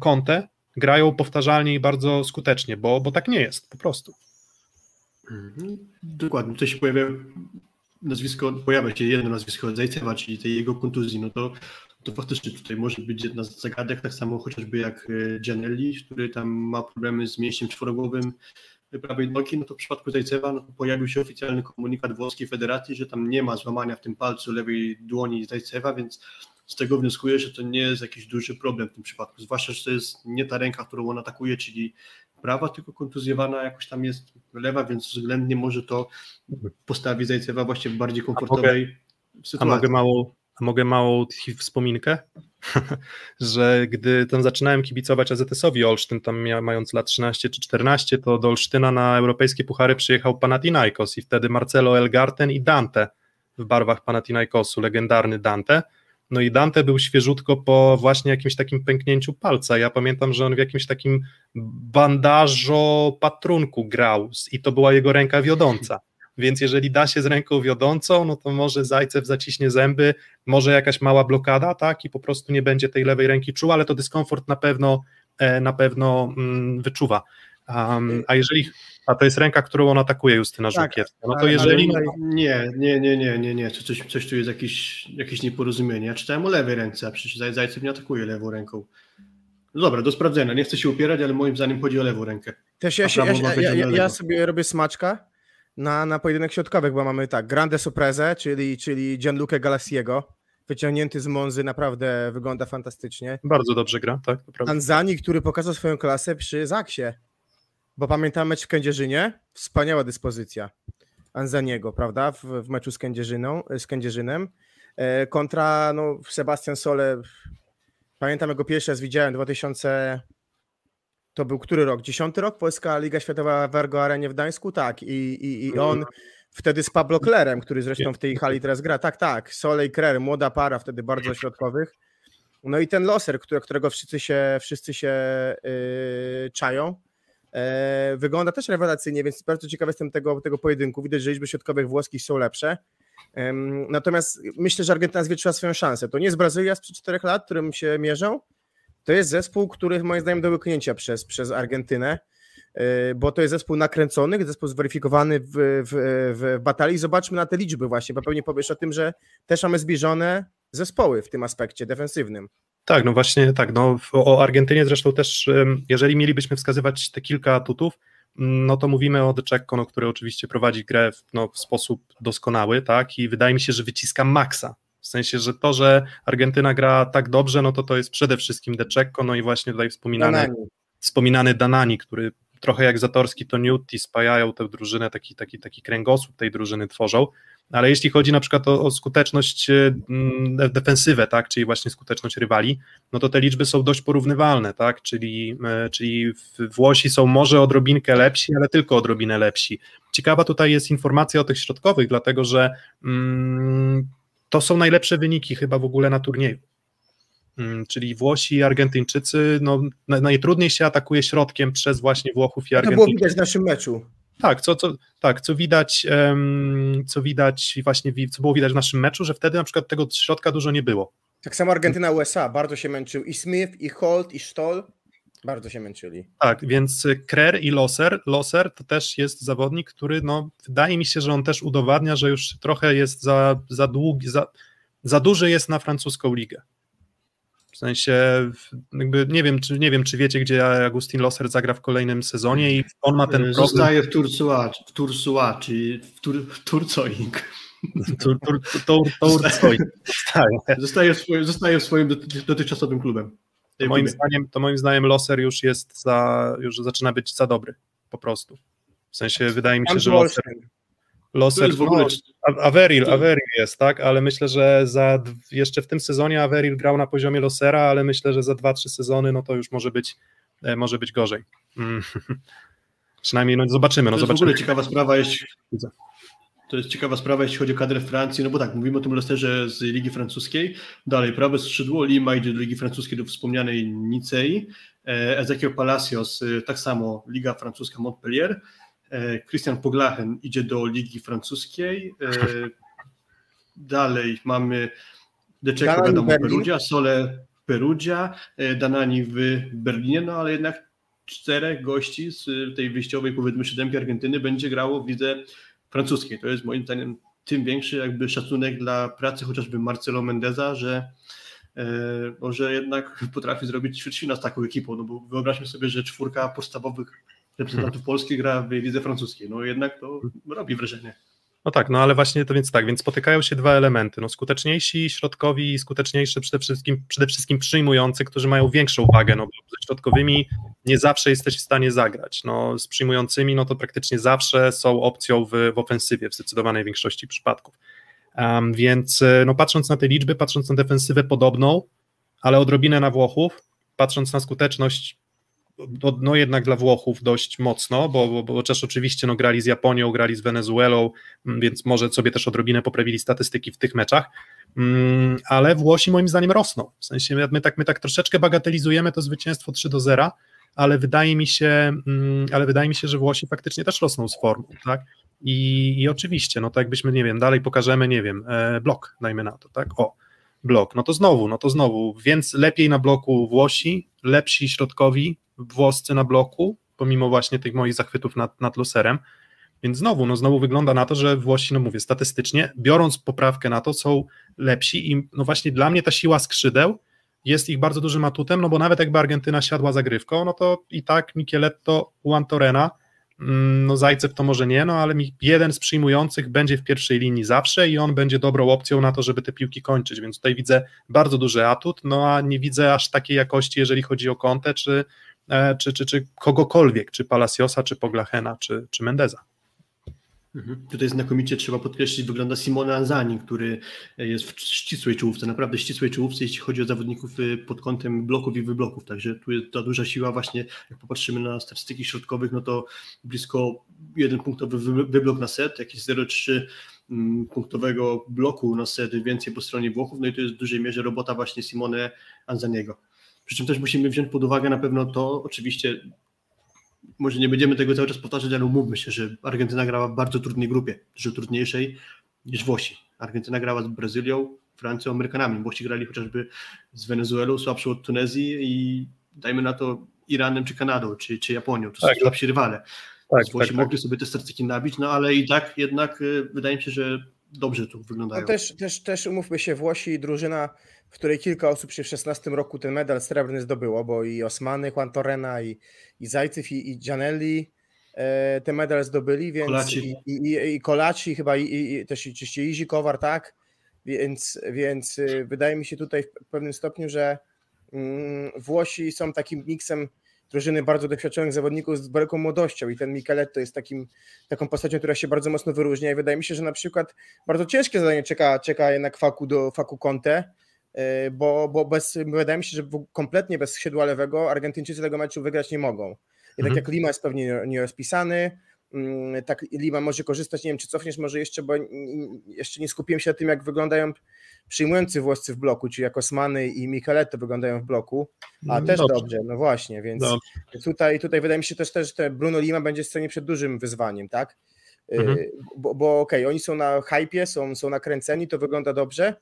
Conte grają powtarzalnie i bardzo skutecznie, bo tak nie jest, po prostu. Dokładnie, tutaj się pojawia się jedno nazwisko Zajcewa, czyli tej jego kontuzji, no to faktycznie tutaj może być jedna z zagadek, tak samo chociażby jak Gianelli, który tam ma problemy z mięśniem czworogłowym prawej nogi, no to w przypadku Zajcewa no pojawił się oficjalny komunikat włoskiej federacji, że tam nie ma złamania w tym palcu lewej dłoni Zajcewa, więc z tego wnioskuję, że to nie jest jakiś duży problem w tym przypadku, zwłaszcza, że to jest nie ta ręka, którą on atakuje, czyli prawa, tylko kontuzjowana jakoś tam jest lewa, więc względnie może to postawi Zajcewa właśnie w bardziej komfortowej sytuacji. A mogę małą wspominkę, że gdy tam zaczynałem kibicować AZS-owi Olsztyn, tam mając lat 13 czy 14, to do Olsztyna na europejskie puchary przyjechał Panathinaikos i wtedy Marcelo Elgarten i Dante w barwach Panathinaikosu, legendarny Dante. No i Dante był świeżutko po właśnie jakimś takim pęknięciu palca. Ja pamiętam, że on w jakimś takim bandażo patrunku grał i to była jego ręka wiodąca. Więc jeżeli da się z ręką wiodącą, no to może Zajcew zaciśnie zęby, może jakaś mała blokada, tak, i po prostu nie będzie tej lewej ręki czuł, ale to dyskomfort na pewno wyczuwa. A to jest ręka, którą on atakuje, Justyna Żółkiewska. No to jeżeli... Nie. Coś tu jest jakieś nieporozumienie. Ja czytałem o lewej ręce, a przecież Zajcew nie atakuje lewą ręką. No dobra, do sprawdzenia. Nie chcę się upierać, ale moim zdaniem chodzi o lewą rękę. Ja sobie robię smaczka na pojedynek środkowych, bo mamy tak, grande surprese, czyli Gianluca Galassiego, wyciągnięty z Monzy, naprawdę wygląda fantastycznie. Bardzo dobrze gra, tak? Anzani, który pokazał swoją klasę przy Zaksie, bo pamiętam mecz w Kędzierzynie, wspaniała dyspozycja Anzaniego, prawda, w meczu z Kędzierzynem, kontra no, Sebastian Sole, pamiętam jego pierwszy raz widziałem, 2000, to był który rok? 10 rok? Polska Liga Światowa w Ergo Arenie w Gdańsku? Tak. I on wtedy z Pablo Klerem, który zresztą w tej hali teraz gra. Tak. Sole i Kler, młoda para wtedy bardzo środkowych. No i ten loser, którego wszyscy się czają, wygląda też rewelacyjnie, więc bardzo ciekawy jestem tego pojedynku. Widać, że liczby środkowych włoskich są lepsze. Natomiast myślę, że Argentyna zwietrzyła swoją szansę. To nie jest Brazylia sprzed 4 lat, którym się mierzą. To jest zespół, który moim zdaniem do łyknięcia przez Argentynę, bo to jest zespół nakręcony, zespół zweryfikowany w batalii. Zobaczmy na te liczby właśnie, bo pewnie powiesz o tym, że też mamy zbliżone zespoły w tym aspekcie defensywnym. Tak, no właśnie tak. No, o Argentynie zresztą też, jeżeli mielibyśmy wskazywać te kilka atutów, no to mówimy o De Cecco, no, który oczywiście prowadzi grę w sposób doskonały, tak, i wydaje mi się, że wyciska maksa. W sensie, że to, że Argentyna gra tak dobrze, no to jest przede wszystkim De Cecco, no i właśnie tutaj wspominany Danani, który trochę jak Zatorski, Toniutti spajają tę drużynę, taki kręgosłup tej drużyny tworzą, ale jeśli chodzi na przykład o skuteczność defensywę, tak, czyli właśnie skuteczność rywali, no to te liczby są dość porównywalne, tak, czyli Włosi są może odrobinkę lepsi, ale tylko odrobinę lepsi. Ciekawa tutaj jest informacja o tych środkowych, dlatego że to są najlepsze wyniki chyba w ogóle na turnieju. Czyli Włosi i Argentyńczycy, no najtrudniej się atakuje środkiem przez właśnie Włochów i Argentyńczyków. To było widać w naszym meczu. Tak, co było widać w naszym meczu, że wtedy na przykład tego środka dużo nie było. Tak samo Argentyna USA, bardzo się męczył i Smith, i Holt, i Stoll, bardzo się męczyli. Tak, więc Krer i Loser to też jest zawodnik, który no wydaje mi się, że on też udowadnia, że już trochę jest za duży jest na francuską ligę. W sensie, jakby nie wiem, czy wiecie, gdzie Agustin Loser zagra w kolejnym sezonie i on ma ten problem. Zostaje w Turcoing. Zostaje w swoim dotychczasowym klubie. Moim zdaniem Loser już zaczyna być za dobry, po prostu. W sensie, wydaje mi się, że Loser w ogóle... no, Averil jest, tak, ale myślę, że jeszcze w tym sezonie Averil grał na poziomie Losera, ale myślę, że za 2-3 sezony no to już może być gorzej. Przynajmniej no zobaczymy. No, to jest zobaczymy. W ogóle ciekawa sprawa, jeśli chodzi o kadrę Francji, no bo tak, mówimy o tym Loserze z Ligi Francuskiej, dalej prawe skrzydło, Lima idzie do Ligi Francuskiej, do wspomnianej Nicei, Ezequiel Palacios, tak samo Liga Francuska Montpellier, Christian Poglachen idzie do Ligi Francuskiej. Dalej mamy De Cecco, wiadomo, Perugia, Sole Perugia, Danani w Berlinie, no ale jednak 4 gości z tej wyjściowej, powiedzmy, 7 Argentyny będzie grało w lidze francuskiej. To jest moim zdaniem tym większy jakby szacunek dla pracy chociażby Marcelo Mendeza, że jednak potrafi zrobić ćwierć finał z taką ekipą, no bo wyobraźmy sobie, że 4 podstawowych reprezentantów Polski gra w lidze francuskiej, no jednak to robi wrażenie. No tak, no ale właśnie to więc spotykają się dwa elementy, no skuteczniejsi, środkowi i skuteczniejsze przede wszystkim przyjmujący, którzy mają większą wagę, no bo ze środkowymi nie zawsze jesteś w stanie zagrać, no z przyjmującymi no to praktycznie zawsze są opcją w ofensywie w zdecydowanej większości przypadków, więc no patrząc na te liczby, patrząc na defensywę podobną, ale odrobinę na Włochów, patrząc na skuteczność no jednak dla Włochów dość mocno, bo też oczywiście no, grali z Japonią, grali z Wenezuelą, więc może sobie też odrobinę poprawili statystyki w tych meczach, ale Włosi moim zdaniem rosną, w sensie my tak troszeczkę bagatelizujemy to zwycięstwo 3-0, ale wydaje mi się, że Włosi faktycznie też rosną z formą, tak? I oczywiście, no to jakbyśmy, nie wiem, dalej pokażemy, nie wiem, blok, dajmy na to, tak, blok, no to znowu, więc lepiej na bloku Włosi, lepsi środkowi włoscy na bloku, pomimo właśnie tych moich zachwytów nad Loserem, więc znowu wygląda na to, że Włosi, no mówię, statystycznie, biorąc poprawkę na to, są lepsi i no właśnie dla mnie ta siła skrzydeł jest ich bardzo dużym atutem, no bo nawet jakby Argentyna siadła zagrywką, no to i tak Micheletto, Juan Torena, no Zajcew to może nie, no ale jeden z przyjmujących będzie w pierwszej linii zawsze i on będzie dobrą opcją na to, żeby te piłki kończyć, więc tutaj widzę bardzo duży atut, no a nie widzę aż takiej jakości, jeżeli chodzi o Kontę, czy kogokolwiek, czy Palaciosa, czy Poglachena, czy Mendeza. Tutaj znakomicie trzeba podkreślić, wygląda Simone Anzani, który jest w ścisłej czołówce, naprawdę ścisłej czołówce, jeśli chodzi o zawodników pod kątem bloków i wybloków, także tu jest ta duża siła właśnie, jak popatrzymy na statystyki środkowych, no to blisko 1 punktowy wyblok na set, jakieś 0,3 punktowego bloku Nossedy więcej po stronie Włochów, no i to jest w dużej mierze robota właśnie Simone Anzaniego. Przy czym też musimy wziąć pod uwagę na pewno to, oczywiście może nie będziemy tego cały czas powtarzać, ale umówmy się, że Argentyna grała w bardzo trudnej grupie, dużo trudniejszej niż Włosi. Argentyna grała z Brazylią, Francją, Amerykanami. Włosi grali chociażby z Wenezuelą, słabszą od Tunezji i dajmy na to Iranem czy Kanadą, czy Japonią. To są słabsi rywale. Tak, Włosi mogli sobie te statystyki nabić, no ale i tak jednak wydaje mi się, że dobrze tu wyglądają. No też umówmy się, Włosi, drużyna, w której kilka osób się w 16 roku ten medal srebrny zdobyło, bo i Osmany, Juan Torrena, i Zajcew, i Gianelli ten medal zdobyli, więc Kolaci. I Kolaci chyba, i też oczywiście Izi Kowar, tak? Więc wydaje mi się tutaj w pewnym stopniu, że Włosi są takim miksem drużyny bardzo doświadczonych zawodników z wielką młodością i ten Micheletto jest taką postacią, która się bardzo mocno wyróżnia i wydaje mi się, że na przykład bardzo ciężkie zadanie czeka jednak Facu Conte, bo wydaje mi się, że kompletnie bez skrzydła lewego Argentyńczycy tego meczu wygrać nie mogą. I tak jak Lima jest pewnie nierozpisany, tak Lima może korzystać, nie wiem czy cofniesz może jeszcze, bo jeszcze nie skupiłem się na tym jak wyglądają przyjmujący włoscy w bloku, czyli jak Osmany i Micheletto wyglądają w bloku, a też dobrze, no właśnie, więc tutaj wydaje mi się też, że Bruno Lima będzie w scenie przed dużym wyzwaniem, tak? Bo okej, oni są na hypie, są nakręceni, to wygląda dobrze,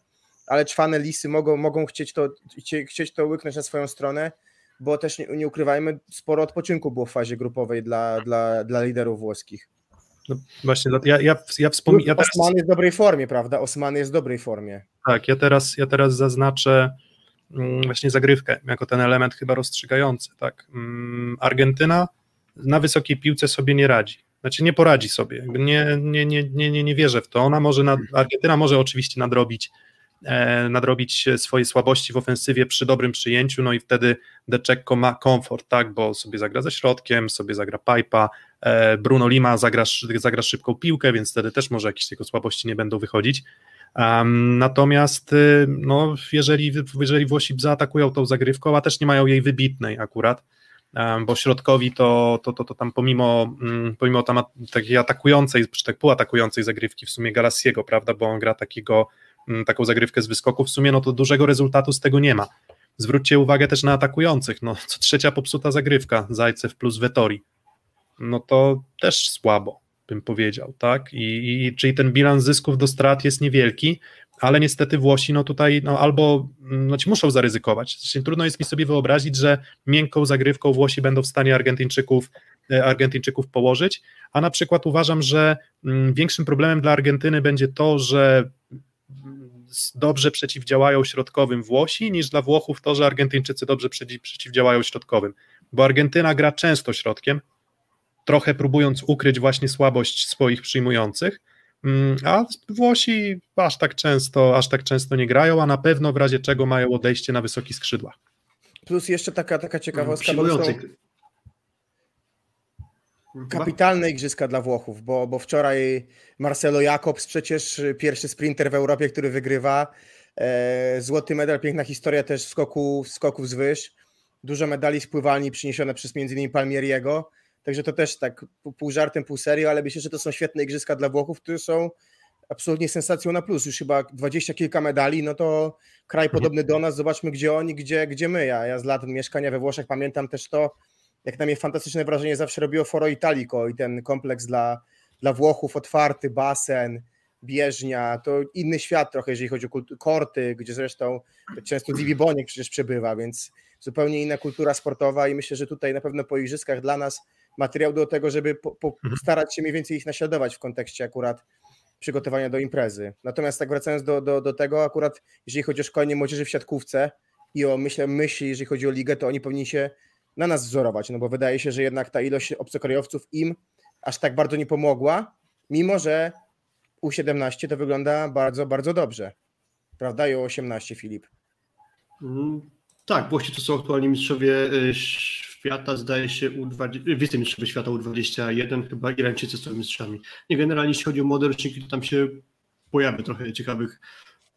ale czwane lisy mogą chcieć to łyknąć na swoją stronę, bo też nie ukrywajmy, sporo odpoczynku było w fazie grupowej dla liderów włoskich. No właśnie, ja wspominam. Ja Osman jest w dobrej formie, prawda? Osman jest w dobrej formie. Tak, ja teraz zaznaczę właśnie zagrywkę jako ten element chyba rozstrzygający. Tak? Argentyna na wysokiej piłce sobie nie radzi. Znaczy nie poradzi sobie. Nie wierzę w to. Ona może Argentyna może oczywiście nadrobić swoje słabości w ofensywie przy dobrym przyjęciu, no i wtedy De Cecco ma komfort, tak, bo sobie zagra ze środkiem, sobie zagra pipa, Bruno Lima zagra szybką piłkę, więc wtedy też może jakieś jego słabości nie będą wychodzić, natomiast no, jeżeli Włosi zaatakują tą zagrywką, a też nie mają jej wybitnej akurat, bo środkowi to tam pomimo tam takiej atakującej, czy tak półatakującej zagrywki w sumie Galassiego, prawda, bo on gra taką zagrywkę z wyskoku, w sumie no to dużego rezultatu z tego nie ma. Zwróćcie uwagę też na atakujących, no co trzecia popsuta zagrywka, Zajcew plus Vettori, no to też słabo, bym powiedział, tak, i czyli ten bilans zysków do strat jest niewielki, ale niestety Włosi no tutaj no albo no ci muszą zaryzykować, znaczy, trudno jest mi sobie wyobrazić, że miękką zagrywką Włosi będą w stanie Argentyńczyków położyć, a na przykład uważam, że większym problemem dla Argentyny będzie to, że dobrze przeciwdziałają środkowym Włosi, niż dla Włochów to, że Argentyńczycy dobrze przeciwdziałają środkowym, bo Argentyna gra często środkiem, trochę próbując ukryć właśnie słabość swoich przyjmujących, a Włosi aż tak często nie grają, a na pewno w razie czego mają odejście na wysoki skrzydła. Plus jeszcze taka ciekawostka, kapitalne igrzyska dla Włochów, bo wczoraj Marcelo Jacobs, przecież pierwszy sprinter w Europie, który wygrywa, złoty medal, piękna historia też skoków z wyż, dużo medali z pływalni przyniesione przez m.in. Palmieriego, także to też tak pół żartem, pół serio, ale myślę, że to są świetne igrzyska dla Włochów, które są absolutnie sensacją na plus, już chyba 20 kilka medali, no to kraj podobny do nas, zobaczmy gdzie oni, gdzie my, ja z lat mieszkania we Włoszech pamiętam też to, jak na mnie fantastyczne wrażenie zawsze robiło Foro Italico i ten kompleks dla Włochów, otwarty basen, bieżnia, to inny świat trochę, jeżeli chodzi o korty, gdzie zresztą często Divi Boniek przecież przebywa, więc zupełnie inna kultura sportowa i myślę, że tutaj na pewno po igrzyskach dla nas materiał do tego, żeby starać się mniej więcej ich naśladować w kontekście akurat przygotowania do imprezy. Natomiast tak wracając do tego, akurat jeżeli chodzi o szkolenie młodzieży w siatkówce i o myśli, jeżeli chodzi o ligę, to oni powinni się na nas wzorować, no bo wydaje się, że jednak ta ilość obcokrajowców im aż tak bardzo nie pomogła, mimo że U17 to wygląda bardzo, bardzo dobrze, prawda? I U18, Filip. Tak, Włosi to są aktualnie mistrzowie świata, zdaje się, wicemistrzowie świata U21, chyba Irańczycy są mistrzami. I generalnie jeśli chodzi o młode roczniki, to tam się pojawia trochę ciekawych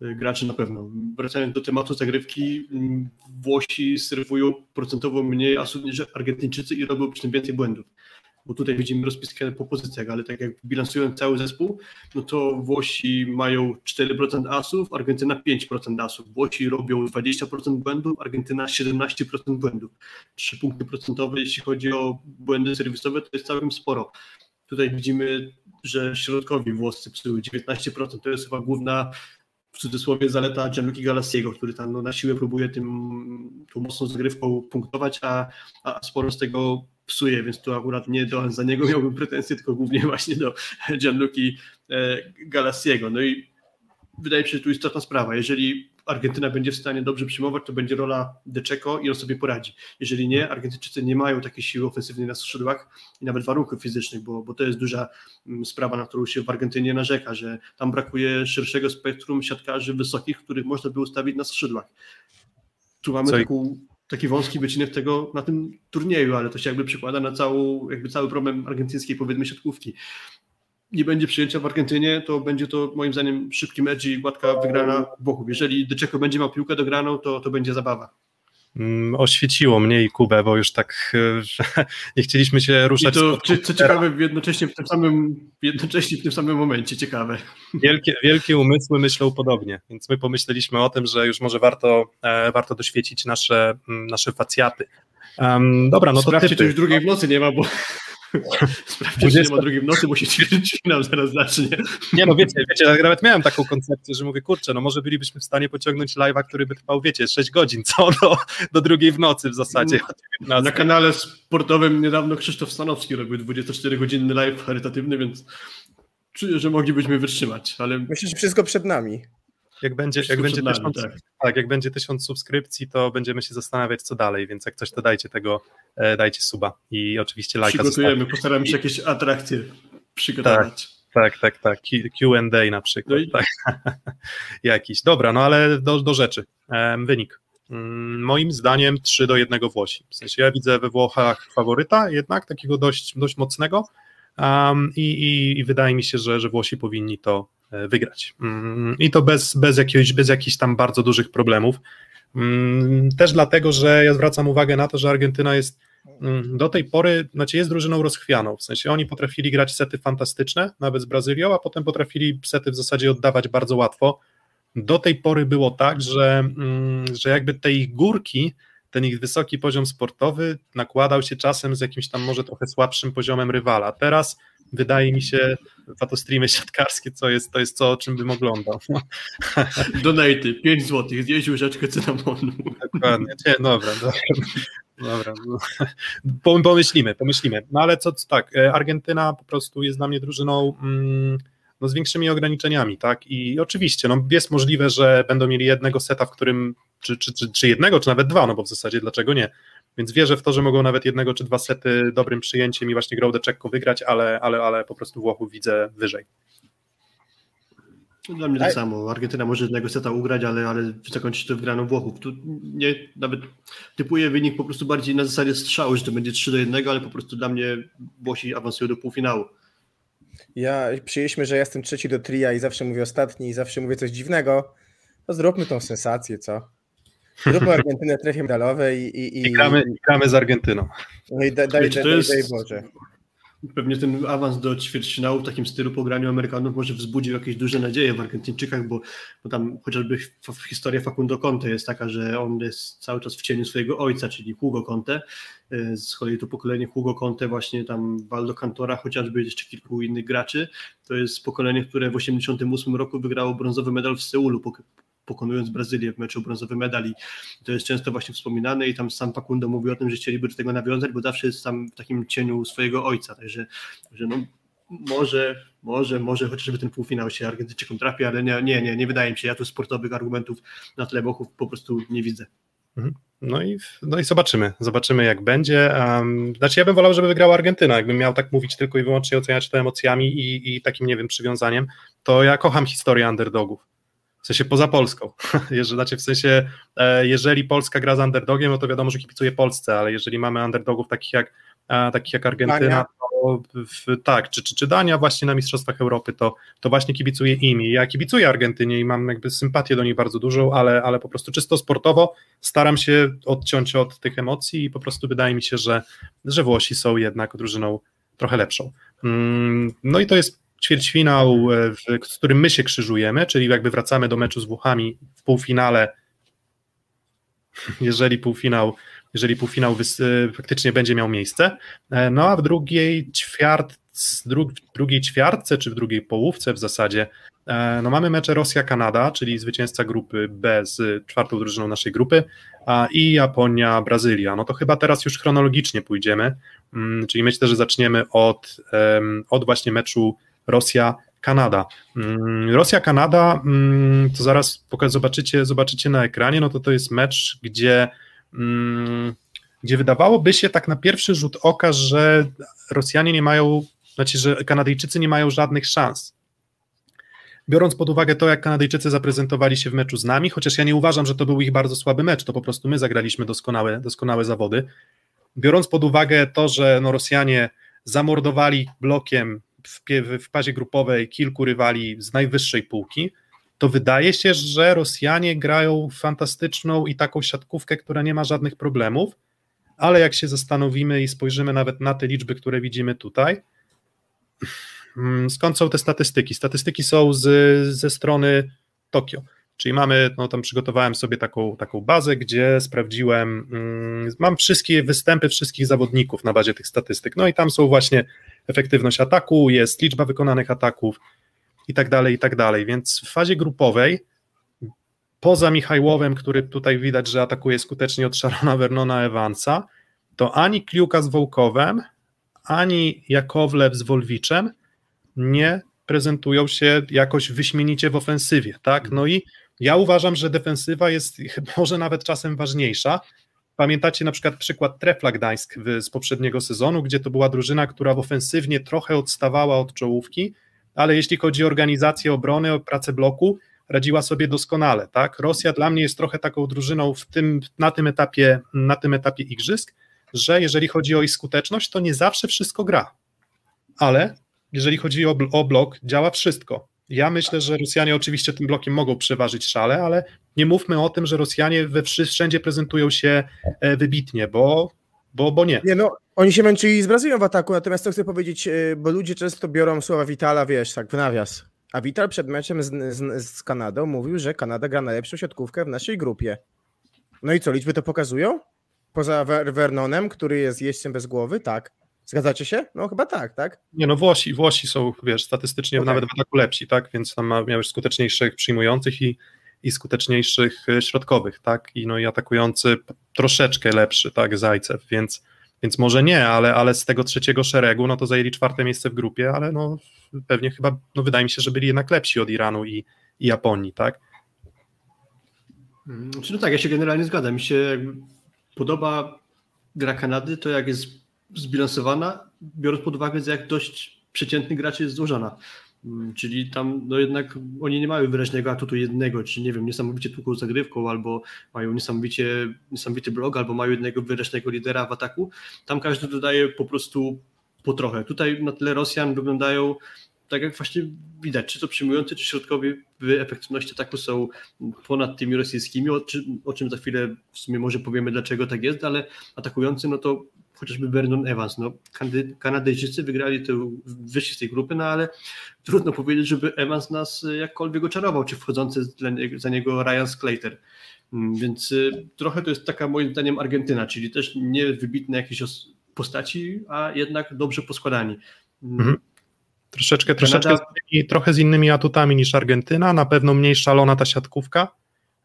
graczy na pewno. Wracając do tematu zagrywki, Włosi serwują procentowo mniej asów niż Argentyńczycy i robią przy tym więcej błędów. bo tutaj widzimy rozpiskę po pozycjach, ale tak jak bilansują cały zespół, no to Włosi mają 4% asów, Argentyna 5% asów, Włosi robią 20% błędów, Argentyna 17% błędów. 3 punkty procentowe, jeśli chodzi o błędy serwisowe, to jest całkiem sporo. Tutaj widzimy, że środkowi włoscy psują 19%, to jest chyba główna w cudzysłowie zaleta Gianluca Galassiego, który tam no, na siłę próbuje tą mocną zagrywką punktować, a sporo z tego psuje, więc tu akurat nie za niego miałbym pretensje, tylko głównie właśnie do Gianluci Galassiego. No i wydaje mi się, że tu istotna sprawa, jeżeli Argentyna będzie w stanie dobrze przyjmować, to będzie rola De Cecco i on sobie poradzi. Jeżeli nie, Argentyńczycy nie mają takiej siły ofensywnej na skrzydłach i nawet warunków fizycznych, bo to jest duża sprawa, na którą się w Argentynie narzeka, że tam brakuje szerszego spektrum siatkarzy wysokich, których można by ustawić na skrzydłach. Tu mamy taki wąski wycinek tego na tym turnieju, ale to się jakby przekłada na cały problem argentyńskiej, powiedzmy, siatkówki. Nie będzie przyjęcia w Argentynie, to będzie to moim zdaniem szybki mecz i gładka wygrana Włochów. Jeżeli De Cecco będzie miał piłkę dograną, to będzie zabawa. Oświeciło mnie i Kubę, bo już tak nie chcieliśmy się ruszać. I to, co ciekawe, jednocześnie w tym samym momencie, ciekawe. Wielkie umysły myślą podobnie, więc my pomyśleliśmy o tym, że już może warto doświecić nasze facjaty. Dobra, no to sprawdźcie, to już drugiej w nocy nie ma, bo... Sprawdźcie, że nie ma drugiej w nocy, bo się finał zaraz zacznie. Nie no, wiecie, nawet miałem taką koncepcję, że mówię, kurczę, no może bylibyśmy w stanie pociągnąć live'a, który by trwał, 6 godzin, co do drugiej w nocy w zasadzie. Na kanale sportowym niedawno Krzysztof Stanowski robił 24-godzinny live charytatywny, więc czuję, że moglibyśmy wytrzymać, ale... Myślę, że wszystko przed nami. Jak będzie 1000 subskrypcji, to będziemy się zastanawiać, co dalej, więc jak coś, to dajcie suba i oczywiście lajka. Przygotujemy, postaramy się jakieś atrakcje przygotować. Tak. Q&A na przykład. No i... tak. Jakiś. Dobra, no ale do rzeczy. Wynik. Moim zdaniem 3-1 Włosi. W sensie ja widzę we Włochach faworyta, jednak takiego dość mocnego i wydaje mi się, że Włosi powinni to wygrać. I to bez jakichś tam bardzo dużych problemów. Też dlatego, że ja zwracam uwagę na to, że Argentyna jest do tej pory, jest drużyną rozchwianą, w sensie oni potrafili grać sety fantastyczne, nawet z Brazylią, a potem potrafili sety w zasadzie oddawać bardzo łatwo. Do tej pory było tak, że jakby te ich górki, ten ich wysoki poziom sportowy nakładał się czasem z jakimś tam może trochę słabszym poziomem rywala. Teraz wydaje mi się, fotostreamy siatkarskie, to jest co, o czym bym oglądał. Donaty, 5 zł, zjeść łyżeczkę cynamonu. Dokładnie, dobra. No. Pomyślimy. No ale Argentyna po prostu jest dla mnie drużyną z większymi ograniczeniami, tak, i oczywiście, jest możliwe, że będą mieli jednego seta, w którym, czy jednego, czy nawet dwa, bo w zasadzie dlaczego nie? Więc wierzę w to, że mogą nawet jednego czy dwa sety dobrym przyjęciem i właśnie grą De Cecco wygrać, ale po prostu Włochów widzę wyżej. Dla mnie tak samo. Argentyna może jednego seta ugrać, ale zakończyć to wygraną Włochów. Tu nawet typuję wynik po prostu bardziej na zasadzie strzału, że to będzie 3-1, ale po prostu dla mnie Włosi awansują do półfinału. Przyjęliśmy, że jestem trzeci do tria i zawsze mówię ostatni i zawsze mówię coś dziwnego. To zróbmy tą sensację, co? Zróbmy Argentynę trefie medalowe i gramy z Argentyną. No i daj Boże. Pewnie ten awans do ćwierćfinału w takim stylu po graniu Amerykanów może wzbudził jakieś duże nadzieje w Argentyńczykach, bo tam chociażby historia Facundo Conte jest taka, że on jest cały czas w cieniu swojego ojca, czyli Hugo Conte. Z kolei to pokolenie Hugo Conte, właśnie tam Valdo Cantora, chociażby jeszcze kilku innych graczy. To jest pokolenie, które w 1988 roku wygrało brązowy medal w Seulu, pokonując Brazylię w meczu brązowy medal, i to jest często właśnie wspominane i tam sam Facundo mówi o tym, że chcieliby do tego nawiązać, bo zawsze jest tam w takim cieniu swojego ojca, także może chociażby ten półfinał się Argentyńczykom trafi, ale nie wydaje mi się, ja tu sportowych argumentów na tle Włochów po prostu nie widzę. No i zobaczymy jak będzie. Ja bym wolał, żeby wygrała Argentyna, jakbym miał tak mówić tylko i wyłącznie, oceniać to emocjami i takim, przywiązaniem, to ja kocham historię underdogów. W sensie poza Polską. Jeżeli Polska gra z underdogiem, no to wiadomo, że kibicuje Polsce, ale jeżeli mamy underdogów takich jak Argentyna, to czy Dania właśnie na Mistrzostwach Europy, to właśnie kibicuje im. I ja kibicuję Argentynie i mam jakby sympatię do niej bardzo dużą, ale po prostu czysto sportowo staram się odciąć od tych emocji i po prostu wydaje mi się, że Włosi są jednak drużyną trochę lepszą. No i to jest ćwierćfinał, z którym my się krzyżujemy, czyli jakby wracamy do meczu z Włochami w półfinale, jeżeli półfinał faktycznie będzie miał miejsce. No a w drugiej ćwiartce, czy w drugiej połówce w zasadzie, no mamy mecze Rosja-Kanada, czyli zwycięzca grupy B z czwartą drużyną naszej grupy, i Japonia-Brazylia. No to chyba teraz już chronologicznie pójdziemy, czyli myślę, że zaczniemy od właśnie meczu Rosja-Kanada. Rosja-Kanada, to zaraz zobaczycie na ekranie, no to jest mecz, gdzie wydawałoby się tak na pierwszy rzut oka, że Rosjanie nie mają, znaczy, że Kanadyjczycy nie mają żadnych szans. Biorąc pod uwagę to, jak Kanadyjczycy zaprezentowali się w meczu z nami, chociaż ja nie uważam, że to był ich bardzo słaby mecz, to po prostu my zagraliśmy doskonałe zawody. Biorąc pod uwagę to, że no Rosjanie zamordowali blokiem w fazie grupowej kilku rywali z najwyższej półki, to wydaje się, że Rosjanie grają fantastyczną i taką siatkówkę, która nie ma żadnych problemów, ale jak się zastanowimy i spojrzymy nawet na te liczby, które widzimy tutaj, skąd są te statystyki? Statystyki są ze strony Tokio, czyli mamy, no tam przygotowałem sobie taką bazę, gdzie sprawdziłem, mam wszystkie występy wszystkich zawodników na bazie tych statystyk, no i tam są właśnie efektywność ataku, jest liczba wykonanych ataków i tak dalej, więc w fazie grupowej, poza Michajłowem, który tutaj widać, że atakuje skutecznie od Sharona Vernona Evansa, to ani Kliuka z Wołkowem, ani Jakowlew z Wolwiczem nie prezentują się jakoś wyśmienicie w ofensywie, tak? No i ja uważam, że defensywa jest może nawet czasem ważniejsza. Pamiętacie na przykład Trefla Gdańsk z poprzedniego sezonu, gdzie to była drużyna, która w ofensywnie trochę odstawała od czołówki, ale jeśli chodzi o organizację obrony, o pracę bloku, radziła sobie doskonale, tak? Rosja dla mnie jest trochę taką drużyną na tym etapie igrzysk, że jeżeli chodzi o ich skuteczność, to nie zawsze wszystko gra, ale jeżeli chodzi o blok, działa wszystko. Ja myślę, że Rosjanie oczywiście tym blokiem mogą przeważyć szale, ale nie mówmy o tym, że Rosjanie wszędzie prezentują się wybitnie, bo nie. Nie, no, oni się męczyli z Brazylią w ataku, natomiast to chcę powiedzieć, bo ludzie często biorą słowa Vitala, wiesz, tak w nawias. A Vital przed meczem z Kanadą mówił, że Kanada gra najlepszą siatkówkę w naszej grupie. No i co, liczby to pokazują? Poza Vernonem, który jest jeźdźcem bez głowy, tak. Zgadzacie się? No chyba tak? Nie, no Włosi są, wiesz, statystycznie okay, nawet w ataku lepsi, tak, więc tam miałeś skuteczniejszych przyjmujących i skuteczniejszych środkowych, tak, i atakujący troszeczkę lepszy, tak, Zajcew, więc może nie, ale z tego trzeciego szeregu, no to zajęli czwarte miejsce w grupie, ale no pewnie chyba, no wydaje mi się, że byli jednak lepsi od Iranu i Japonii, tak? No tak, ja się generalnie zgadzam, mi się jakby podoba gra Kanady, to jak jest zbilansowana, biorąc pod uwagę, jak dość przeciętny gracz jest złożona. Czyli tam no jednak oni nie mają wyraźnego atutu jednego, czy nie wiem, niesamowicie tłuką zagrywką, albo mają niesamowity blok, albo mają jednego wyraźnego lidera w ataku. Tam każdy dodaje po prostu po trochę. Tutaj na tle Rosjan wyglądają tak, jak właśnie widać, czy to przyjmujący, czy środkowi w efektywności ataku są ponad tymi rosyjskimi, o czym za chwilę w sumie może powiemy, dlaczego tak jest, ale atakujący, no to chociażby Vernon Evans. No, Kanadyjczycy wyszli z tej grupy, no ale trudno powiedzieć, żeby Evans nas jakkolwiek oczarował, czy wchodzący za niego Ryan Sclater. Więc trochę to jest taka, moim zdaniem, Argentyna, czyli też nie wybitne jakieś postaci, a jednak dobrze poskładani. Mhm. Trochę z innymi atutami niż Argentyna, na pewno mniej szalona ta siatkówka,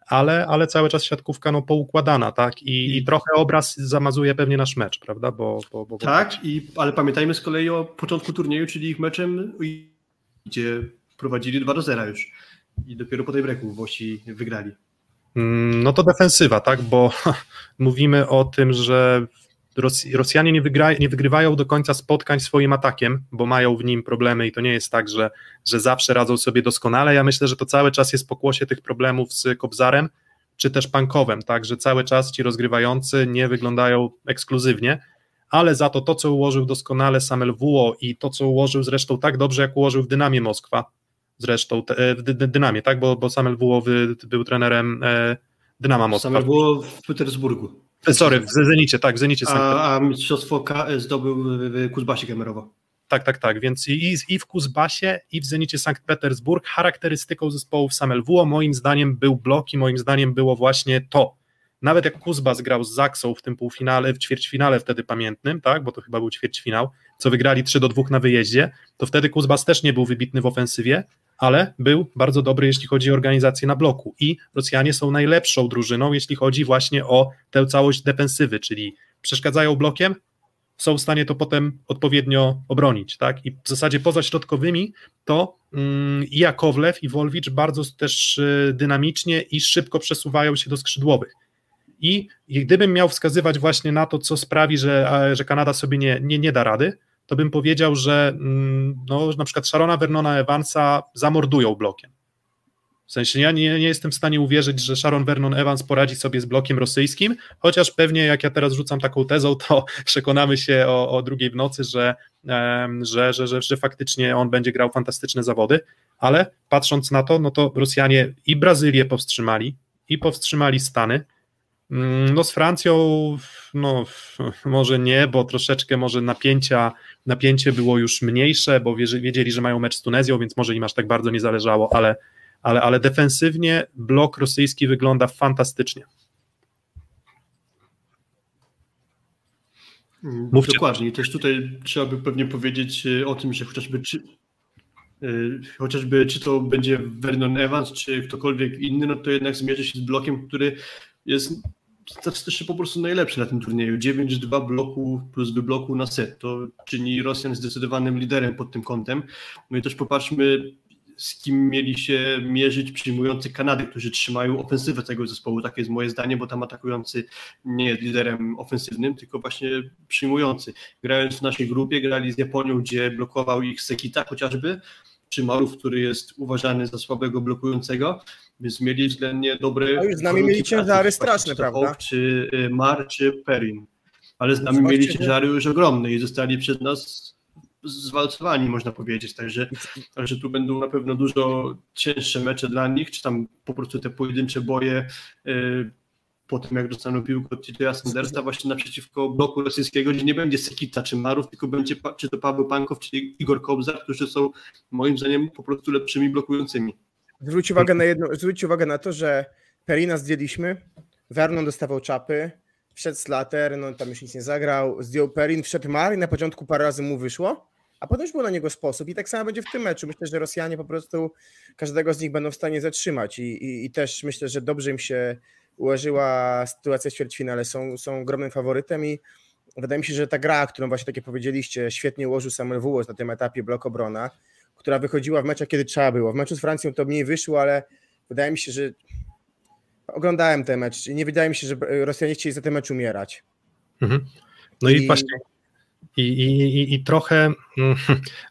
ale cały czas siatkówka no, poukładana, tak? I trochę obraz zamazuje pewnie nasz mecz, prawda? Bo tak, ale pamiętajmy z kolei o początku turnieju, czyli ich meczem, gdzie prowadzili 2-0 już i dopiero po tej breaku Włosi wygrali. No to defensywa, tak? Bo mówimy o tym, że Rosjanie nie wygrywają do końca spotkań swoim atakiem, bo mają w nim problemy i to nie jest tak, że zawsze radzą sobie doskonale. Ja myślę, że to cały czas jest pokłosie tych problemów z Kobzarem czy też Pankowem, tak, że cały czas ci rozgrywający nie wyglądają ekskluzywnie, ale za to co ułożył doskonale Samuel Wuo i to, co ułożył zresztą tak dobrze, jak ułożył w Dynamie Moskwa, zresztą w Dynamie, tak, bo Samuel Wuo był trenerem Dynama Moskwa. Samuel Wuo w Petersburgu. Sorry, w Zenicie, tak, w Zenicie. A mistrzostwo zdobył w Kuzbasie Kemerowo. Tak. Więc i w Kuzbasie, i w Zenicie Sankt Petersburg charakterystyką zespołów Samuel Wuo moim zdaniem był blok i moim zdaniem było właśnie to. Nawet jak Kuzbas grał z Zaksą w tym półfinale, w ćwierćfinale wtedy pamiętnym, tak, bo to chyba był ćwierćfinał, co wygrali 3-2 na wyjeździe, to wtedy Kuzbas też nie był wybitny w ofensywie, ale był bardzo dobry, jeśli chodzi o organizację na bloku i Rosjanie są najlepszą drużyną, jeśli chodzi właśnie o tę całość defensywy, czyli przeszkadzają blokiem, są w stanie to potem odpowiednio obronić, tak? I w zasadzie poza środkowymi to i Jakowlew, i Wolwicz bardzo też dynamicznie i szybko przesuwają się do skrzydłowych. I gdybym miał wskazywać właśnie na to, co sprawi, że Kanada sobie nie da rady, to bym powiedział, że no, na przykład Sharona Vernona Evansa zamordują blokiem. W sensie ja nie jestem w stanie uwierzyć, że Sharon Vernon Evans poradzi sobie z blokiem rosyjskim, chociaż pewnie jak ja teraz rzucam taką tezą, to przekonamy się o 2:00 w nocy, że faktycznie on będzie grał fantastyczne zawody, ale patrząc na to, no to Rosjanie i Brazylię powstrzymali, i powstrzymali Stany. No z Francją no może nie, bo troszeczkę może napięcie było już mniejsze, bo wiedzieli, że mają mecz z Tunezją, więc może im aż tak bardzo nie zależało, ale defensywnie blok rosyjski wygląda fantastycznie. Mówcie. Dokładnie, też tutaj trzeba by pewnie powiedzieć o tym, że chociażby czy to będzie Vernon Evans, czy ktokolwiek inny, no to jednak zmierzy się z blokiem, który jest statystycznie po prostu najlepszy na tym turnieju. 9-2 bloku plus bloku na set. To czyni Rosjan zdecydowanym liderem pod tym kątem. No i też popatrzmy, z kim mieli się mierzyć przyjmujący Kanady, którzy trzymają ofensywę tego zespołu. Takie jest moje zdanie, bo tam atakujący nie jest liderem ofensywnym, tylko właśnie przyjmujący. Grając w naszej grupie, grali z Japonią, gdzie blokował ich Sekita chociażby, czy Marów, który jest uważany za słabego blokującego, więc mieli względnie dobre... No już z nami mieli ciężary straszne, prawda? Czy Mar, czy Perin. Ale z nami mieli ciężary już ogromne i zostali przed nas zwalcowani, można powiedzieć. Także tu będą na pewno dużo cięższe mecze dla nich, czy tam po prostu te pojedyncze boje po tym, jak dostaną piłkę od Taylora Sandersa właśnie naprzeciwko bloku rosyjskiego, gdzie nie będzie Sekita czy Marów, tylko będzie czy to Paweł Pankow, czy Igor Kobzar, którzy są moim zdaniem po prostu lepszymi blokującymi. Zwróć uwagę na to, że Perina zdjęliśmy, Vernon dostawał czapy, wszedł Slater, no tam już nic nie zagrał, zdjął Perin, wszedł Mar i na początku parę razy mu wyszło, a potem już był na niego sposób i tak samo będzie w tym meczu. Myślę, że Rosjanie po prostu każdego z nich będą w stanie zatrzymać i też myślę, że dobrze im się ułożyła sytuacja w ćwierćfinale. Są ogromnym faworytem i wydaje mi się, że ta gra, którą właśnie takie powiedzieliście, świetnie ułożył Samuel Wuo na tym etapie blok obrona, która wychodziła w meczach, kiedy trzeba było. W meczu z Francją to mniej wyszło, ale wydaje mi się, że oglądałem ten mecz i nie wydaje mi się, że Rosjanie chcieli za ten mecz umierać. Mhm. No i właśnie trochę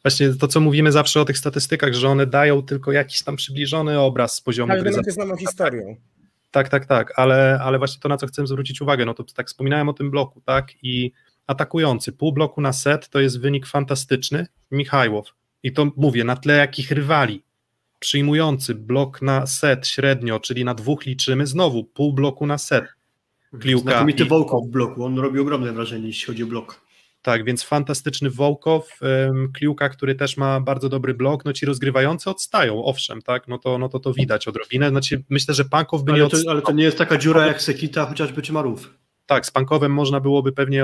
właśnie to, co mówimy zawsze o tych statystykach, że one dają tylko jakiś tam przybliżony obraz z poziomu gry. Ale to jest znaną historią. Tak, ale właśnie to, na co chcę zwrócić uwagę, no to tak wspominałem o tym bloku, tak, i atakujący, pół bloku na set to jest wynik fantastyczny, Michaiłow, i to mówię, na tle jakich rywali, przyjmujący blok na set średnio, czyli na dwóch liczymy, znowu pół bloku na set, Kliuka. Znakomity Wołkow w bloku, on robi ogromne wrażenie, jeśli chodzi o blok. Tak, więc fantastyczny Wołkow, Kliuka, który też ma bardzo dobry blok, no ci rozgrywający odstają, owszem, tak, no to widać odrobinę, znaczy myślę, że Pankow by nie odstał. Ale to nie jest taka dziura jak Sekita, chociażby czy Marów. Tak, z Pankowem można byłoby pewnie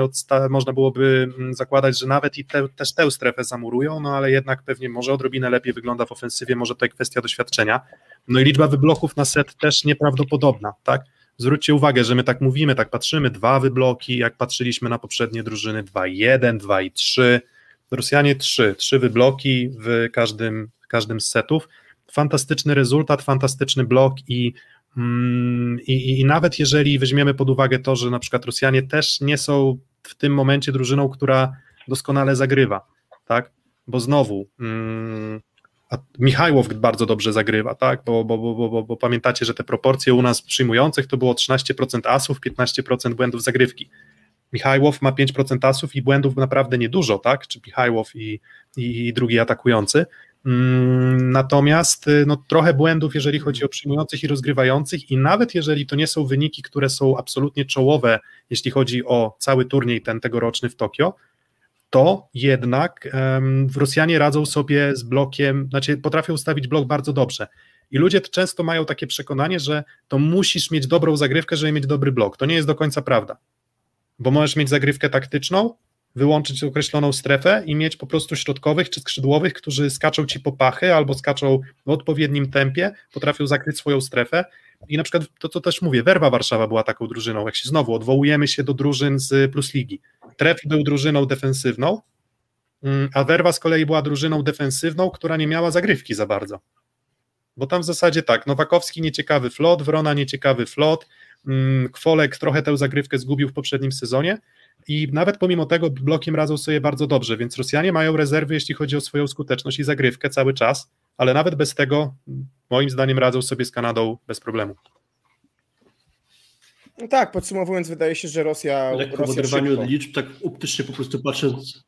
zakładać, że nawet i też tę strefę zamurują, no ale jednak pewnie może odrobinę lepiej wygląda w ofensywie, może to jest kwestia doświadczenia. No i liczba wybloków na set też nieprawdopodobna, tak? Zwróćcie uwagę, że my tak mówimy, tak patrzymy, 2 wybloki, jak patrzyliśmy na poprzednie drużyny, 2-1, 2-3, Rosjanie 3 wybloki w każdym z setów. Fantastyczny rezultat, fantastyczny blok i nawet jeżeli weźmiemy pod uwagę to, że na przykład Rosjanie też nie są w tym momencie drużyną, która doskonale zagrywa, tak? Bo znowu... A Michaiłow bardzo dobrze zagrywa, tak? Bo pamiętacie, że te proporcje u nas przyjmujących to było 13% asów, 15% błędów zagrywki. Michaiłow ma 5% asów i błędów naprawdę niedużo, tak? Czy Michaiłow i drugi atakujący. Natomiast no, trochę błędów, jeżeli chodzi o przyjmujących i rozgrywających, i nawet jeżeli to nie są wyniki, które są absolutnie czołowe, jeśli chodzi o cały turniej tegoroczny w Tokio, to jednak Rosjanie radzą sobie z blokiem, znaczy potrafią ustawić blok bardzo dobrze. I ludzie często mają takie przekonanie, że to musisz mieć dobrą zagrywkę, żeby mieć dobry blok. To nie jest do końca prawda, bo możesz mieć zagrywkę taktyczną, wyłączyć określoną strefę i mieć po prostu środkowych czy skrzydłowych, którzy skaczą ci po pachy albo skaczą w odpowiednim tempie, potrafią zakryć swoją strefę. I na przykład to, co też mówię, Werwa Warszawa była taką drużyną, jak się znowu odwołujemy się do drużyn z Plus Ligi. Tref był drużyną defensywną, a Werwa z kolei była drużyną defensywną, która nie miała zagrywki za bardzo. Bo tam w zasadzie tak, Nowakowski nieciekawy flot, Wrona nieciekawy flot, Kwolek trochę tę zagrywkę zgubił w poprzednim sezonie i nawet pomimo tego blokiem radzą sobie bardzo dobrze, więc Rosjanie mają rezerwy, jeśli chodzi o swoją skuteczność i zagrywkę cały czas, ale nawet bez tego moim zdaniem radzą sobie z Kanadą bez problemu. No tak, podsumowując, wydaje się, że Rosja... Tak, po oderwaniu od liczb, tak optycznie po prostu patrząc...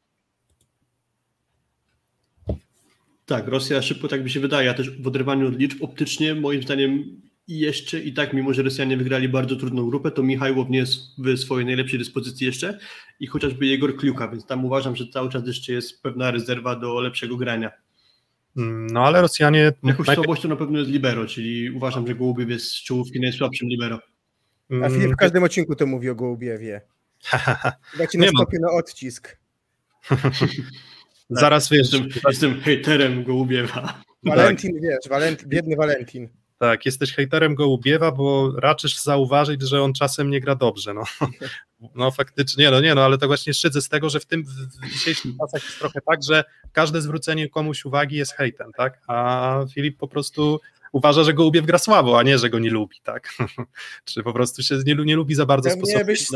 Tak, Rosja szybko, tak mi się wydaje, a też w oderwaniu od liczb optycznie, moim zdaniem jeszcze i tak, mimo że Rosjanie wygrali bardzo trudną grupę, to Michaiłow nie jest w swojej najlepszej dyspozycji jeszcze i chociażby Jegor Kliuka, więc tam uważam, że cały czas jeszcze jest pewna rezerwa do lepszego grania. No ale Rosjanie... Jakąś słabością na pewno jest libero, czyli uważam, że Gołubiew jest z czołówki najsłabszym libero. A Filip w każdym odcinku to mówi o Gołubiewie. Dajcie na stopie na odcisk. Zaraz wyjeżdżam. Jestem hejterem Gołubiewa. Walentin, tak. Wiesz, biedny Walentin. Tak, jesteś hejterem Gołubiewa, bo raczysz zauważyć, że on czasem nie gra dobrze. No faktycznie, nie, ale to właśnie szydzę z tego, że w dzisiejszych czasach jest trochę tak, że każde zwrócenie komuś uwagi jest hejtem, tak? A Filip po prostu uważa, że Gołubiew gra słabo, a nie, że go nie lubi, tak? Czy po prostu się nie lubi za bardzo sposobu. Nie byś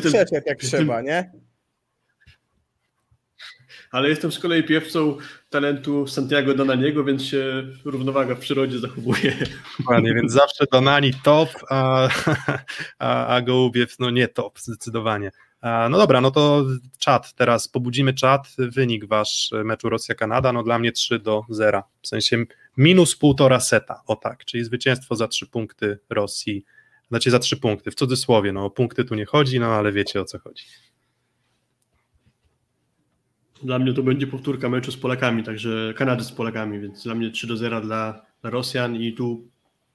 przeszedł jak trzeba, nie? Ale jestem z kolei piewcą talentu Santiago Donaniego, więc się równowaga w przyrodzie zachowuje. Panie, więc zawsze Donani top, a Gołubiew no nie top, zdecydowanie. No dobra, no to czat teraz, pobudzimy czat, wynik wasz meczu Rosja-Kanada, no dla mnie 3-0, w sensie -1,5 seta, o tak, czyli zwycięstwo za 3 punkty Rosji, znaczy za 3 punkty, w cudzysłowie, no o punkty tu nie chodzi, no ale wiecie o co chodzi. Dla mnie to będzie powtórka meczu z Polakami, także Kanady z Polakami, więc dla mnie 3-0 dla Rosjan i tu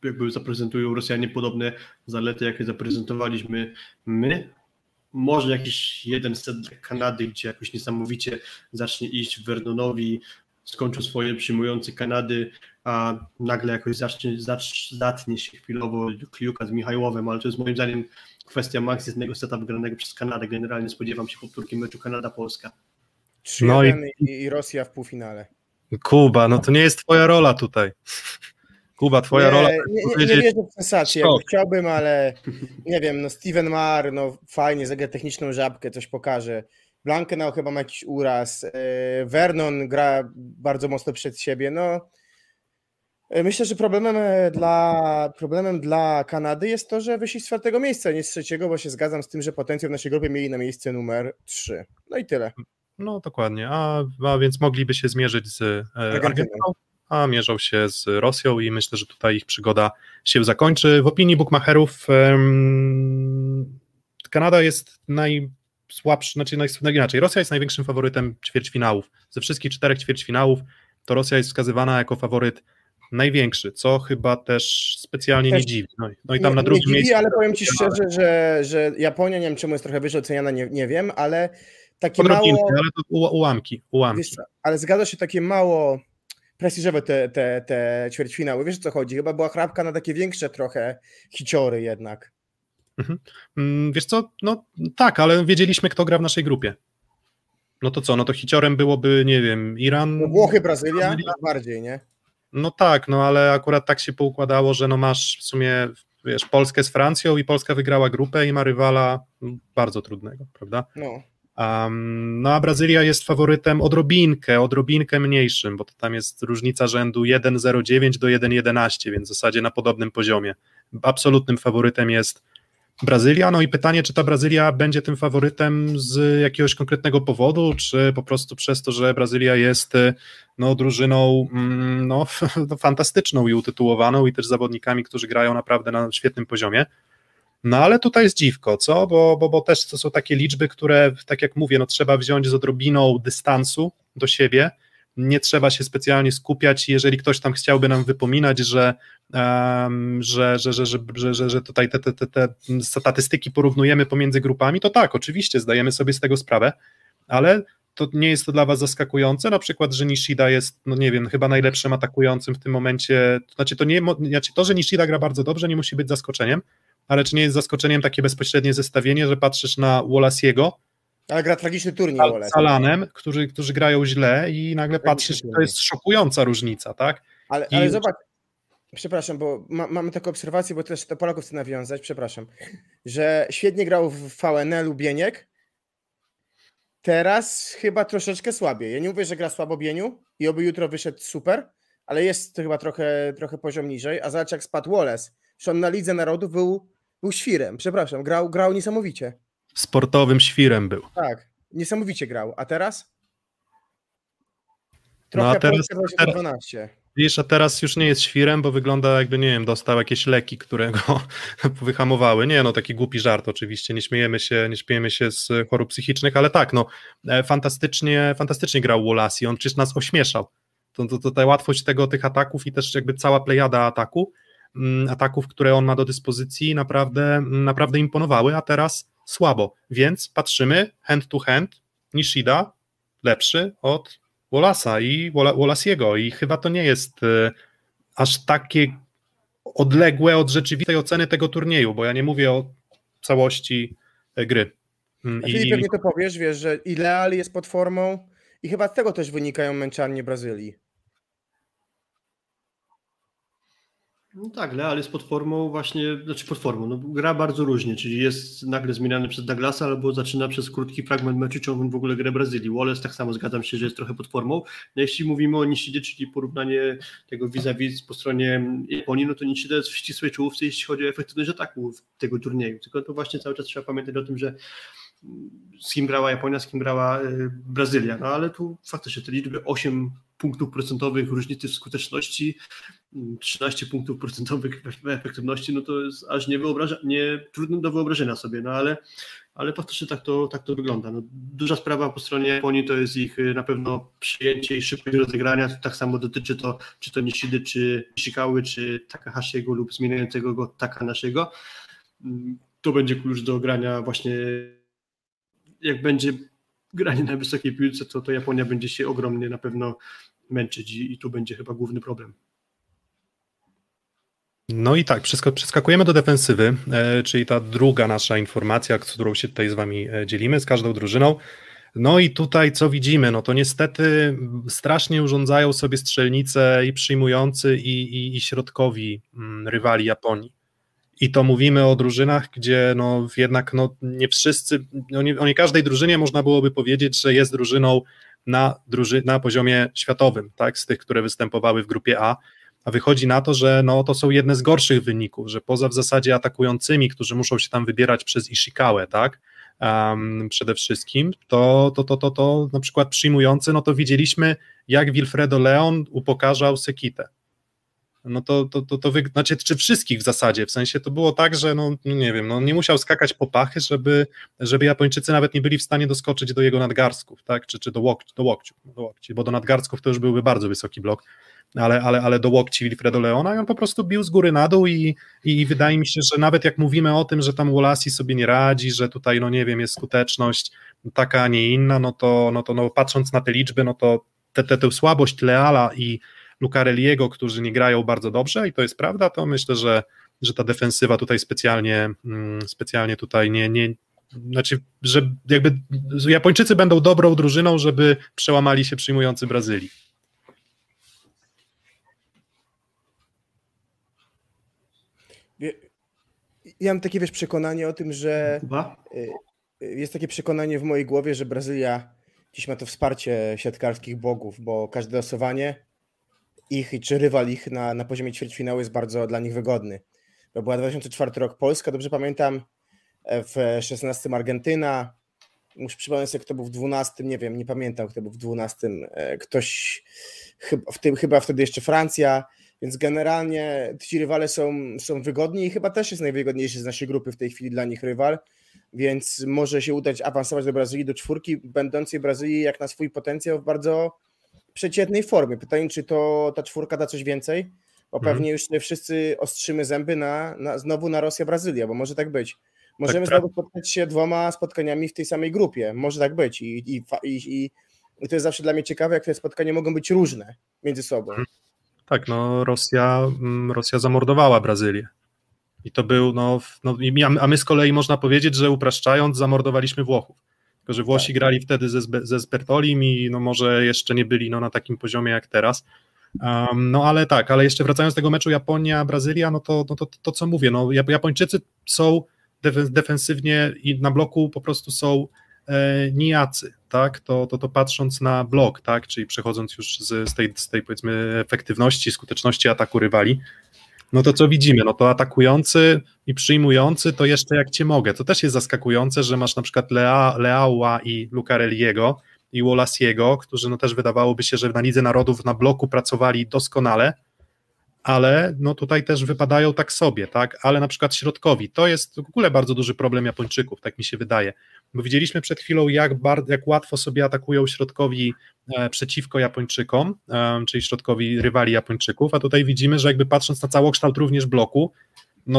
jakby zaprezentują Rosjanie podobne zalety, jakie zaprezentowaliśmy my. Może jakiś jeden set Kanady, gdzie jakoś niesamowicie zacznie iść Vernonowi, skończył swoje przyjmujące Kanady, a nagle jakoś zatnie się chwilowo Kliuka z Michaiłowem, ale to jest moim zdaniem kwestia maks jednego seta wygranego przez Kanadę. Generalnie spodziewam się powtórki meczu Kanada-Polska. 3-1 no i Rosja w półfinale. Kuba, no to nie jest twoja rola tutaj. Kuba, twoja rola... Nie wierzę w sensację, chciałbym, ale nie wiem, no Steven Marr, no fajnie, zagra techniczną żabkę, coś pokaże. Blankenau chyba ma jakiś uraz, Vernon gra bardzo mocno przed siebie, no myślę, że problemem dla Kanady jest to, że wyszli z 4. miejsca, nie z 3., bo się zgadzam z tym, że potencjał w naszej grupie mieli na miejsce numer 3. No i tyle. No dokładnie, a więc mogliby się zmierzyć z Argentyną, a mierzą się z Rosją i myślę, że tutaj ich przygoda się zakończy. W opinii bookmacherów Kanada jest najsłabsza, inaczej, Rosja jest największym faworytem ćwierćfinałów. Ze wszystkich 4 ćwierćfinałów to Rosja jest wskazywana jako faworyt największy, co chyba też specjalnie też nie dziwi. No i tam na drugim miejscu... ale powiem Ci szczerze, że Japonia, nie wiem czemu jest trochę wyżej oceniana, nie wiem, ale... Takie mało, ale to ułamki. Wiesz, ale zgadza się takie mało prestiżowe te ćwierćfinały, wiesz o co chodzi, chyba była chrapka na takie większe trochę hiciory jednak. Wiesz co, no tak, ale wiedzieliśmy kto gra w naszej grupie. No to co, no to hiciorem byłoby, nie wiem, Iran... No Włochy, Brazylia, bardziej, nie? No tak, no ale akurat tak się poukładało, że no masz w sumie, wiesz, Polskę z Francją i Polska wygrała grupę i ma rywala bardzo trudnego, prawda? No. No a Brazylia jest faworytem odrobinkę mniejszym, bo to tam jest różnica rzędu 1,09 do 1,11, więc w zasadzie na podobnym poziomie. Absolutnym faworytem jest Brazylia, no i pytanie, czy ta Brazylia będzie tym faworytem z jakiegoś konkretnego powodu, czy po prostu przez to, że Brazylia jest no, drużyną no, fantastyczną i utytułowaną i też zawodnikami, którzy grają naprawdę na świetnym poziomie. No ale tutaj jest dziwko, co? Bo też to są takie liczby, które, tak jak mówię, no, trzeba wziąć z odrobiną dystansu do siebie, nie trzeba się specjalnie skupiać, jeżeli ktoś tam chciałby nam wypominać, że tutaj te statystyki porównujemy pomiędzy grupami, to tak, oczywiście zdajemy sobie z tego sprawę, ale to nie jest to dla was zaskakujące, na przykład, że Nishida jest, no nie wiem, chyba najlepszym atakującym w tym momencie, znaczy to, że Nishida gra bardzo dobrze, nie musi być zaskoczeniem, ale czy nie jest zaskoczeniem takie bezpośrednie zestawienie, że patrzysz na Wallace'ego, ale gra tragiczny turniej z Alanem, którzy grają źle i nagle patrzysz, to jest szokująca różnica, tak? Ale zobacz, przepraszam, bo mamy taką obserwację, bo też do Polaków chcę nawiązać, przepraszam, że świetnie grał w VNL-u Bieniek, teraz chyba troszeczkę słabiej. Ja nie mówię, że gra słabo Bieniu i oby jutro wyszedł super, ale jest to chyba trochę poziom niżej, a zobacz jak spadł Wallace, że on na Lidze Narodów był świrem, przepraszam, grał niesamowicie. Sportowym świrem był. Tak, niesamowicie grał. A teraz? Trochę 12. Wiesz, a teraz już nie jest świrem, bo wygląda jakby, nie wiem, dostał jakieś leki, które go wyhamowały. Nie, no taki głupi żart oczywiście, nie śmiejemy się z chorób psychicznych, ale tak, no fantastycznie grał Wallace i on przecież nas ośmieszał. To łatwość tych ataków i też jakby cała plejada ataków, które on ma do dyspozycji, naprawdę imponowały, a teraz słabo, więc patrzymy hand to hand, Nishida lepszy od Wallace'a i Wallace'ego i chyba to nie jest aż takie odległe od rzeczywistej oceny tego turnieju, bo ja nie mówię o całości gry. Czyli pewnie to powiesz, wiesz, że i Leal jest pod formą i chyba z tego też wynikają męczarnie Brazylii. No tak, Leal jest pod formą właśnie, gra bardzo różnie, czyli jest nagle zmieniany przez Douglasa albo zaczyna przez krótki fragment meczu ciągnąć w ogóle grę Brazylii. Wallace tak samo zgadzam się, że jest trochę pod formą. No jeśli mówimy o Nishidzie, czyli porównanie tego vis-a-vis po stronie Japonii, no to Nishida jest w ścisłej czołówce, jeśli chodzi o efektywność ataku w tego turnieju, tylko to właśnie cały czas trzeba pamiętać o tym, że z kim grała Japonia, z kim grała Brazylia, no ale tu faktycznie te liczby 8 punktów procentowych różnicy w skuteczności, 13 punktów procentowych w efektywności, no to jest aż trudno do wyobrażenia sobie, no ale faktycznie tak to wygląda. No, duża sprawa po stronie Japonii to jest ich na pewno przyjęcie i szybkość rozegrania, tak samo dotyczy to czy to Nishidy, czy Nishikawy, czy Takahashiego lub zmieniającego go Takanashiego. To będzie klucz do grania właśnie. Jak będzie granie na wysokiej piłce, to Japonia będzie się ogromnie na pewno męczyć i tu będzie chyba główny problem. No i tak, przeskakujemy do defensywy, czyli ta druga nasza informacja, którą się tutaj z wami dzielimy, z każdą drużyną. No i tutaj co widzimy, no to niestety strasznie urządzają sobie strzelnice i przyjmujący i środkowi rywali Japonii. I to mówimy o drużynach, gdzie no jednak no nie wszyscy, o nie każdej drużynie można byłoby powiedzieć, że jest drużyną na poziomie światowym, tak, z tych, które występowały w grupie A, a wychodzi na to, że no to są jedne z gorszych wyników, że poza w zasadzie atakującymi, którzy muszą się tam wybierać przez Ishikawę, tak, przede wszystkim, to na przykład przyjmujący, no to widzieliśmy, jak Wilfredo Leon upokarzał Sekitę. No czy wszystkich w zasadzie, w sensie to było tak, że no nie wiem, no nie musiał skakać po pachy, żeby Japończycy nawet nie byli w stanie doskoczyć do jego nadgarstków, tak, czy do łokci, bo do nadgarstków to już byłby bardzo wysoki blok, ale do łokci Wilfredo Leona i on po prostu bił z góry na dół i wydaje mi się, że nawet jak mówimy o tym, że tam Wallace sobie nie radzi, że tutaj no nie wiem, jest skuteczność taka, a nie inna, no to patrząc na te liczby, no to tę słabość Leala i Lucarelliego, którzy nie grają bardzo dobrze i to jest prawda, to myślę, że ta defensywa tutaj specjalnie tutaj że jakby Japończycy będą dobrą drużyną, żeby przełamali się przyjmujący Brazylii. Ja mam takie przekonanie o tym, że jest takie przekonanie w mojej głowie, że Brazylia dziś ma to wsparcie siatkarskich bogów, bo każde losowanie ich czy rywal ich na poziomie ćwierćfinału jest bardzo dla nich wygodny. To była 2004 rok Polska, dobrze pamiętam, w 16 Argentyna, muszę przypomnieć sobie, kto był w 12, nie pamiętam, kto był w 12, ktoś, chyba wtedy jeszcze Francja, Więc generalnie ci rywale są wygodni i chyba też jest najwygodniejszy z naszej grupy w tej chwili dla nich rywal, więc może się udać awansować do Brazylii, do czwórki będącej Brazylii jak na swój potencjał w bardzo przeciętnej formie. Pytanie, czy to ta czwórka da coś więcej, bo pewnie już wszyscy ostrzymy zęby znowu na Rosję, Brazylia, bo może tak być. Możemy tak, znowu spotkać się dwoma spotkaniami w tej samej grupie, może tak być i to jest zawsze dla mnie ciekawe, jak te spotkania mogą być różne między sobą. Tak, no Rosja zamordowała Brazylię i to był, a my z kolei można powiedzieć, że upraszczając zamordowaliśmy Włochów, tylko że Włosi grali wtedy ze Spertolim i może jeszcze nie byli na takim poziomie jak teraz. Ale jeszcze wracając do tego meczu Japonia-Brazylia, to co mówię, Japończycy są defensywnie i na bloku po prostu są nijacy, tak? To patrząc na blok, tak? Czyli przechodząc już z tej powiedzmy efektywności, skuteczności ataku rywali, to co widzimy, to atakujący i przyjmujący, to jeszcze jak cię mogę. To też jest zaskakujące, że masz na przykład Leaua i Lucarelliego i Wallace'ego, którzy też wydawałoby się, że na Lidze Narodów na bloku pracowali doskonale, ale tutaj też wypadają tak sobie, tak? Ale na przykład środkowi, to jest w ogóle bardzo duży problem Japończyków, tak mi się wydaje, bo widzieliśmy przed chwilą, jak łatwo sobie atakują środkowi przeciwko Japończykom, czyli środkowi rywali Japończyków, a tutaj widzimy, że jakby patrząc na całokształt również bloku,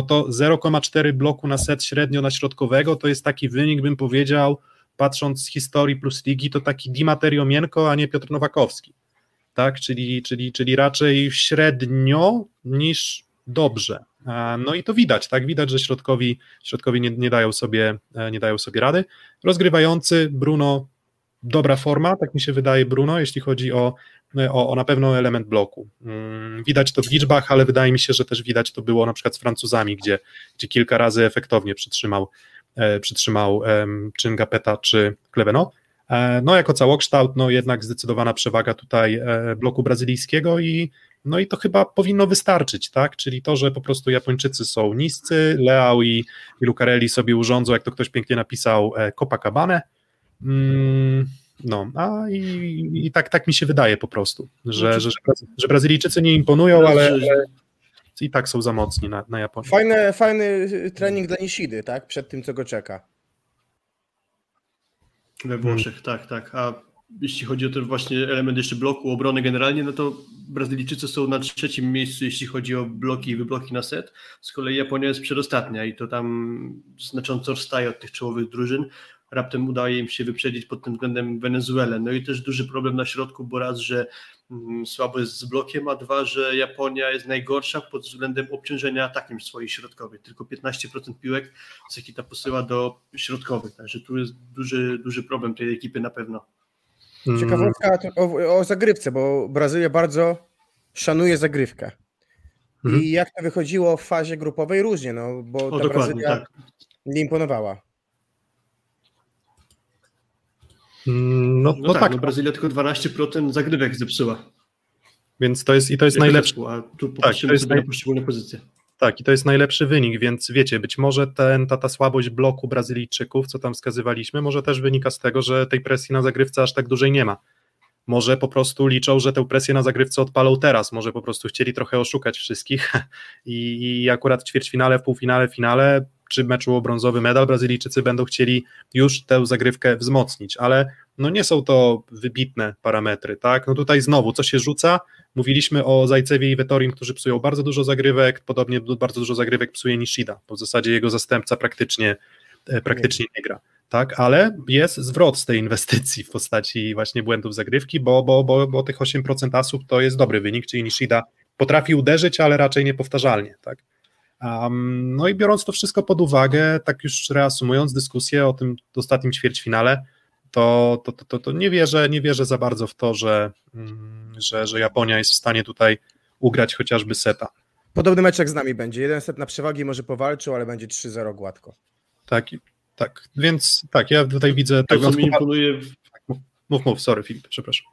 to 0,4 bloku na set średnio na środkowego, to jest taki wynik, bym powiedział, patrząc z historii plus ligi, to taki Di Materio Mienko, a nie Piotr Nowakowski, tak? Czyli raczej średnio niż dobrze. I to widać, tak? Widać, że środkowi nie dają sobie rady. Rozgrywający Bruno, dobra forma, tak mi się wydaje Bruno, jeśli chodzi o na pewno element bloku. Widać to w liczbach, ale wydaje mi się, że też widać to było na przykład z Francuzami, gdzie kilka razy efektownie przytrzymał Chingapeta czy Clevenot. Jako całokształt, jednak zdecydowana przewaga tutaj bloku brazylijskiego i to chyba powinno wystarczyć, tak? Czyli to, że po prostu Japończycy są niscy, Leao i Lucarelli sobie urządzą, jak to ktoś pięknie napisał, Copacabanę. Tak mi się wydaje po prostu, że Brazylijczycy nie imponują, ale i tak są za mocni na Japonię. Fajny trening dla Nishidy, tak? Przed tym, co go czeka. We Włoszech, tak. A jeśli chodzi o ten właśnie element jeszcze bloku, obrony generalnie, to Brazylijczycy są na trzecim miejscu, jeśli chodzi o bloki i wybloki na set. Z kolei Japonia jest przedostatnia i to tam znacząco odstaje od tych czołowych drużyn. Raptem udaje im się wyprzedzić pod tym względem Wenezuelę. I też duży problem na środku, bo raz, że słabo jest z blokiem, a dwa, że Japonia jest najgorsza pod względem obciążenia atakiem swoich środkowych. Tylko 15% piłek Sekita posyła do środkowych. Także tu jest duży problem tej ekipy na pewno. Ciekawostka o zagrywce, bo Brazylia bardzo szanuje zagrywkę. I jak to wychodziło w fazie grupowej różnie, bo ta Brazylia nie imponowała. Brazylia tylko 12% zagrywek zepsuła. Więc to jest najlepszy. A tu popatrzymy na poszczególne pozycje. Tak, i to jest najlepszy wynik, więc wiecie, być może ta słabość bloku Brazylijczyków, co tam wskazywaliśmy, może też wynika z tego, że tej presji na zagrywce aż tak dużej nie ma. Może po prostu liczą, że tę presję na zagrywce odpalą teraz, może po prostu chcieli trochę oszukać wszystkich i akurat w ćwierćfinale, w półfinale, finale czy meczu o brązowy medal Brazylijczycy będą chcieli już tę zagrywkę wzmocnić, ale nie są to wybitne parametry, tak? Tutaj znowu, co się rzuca? Mówiliśmy o Zajcewie i Wetorim, którzy psują bardzo dużo zagrywek, podobnie bardzo dużo zagrywek psuje Nishida, bo w zasadzie jego zastępca praktycznie nie gra, tak? Ale jest zwrot z tej inwestycji w postaci właśnie błędów zagrywki, bo tych 8% asów to jest dobry wynik, czyli Nishida potrafi uderzyć, ale raczej niepowtarzalnie, tak? I biorąc to wszystko pod uwagę, tak już reasumując dyskusję o tym ostatnim ćwierćfinale, to nie wierzę za bardzo w to, że Japonia jest w stanie tutaj ugrać chociażby seta. Podobny meczek z nami będzie, 1 set na przewagi, może powalczył, ale będzie 3-0 gładko. Tak, więc tak, ja tutaj widzę... To, co mi imponuje... Mów, sorry Filip, przepraszam.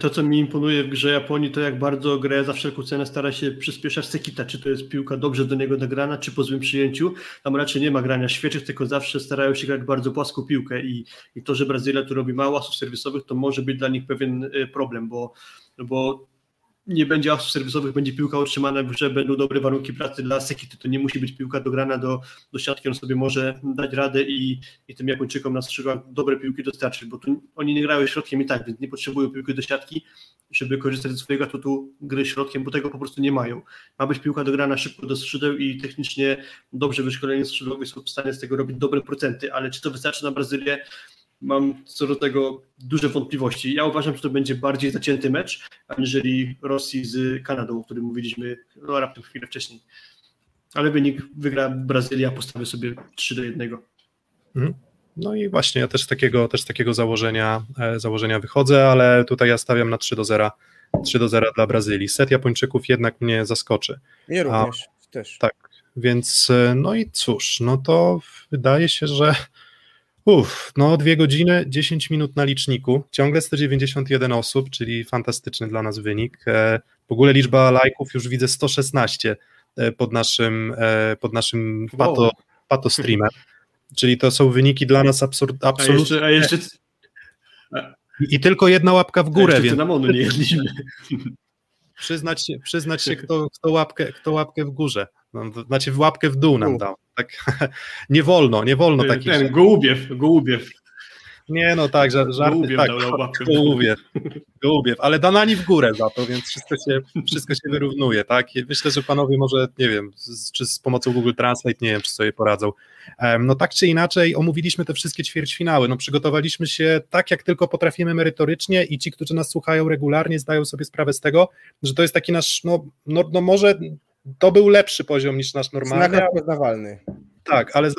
To, co mi imponuje w grze Japonii, to jak bardzo gra za wszelką cenę stara się przyspieszać Sekita, czy to jest piłka dobrze do niego nagrana, czy po złym przyjęciu. Tam raczej nie ma grania świeczych, tylko zawsze starają się grać bardzo płaską piłkę i to, że Brazylia tu robi mało asów serwisowych, to może być dla nich pewien problem, bo nie będzie aż serwisowych, będzie piłka otrzymana w grze, będą dobre warunki pracy dla Sekity, to nie musi być piłka dograna do siatki, on sobie może dać radę i tym Japończykom na skrzydłach dobre piłki dostarczyć, bo tu oni nie grają środkiem i tak, więc nie potrzebują piłki do siatki, żeby korzystać ze swojego atutu gry środkiem, bo tego po prostu nie mają. Ma być piłka dograna szybko do skrzydeł i technicznie dobrze wyszkoleni skrzydłowi są w stanie z tego robić dobre procenty, ale czy to wystarczy na Brazylię? Mam co do tego duże wątpliwości. Ja uważam, że to będzie bardziej zacięty mecz, aniżeli Rosji z Kanadą, o którym mówiliśmy raptem chwilę wcześniej. Ale wynik wygra Brazylia, postawię sobie 3-1. No i właśnie, ja też z takiego założenia wychodzę, ale tutaj ja stawiam na 3-0. 3-0 dla Brazylii. Set Japończyków jednak mnie zaskoczy. Ja również, też. Tak, więc no i cóż, no to wydaje się, że no 2 godziny, 10 minut na liczniku, ciągle 191 osób, czyli fantastyczny dla nas wynik. W ogóle liczba lajków już widzę 116 pod naszym pato streamem, czyli to są wyniki dla nas absolutnie. I tylko jedna łapka w górę, więc nie jedliśmy. Przyznać się, kto łapkę w górze. No, znaczy łapkę w dół nam dał. Tak, nie wolno takich. Ten gołubiew. Nie, no tak, żarty, tak. Gołubiew, ale Danani w górę za to, więc wszystko się wyrównuje, tak? I myślę, że panowie może, nie wiem, czy z pomocą Google Translate, nie wiem, czy sobie poradzą. No tak czy inaczej, omówiliśmy te wszystkie ćwierćfinały, no przygotowaliśmy się tak, jak tylko potrafimy merytorycznie i ci, którzy nas słuchają regularnie, zdają sobie sprawę z tego, że to jest taki nasz, no może to był lepszy poziom niż nasz normalny. Znak rozpoznawalny. Tak, ale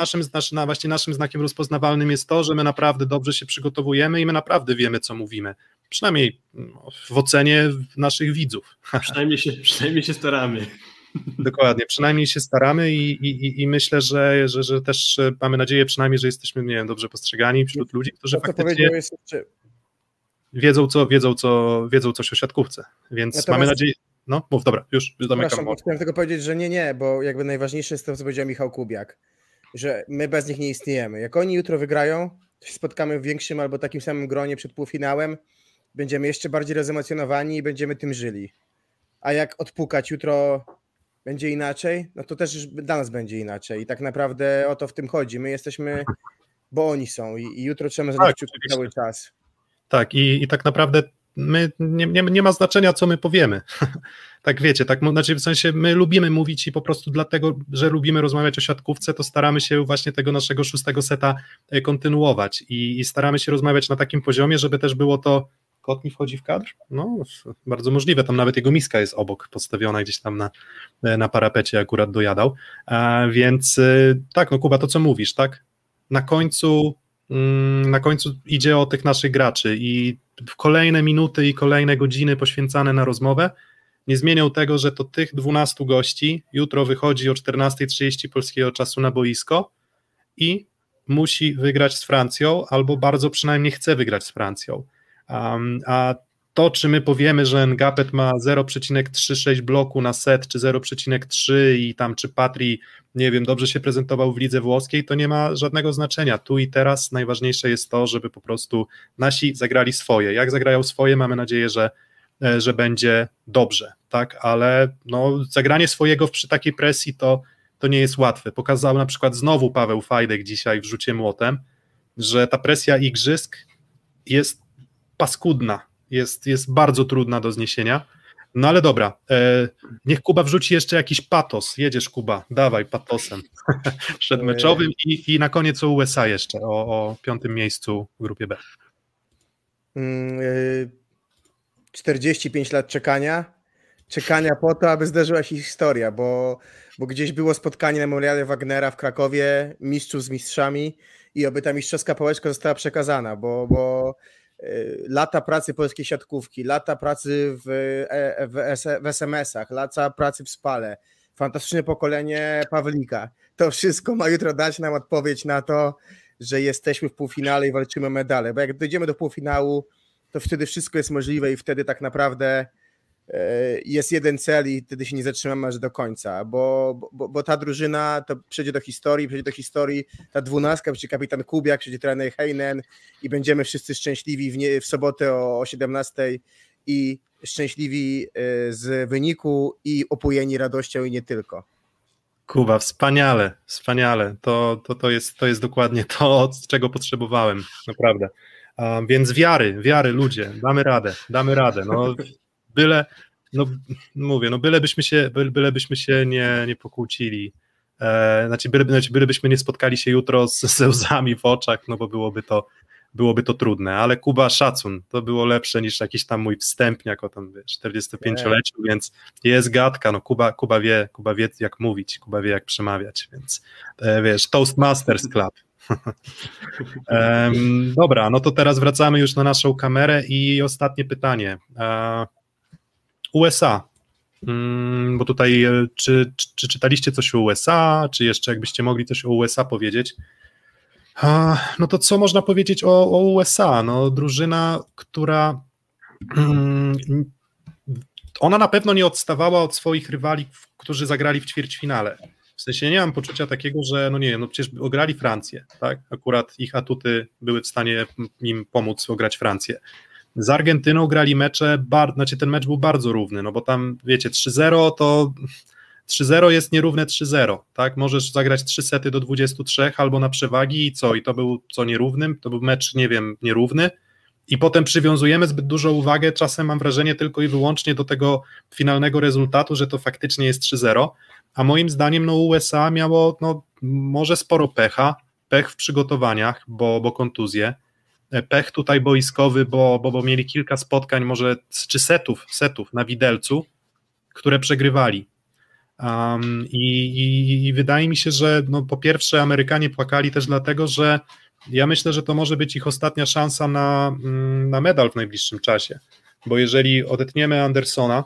naszym znakiem rozpoznawalnym jest to, że my naprawdę dobrze się przygotowujemy i my naprawdę wiemy, co mówimy. Przynajmniej w ocenie naszych widzów. Przynajmniej się staramy. Dokładnie, przynajmniej się staramy i myślę, że też mamy nadzieję przynajmniej, że jesteśmy, nie wiem, dobrze postrzegani wśród ludzi, którzy faktycznie wiedzą coś o siatkówce. Więc natomiast mamy nadzieję. No, mów, dobra, już zamykam. Chciałem tylko powiedzieć, że nie, bo jakby najważniejsze jest to, co powiedział Michał Kubiak, że my bez nich nie istniejemy. Jak oni jutro wygrają, to się spotkamy w większym albo takim samym gronie przed półfinałem, będziemy jeszcze bardziej rozemocjonowani i będziemy tym żyli. A jak odpukać jutro będzie inaczej, no to też już dla nas będzie inaczej i tak naprawdę o to w tym chodzi. My jesteśmy, bo oni są i jutro trzeba zadać cały czas. Tak i tak naprawdę my nie ma znaczenia, co my powiemy. Tak wiecie, tak, znaczy w sensie my lubimy mówić i po prostu dlatego, że lubimy rozmawiać o siatkówce, to staramy się właśnie tego naszego 6. seta kontynuować i staramy się rozmawiać na takim poziomie, żeby też było to. Kot mi wchodzi w kadr? No, bardzo możliwe, tam nawet jego miska jest obok postawiona gdzieś tam na parapecie, akurat dojadał, więc tak, no Kuba, to co mówisz, tak? Na końcu idzie o tych naszych graczy i kolejne minuty i kolejne godziny poświęcane na rozmowę nie zmienią tego, że to tych 12 gości jutro wychodzi o 14:30 polskiego czasu na boisko i musi wygrać z Francją, albo bardzo przynajmniej chce wygrać z Francją. A to, czy my powiemy, że Ngapet ma 0,36 bloku na set, czy 0,3 i tam, czy Patry, nie wiem, dobrze się prezentował w lidze włoskiej, to nie ma żadnego znaczenia. Tu i teraz najważniejsze jest to, żeby po prostu nasi zagrali swoje. Jak zagrają swoje, mamy nadzieję, że będzie dobrze, tak? Ale no, zagranie swojego przy takiej presji to nie jest łatwe. Pokazał na przykład znowu Paweł Fajdek dzisiaj w rzucie młotem, że ta presja igrzysk jest paskudna, jest bardzo trudna do zniesienia, no ale dobra, niech Kuba wrzuci jeszcze jakiś patos, jedziesz Kuba, dawaj patosem przedmeczowym i na koniec o USA jeszcze, o 5. miejscu w grupie B. 45 lat czekania po to, aby zdarzyła się historia, bo gdzieś było spotkanie na Memoriale Wagnera w Krakowie, mistrzów z mistrzami i oby ta mistrzowska pałeczka została przekazana, bo lata pracy polskiej siatkówki, lata pracy w SMS-ach, lata pracy w Spale, fantastyczne pokolenie Pawlika. To wszystko ma jutro dać nam odpowiedź na to, że jesteśmy w półfinale i walczymy o medale, bo jak dojdziemy do półfinału, to wtedy wszystko jest możliwe i wtedy tak naprawdę jest jeden cel i wtedy się nie zatrzymamy aż do końca, bo ta drużyna to przejdzie do historii, ta 12, przejdzie kapitan Kubiak, przejdzie trener Heinen i będziemy wszyscy szczęśliwi w sobotę o 17:00 i szczęśliwi z wyniku i opojeni radością i nie tylko. Kuba, wspaniale, wspaniale. To jest dokładnie to, czego potrzebowałem, naprawdę. Więc wiary ludzie, damy radę. Bylebyśmy się nie pokłócili. Znaczy, bylebyśmy nie spotkali się jutro ze łzami w oczach, no bo byłoby to trudne, ale Kuba, szacun, to było lepsze niż jakiś tam mój wstępniak o tam 45-leciu, więc jest gadka, no Kuba wie jak mówić, Kuba wie jak przemawiać, więc wiesz, Toastmasters Club. Dobra, no to teraz wracamy już na naszą kamerę i ostatnie pytanie. USA, bo tutaj czy czytaliście coś o USA, czy jeszcze jakbyście mogli coś o USA powiedzieć? No to co można powiedzieć o USA? No drużyna, która ona na pewno nie odstawała od swoich rywali, którzy zagrali w ćwierćfinale. W sensie nie mam poczucia takiego, że przecież ograli Francję, tak? Akurat ich atuty były w stanie im pomóc ograć Francję. Z Argentyną grali mecze, ten mecz był bardzo równy, no bo tam 3-0 to... 3-0 jest nierówne 3-0, tak? Możesz zagrać 3 sety do 23 albo na przewagi i co? I to był co nierównym? To był mecz, nierówny i potem przywiązujemy zbyt dużą uwagę, czasem mam wrażenie tylko i wyłącznie do tego finalnego rezultatu, że to faktycznie jest 3-0, a moim zdaniem USA miało może sporo pecha, pech w przygotowaniach, bo kontuzje, pech tutaj boiskowy, bo mieli kilka spotkań może czy setów na widelcu, które przegrywali. I wydaje mi się, że po pierwsze Amerykanie płakali też dlatego, że ja myślę, że to może być ich ostatnia szansa na medal w najbliższym czasie, bo jeżeli odetniemy Andersona,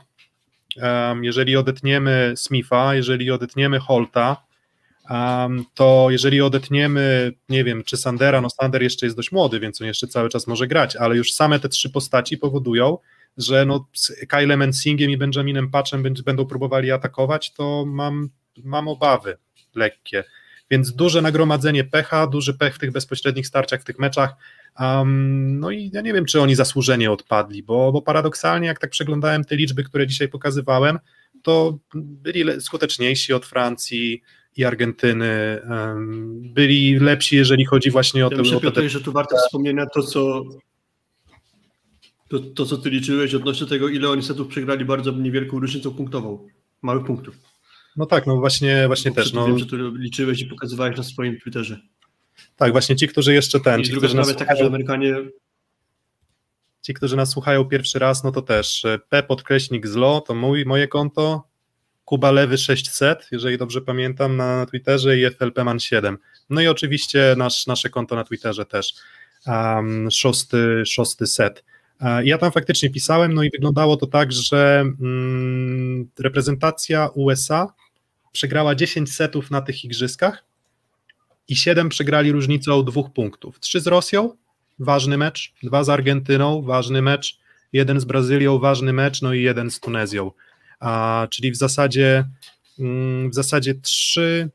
jeżeli odetniemy Smitha, jeżeli odetniemy Holta, to jeżeli odetniemy, czy Sandera, Sander jeszcze jest dość młody, więc on jeszcze cały czas może grać, ale już same te trzy postaci powodują, że z Kylem Ensingiem i Benjaminem Paczem będą próbowali atakować, to mam obawy lekkie. Więc duże nagromadzenie pecha, duży pech w tych bezpośrednich starciach, w tych meczach. No i ja nie wiem, czy oni zasłużenie odpadli, bo paradoksalnie, jak tak przeglądałem te liczby, które dzisiaj pokazywałem, to byli skuteczniejsi od Francji i Argentyny, byli lepsi, jeżeli chodzi właśnie o to... że tu warto wspomnienia to, co ty liczyłeś odnośnie tego, ile oni setów przegrali bardzo niewielką różnicą punktową, małych punktów. No tak, właśnie też. Wiem, że tu liczyłeś i pokazywałeś na swoim Twitterze. Tak, właśnie ci, którzy jeszcze I druga sprawa jest taka, że Amerykanie... Ci, którzy nas słuchają pierwszy raz, to też P_Zlo, to moje konto, Kuba Lewy 600, jeżeli dobrze pamiętam, na Twitterze i FLPman7. No i oczywiście nasze konto na Twitterze też, szósty set. Ja tam faktycznie pisałem, i wyglądało to tak, że reprezentacja USA przegrała 10 setów na tych igrzyskach i 7 przegrali różnicą 2 punktów. 3 z Rosją, ważny mecz, 2 z Argentyną, ważny mecz, 1 z Brazylią, ważny mecz, 1 z Tunezją. Czyli w zasadzie 3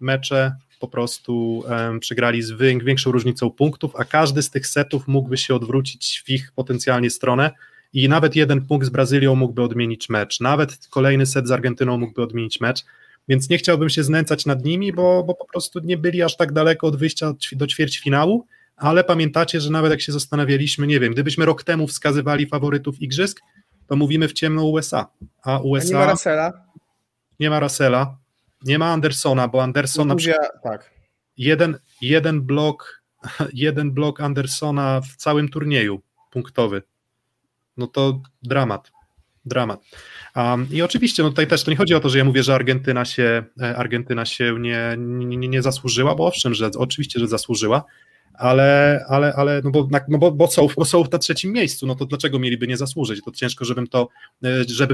mecze po prostu przegrali z większą różnicą punktów, a każdy z tych setów mógłby się odwrócić w ich potencjalnie stronę i nawet 1 punkt z Brazylią mógłby odmienić mecz, nawet kolejny set z Argentyną mógłby odmienić mecz, więc nie chciałbym się znęcać nad nimi, bo po prostu nie byli aż tak daleko od wyjścia do ćwierćfinału, ale pamiętacie, że nawet jak się zastanawialiśmy, gdybyśmy rok temu wskazywali faworytów igrzysk, to mówimy w ciemno USA, a USA... Nie ma Russella. Nie ma Andersona, bo Anderson na przykład jeden blok Andersona w całym turnieju punktowy. No to dramat. I oczywiście tutaj też to nie chodzi o to, że ja mówię, że Argentyna się nie zasłużyła, bo owszem, że oczywiście, że zasłużyła, ale bo są na 3. miejscu, to dlaczego mieliby nie zasłużyć? To ciężko, żebym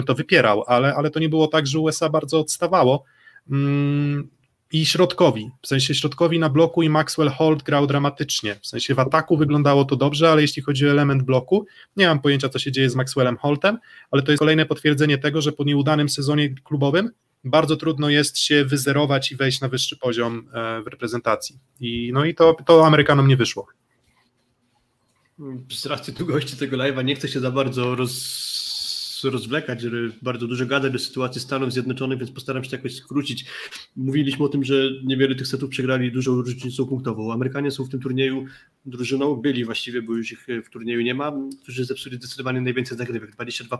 to wypierał, ale to nie było tak, że USA bardzo odstawało. I środkowi, środkowi na bloku i Maxwell Holt grał dramatycznie, w ataku wyglądało to dobrze, ale jeśli chodzi o element bloku, nie mam pojęcia, co się dzieje z Maxwellem Holtem, ale to jest kolejne potwierdzenie tego, że po nieudanym sezonie klubowym bardzo trudno jest się wyzerować i wejść na wyższy poziom w reprezentacji i to Amerykanom nie wyszło. Z racji długości tego live'a nie chcę się za bardzo rozwlekać, żeby bardzo dużo gadać do sytuacji Stanów Zjednoczonych, więc postaram się to jakoś skrócić. Mówiliśmy o tym, że niewiele tych setów przegrali dużą różnicą punktową. Amerykanie są w tym turnieju drużyną, byli właściwie, bo już ich w turnieju nie ma, którzy zepsuli zdecydowanie najwięcej zagrywek, 22%.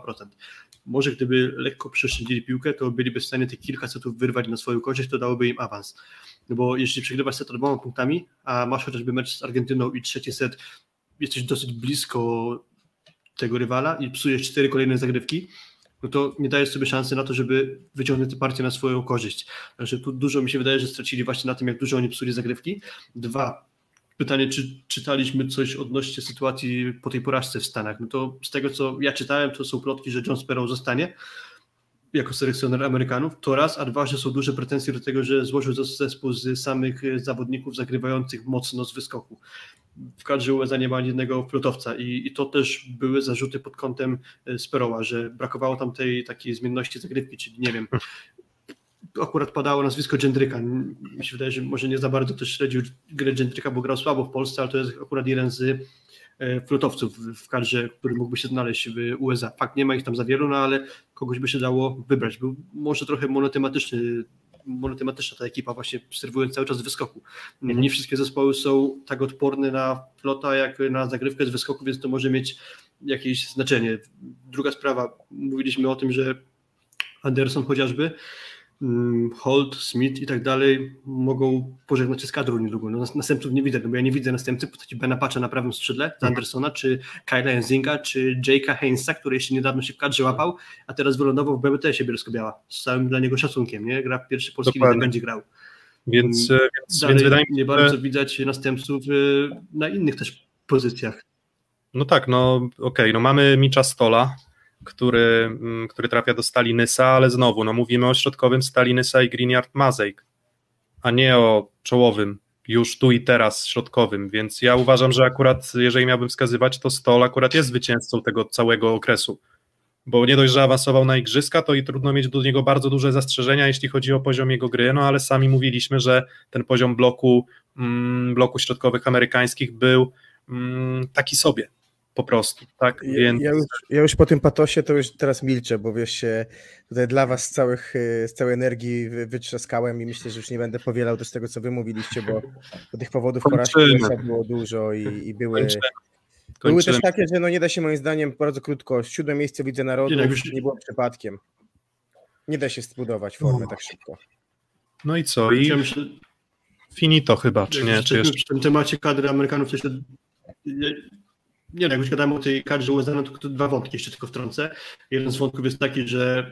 Może gdyby lekko przeszczędzili piłkę, to byliby w stanie tych kilka setów wyrwać na swoją korzyść, to dałoby im awans. No bo jeśli przegrywasz set 2 punktami, a masz chociażby mecz z Argentyną i trzeci set, jesteś dosyć blisko tego rywala i psujesz 4 kolejne zagrywki, no to nie dajesz sobie szansy na to, żeby wyciągnąć tę partię na swoją korzyść. Także tu dużo mi się wydaje, że stracili właśnie na tym, jak dużo oni psuli zagrywki. 2. Pytanie, czy czytaliśmy coś odnośnie sytuacji po tej porażce w Stanach? No to z tego, co ja czytałem, to są plotki, że John Sparrow zostanie jako selekcjoner Amerykanów. To raz, a dwa, że są duże pretensje do tego, że złożył zespół z samych zawodników zagrywających mocno z wyskoku. W kadrze USA nie ma jednego flotowca i to też były zarzuty pod kątem Sparrowa, że brakowało tam tej takiej zmienności zagrywki, czyli nie wiem, akurat padało nazwisko Jędryka. Mi się wydaje, że może nie za bardzo ktoś śledził grę Jędryka, bo grał słabo w Polsce, ale to jest akurat jeden z flotowców w kadrze, który mógłby się znaleźć w USA. Fakt, nie ma ich tam za wielu, no ale kogoś by się dało wybrać. Był może trochę monotematyczna ta ekipa, właśnie serwuje cały czas wyskoku. Nie wszystkie zespoły są tak odporne na flota, jak na zagrywkę z wyskoku, więc to może mieć jakieś znaczenie. Druga sprawa, mówiliśmy o tym, że Anderson chociażby, Holt, Smith i tak dalej mogą pożegnać się z kadrą niedługo. No, następców nie widzę, no bo ja nie widzę następcy w postaci Bena Patcha na prawym skrzydle, z Andersona, czy Kyla Enzinga, czy Jake'a Hainsa, który jeszcze niedawno się w kadrze łapał, a teraz wylądował w BBT-sie Bielsko-Biała. Z całym dla niego szacunkiem, nie? Gra w pierwszy polski, nie będzie grał. Więc wydaje mi się, nie bardzo widać następców na innych też pozycjach. No tak, no okej, no mamy Micza Stola, który trafia do Stalinysa, ale znowu, no mówimy o środkowym Stalinysa i Greenyard Mazejk, a nie o czołowym, już tu i teraz środkowym, więc ja uważam, że akurat, jeżeli miałbym wskazywać, to Stoll akurat jest zwycięzcą tego całego okresu, bo nie dość, że awansował na igrzyska, to i trudno mieć do niego bardzo duże zastrzeżenia, jeśli chodzi o poziom jego gry, no ale sami mówiliśmy, że ten poziom bloku środkowych amerykańskich był taki sobie, po prostu, tak? Więc... Ja już po tym patosie to już teraz milczę, bo wiesz, się tutaj dla was z całej energii wytrzaskałem i myślę, że już nie będę powielał też tego, co wy mówiliście, bo tych powodów porażki było dużo i były... Były też takie, że no nie da się moim zdaniem, bardzo krótko, 7. miejsce Widza Narodu nie było przypadkiem. Nie da się zbudować formy tak szybko. No i co? I finito chyba, czy nie? Czy jeszcze... W tym temacie kadry Amerykanów coś... Nie, jak już gadamy o tej kadrze USA, no to 2 wątki jeszcze tylko wtrącę. Jeden z wątków jest taki, że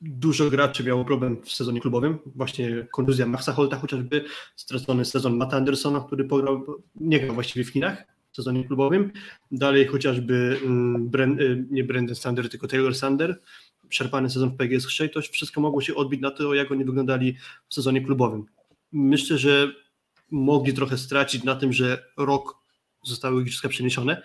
dużo graczy miało problem w sezonie klubowym. Właśnie kontuzja Maxa Holta chociażby, stracony sezon Matta Andersona, który nie grał właściwie w Chinach w sezonie klubowym. Dalej chociażby Taylor Sanders, szarpany sezon w PGS Chrzej. To wszystko mogło się odbić na to, jak oni wyglądali w sezonie klubowym. Myślę, że mogli trochę stracić na tym, że rok zostały igrzyska przeniesione,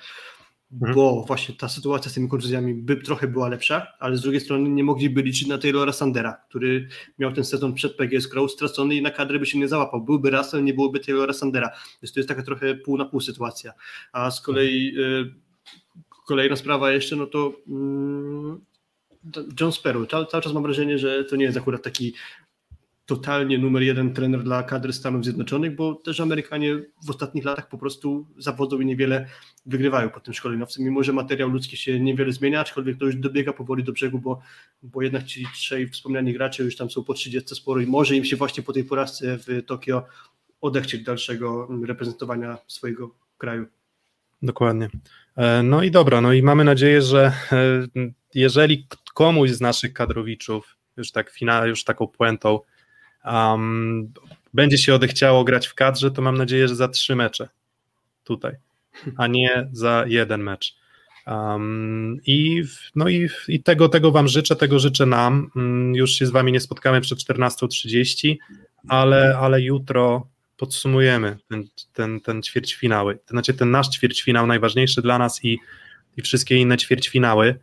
bo właśnie ta sytuacja z tymi kontuzjami by trochę była lepsza, ale z drugiej strony nie mogliby liczyć na Taylora Sandera, który miał ten sezon przed PGS Crow stracony i na kadrę by się nie załapał. Byłby Russell, nie byłoby Taylora Sandera. Więc to jest taka trochę pół na pół sytuacja. A z kolei kolejna sprawa jeszcze, no to John Sparrow. Cały czas mam wrażenie, że to nie jest akurat taki totalnie numer 1 trener dla kadry Stanów Zjednoczonych, bo też Amerykanie w ostatnich latach po prostu zawodzą i niewiele wygrywają pod tym szkoleniowcem, mimo że materiał ludzki się niewiele zmienia, aczkolwiek to już dobiega powoli do brzegu, bo jednak ci 3 wspomniani gracze już tam są po 30 sporo i może im się właśnie po tej porażce w Tokio odechcieć dalszego reprezentowania swojego kraju. Dokładnie. No i dobra, no i mamy nadzieję, że jeżeli komuś z naszych kadrowiczów, już taką puentą, będzie się odechciało grać w kadrze, to mam nadzieję, że za 3 mecze tutaj, a nie za 1 mecz. Tego wam życzę, tego życzę nam. Już się z wami nie spotkamy przed 14:30, ale jutro podsumujemy ten ćwierćfinały. Znaczy ten nasz ćwierćfinał najważniejszy dla nas i wszystkie inne ćwierćfinały.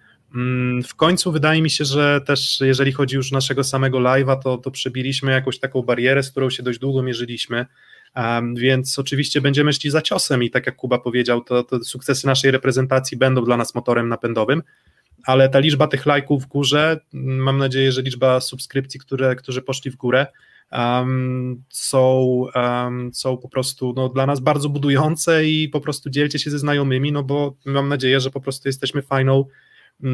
W końcu wydaje mi się, że też jeżeli chodzi już o naszego samego live'a, to przebiliśmy jakąś taką barierę, z którą się dość długo mierzyliśmy, więc oczywiście będziemy szli za ciosem i tak jak Kuba powiedział, to sukcesy naszej reprezentacji będą dla nas motorem napędowym, ale ta liczba tych lajków w górze, mam nadzieję, że liczba subskrypcji, którzy poszli w górę, są po prostu dla nas bardzo budujące i po prostu dzielcie się ze znajomymi, bo mam nadzieję, że po prostu jesteśmy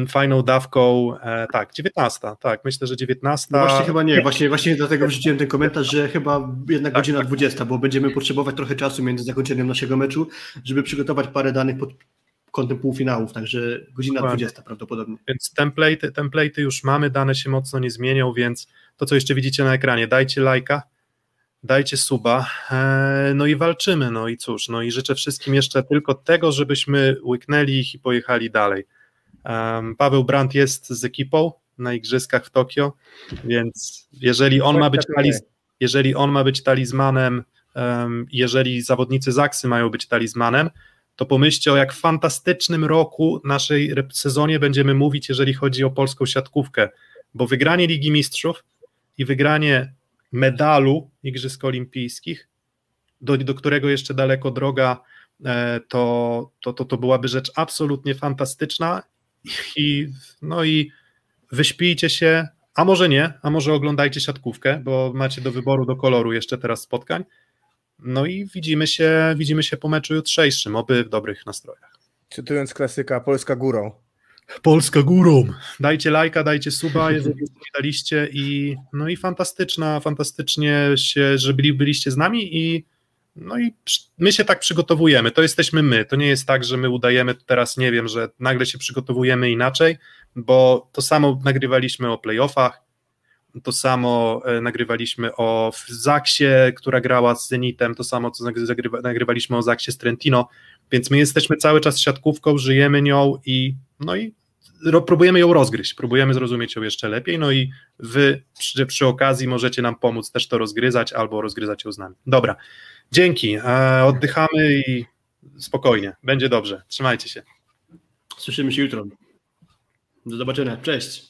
fajną dawką, tak, 19, tak, myślę, że 19. No właśnie chyba nie, właśnie dlatego wrzuciłem ten komentarz, że chyba jednak godzina 20, bo będziemy potrzebować trochę czasu między zakończeniem naszego meczu, żeby przygotować parę danych pod kątem półfinałów, także godzina 20 prawdopodobnie. Więc template'y już mamy, dane się mocno nie zmienią, więc to, co jeszcze widzicie na ekranie, dajcie lajka, dajcie suba, i walczymy, i cóż, i życzę wszystkim jeszcze tylko tego, żebyśmy łyknęli ich i pojechali dalej. Paweł Brandt jest z ekipą na igrzyskach w Tokio, więc jeżeli on ma być talizmanem, jeżeli zawodnicy Zaksy mają być talizmanem, to pomyślcie, o jak fantastycznym roku naszej sezonie będziemy mówić, jeżeli chodzi o polską siatkówkę, bo wygranie Ligi Mistrzów i wygranie medalu Igrzysk Olimpijskich, do którego jeszcze daleko droga, to byłaby rzecz absolutnie fantastyczna. I wyśpijcie się, a może nie, a może oglądajcie siatkówkę, bo macie do wyboru, do koloru jeszcze teraz spotkań. I widzimy się po meczu jutrzejszym, oby w dobrych nastrojach. Cytując klasyka, Polska górą. Polska górą. Dajcie lajka, dajcie suba, jeżeli już daliście i fantastycznie się, że byliście z nami i my się tak przygotowujemy, to jesteśmy my, to nie jest tak, że my udajemy teraz, nie wiem, że nagle się przygotowujemy inaczej, bo to samo nagrywaliśmy o playoffach, to samo nagrywaliśmy o Zaksie, która grała z Zenitem, to samo, co nagrywaliśmy o Zaksie z Trentino, więc my jesteśmy cały czas siatkówką, żyjemy nią i próbujemy ją rozgryźć, próbujemy zrozumieć ją jeszcze lepiej, i wy przy okazji możecie nam pomóc też to rozgryzać albo rozgryzać ją z nami. Dobra, dzięki, oddychamy i spokojnie, będzie dobrze, trzymajcie się. Słyszymy się jutro. Do zobaczenia, cześć.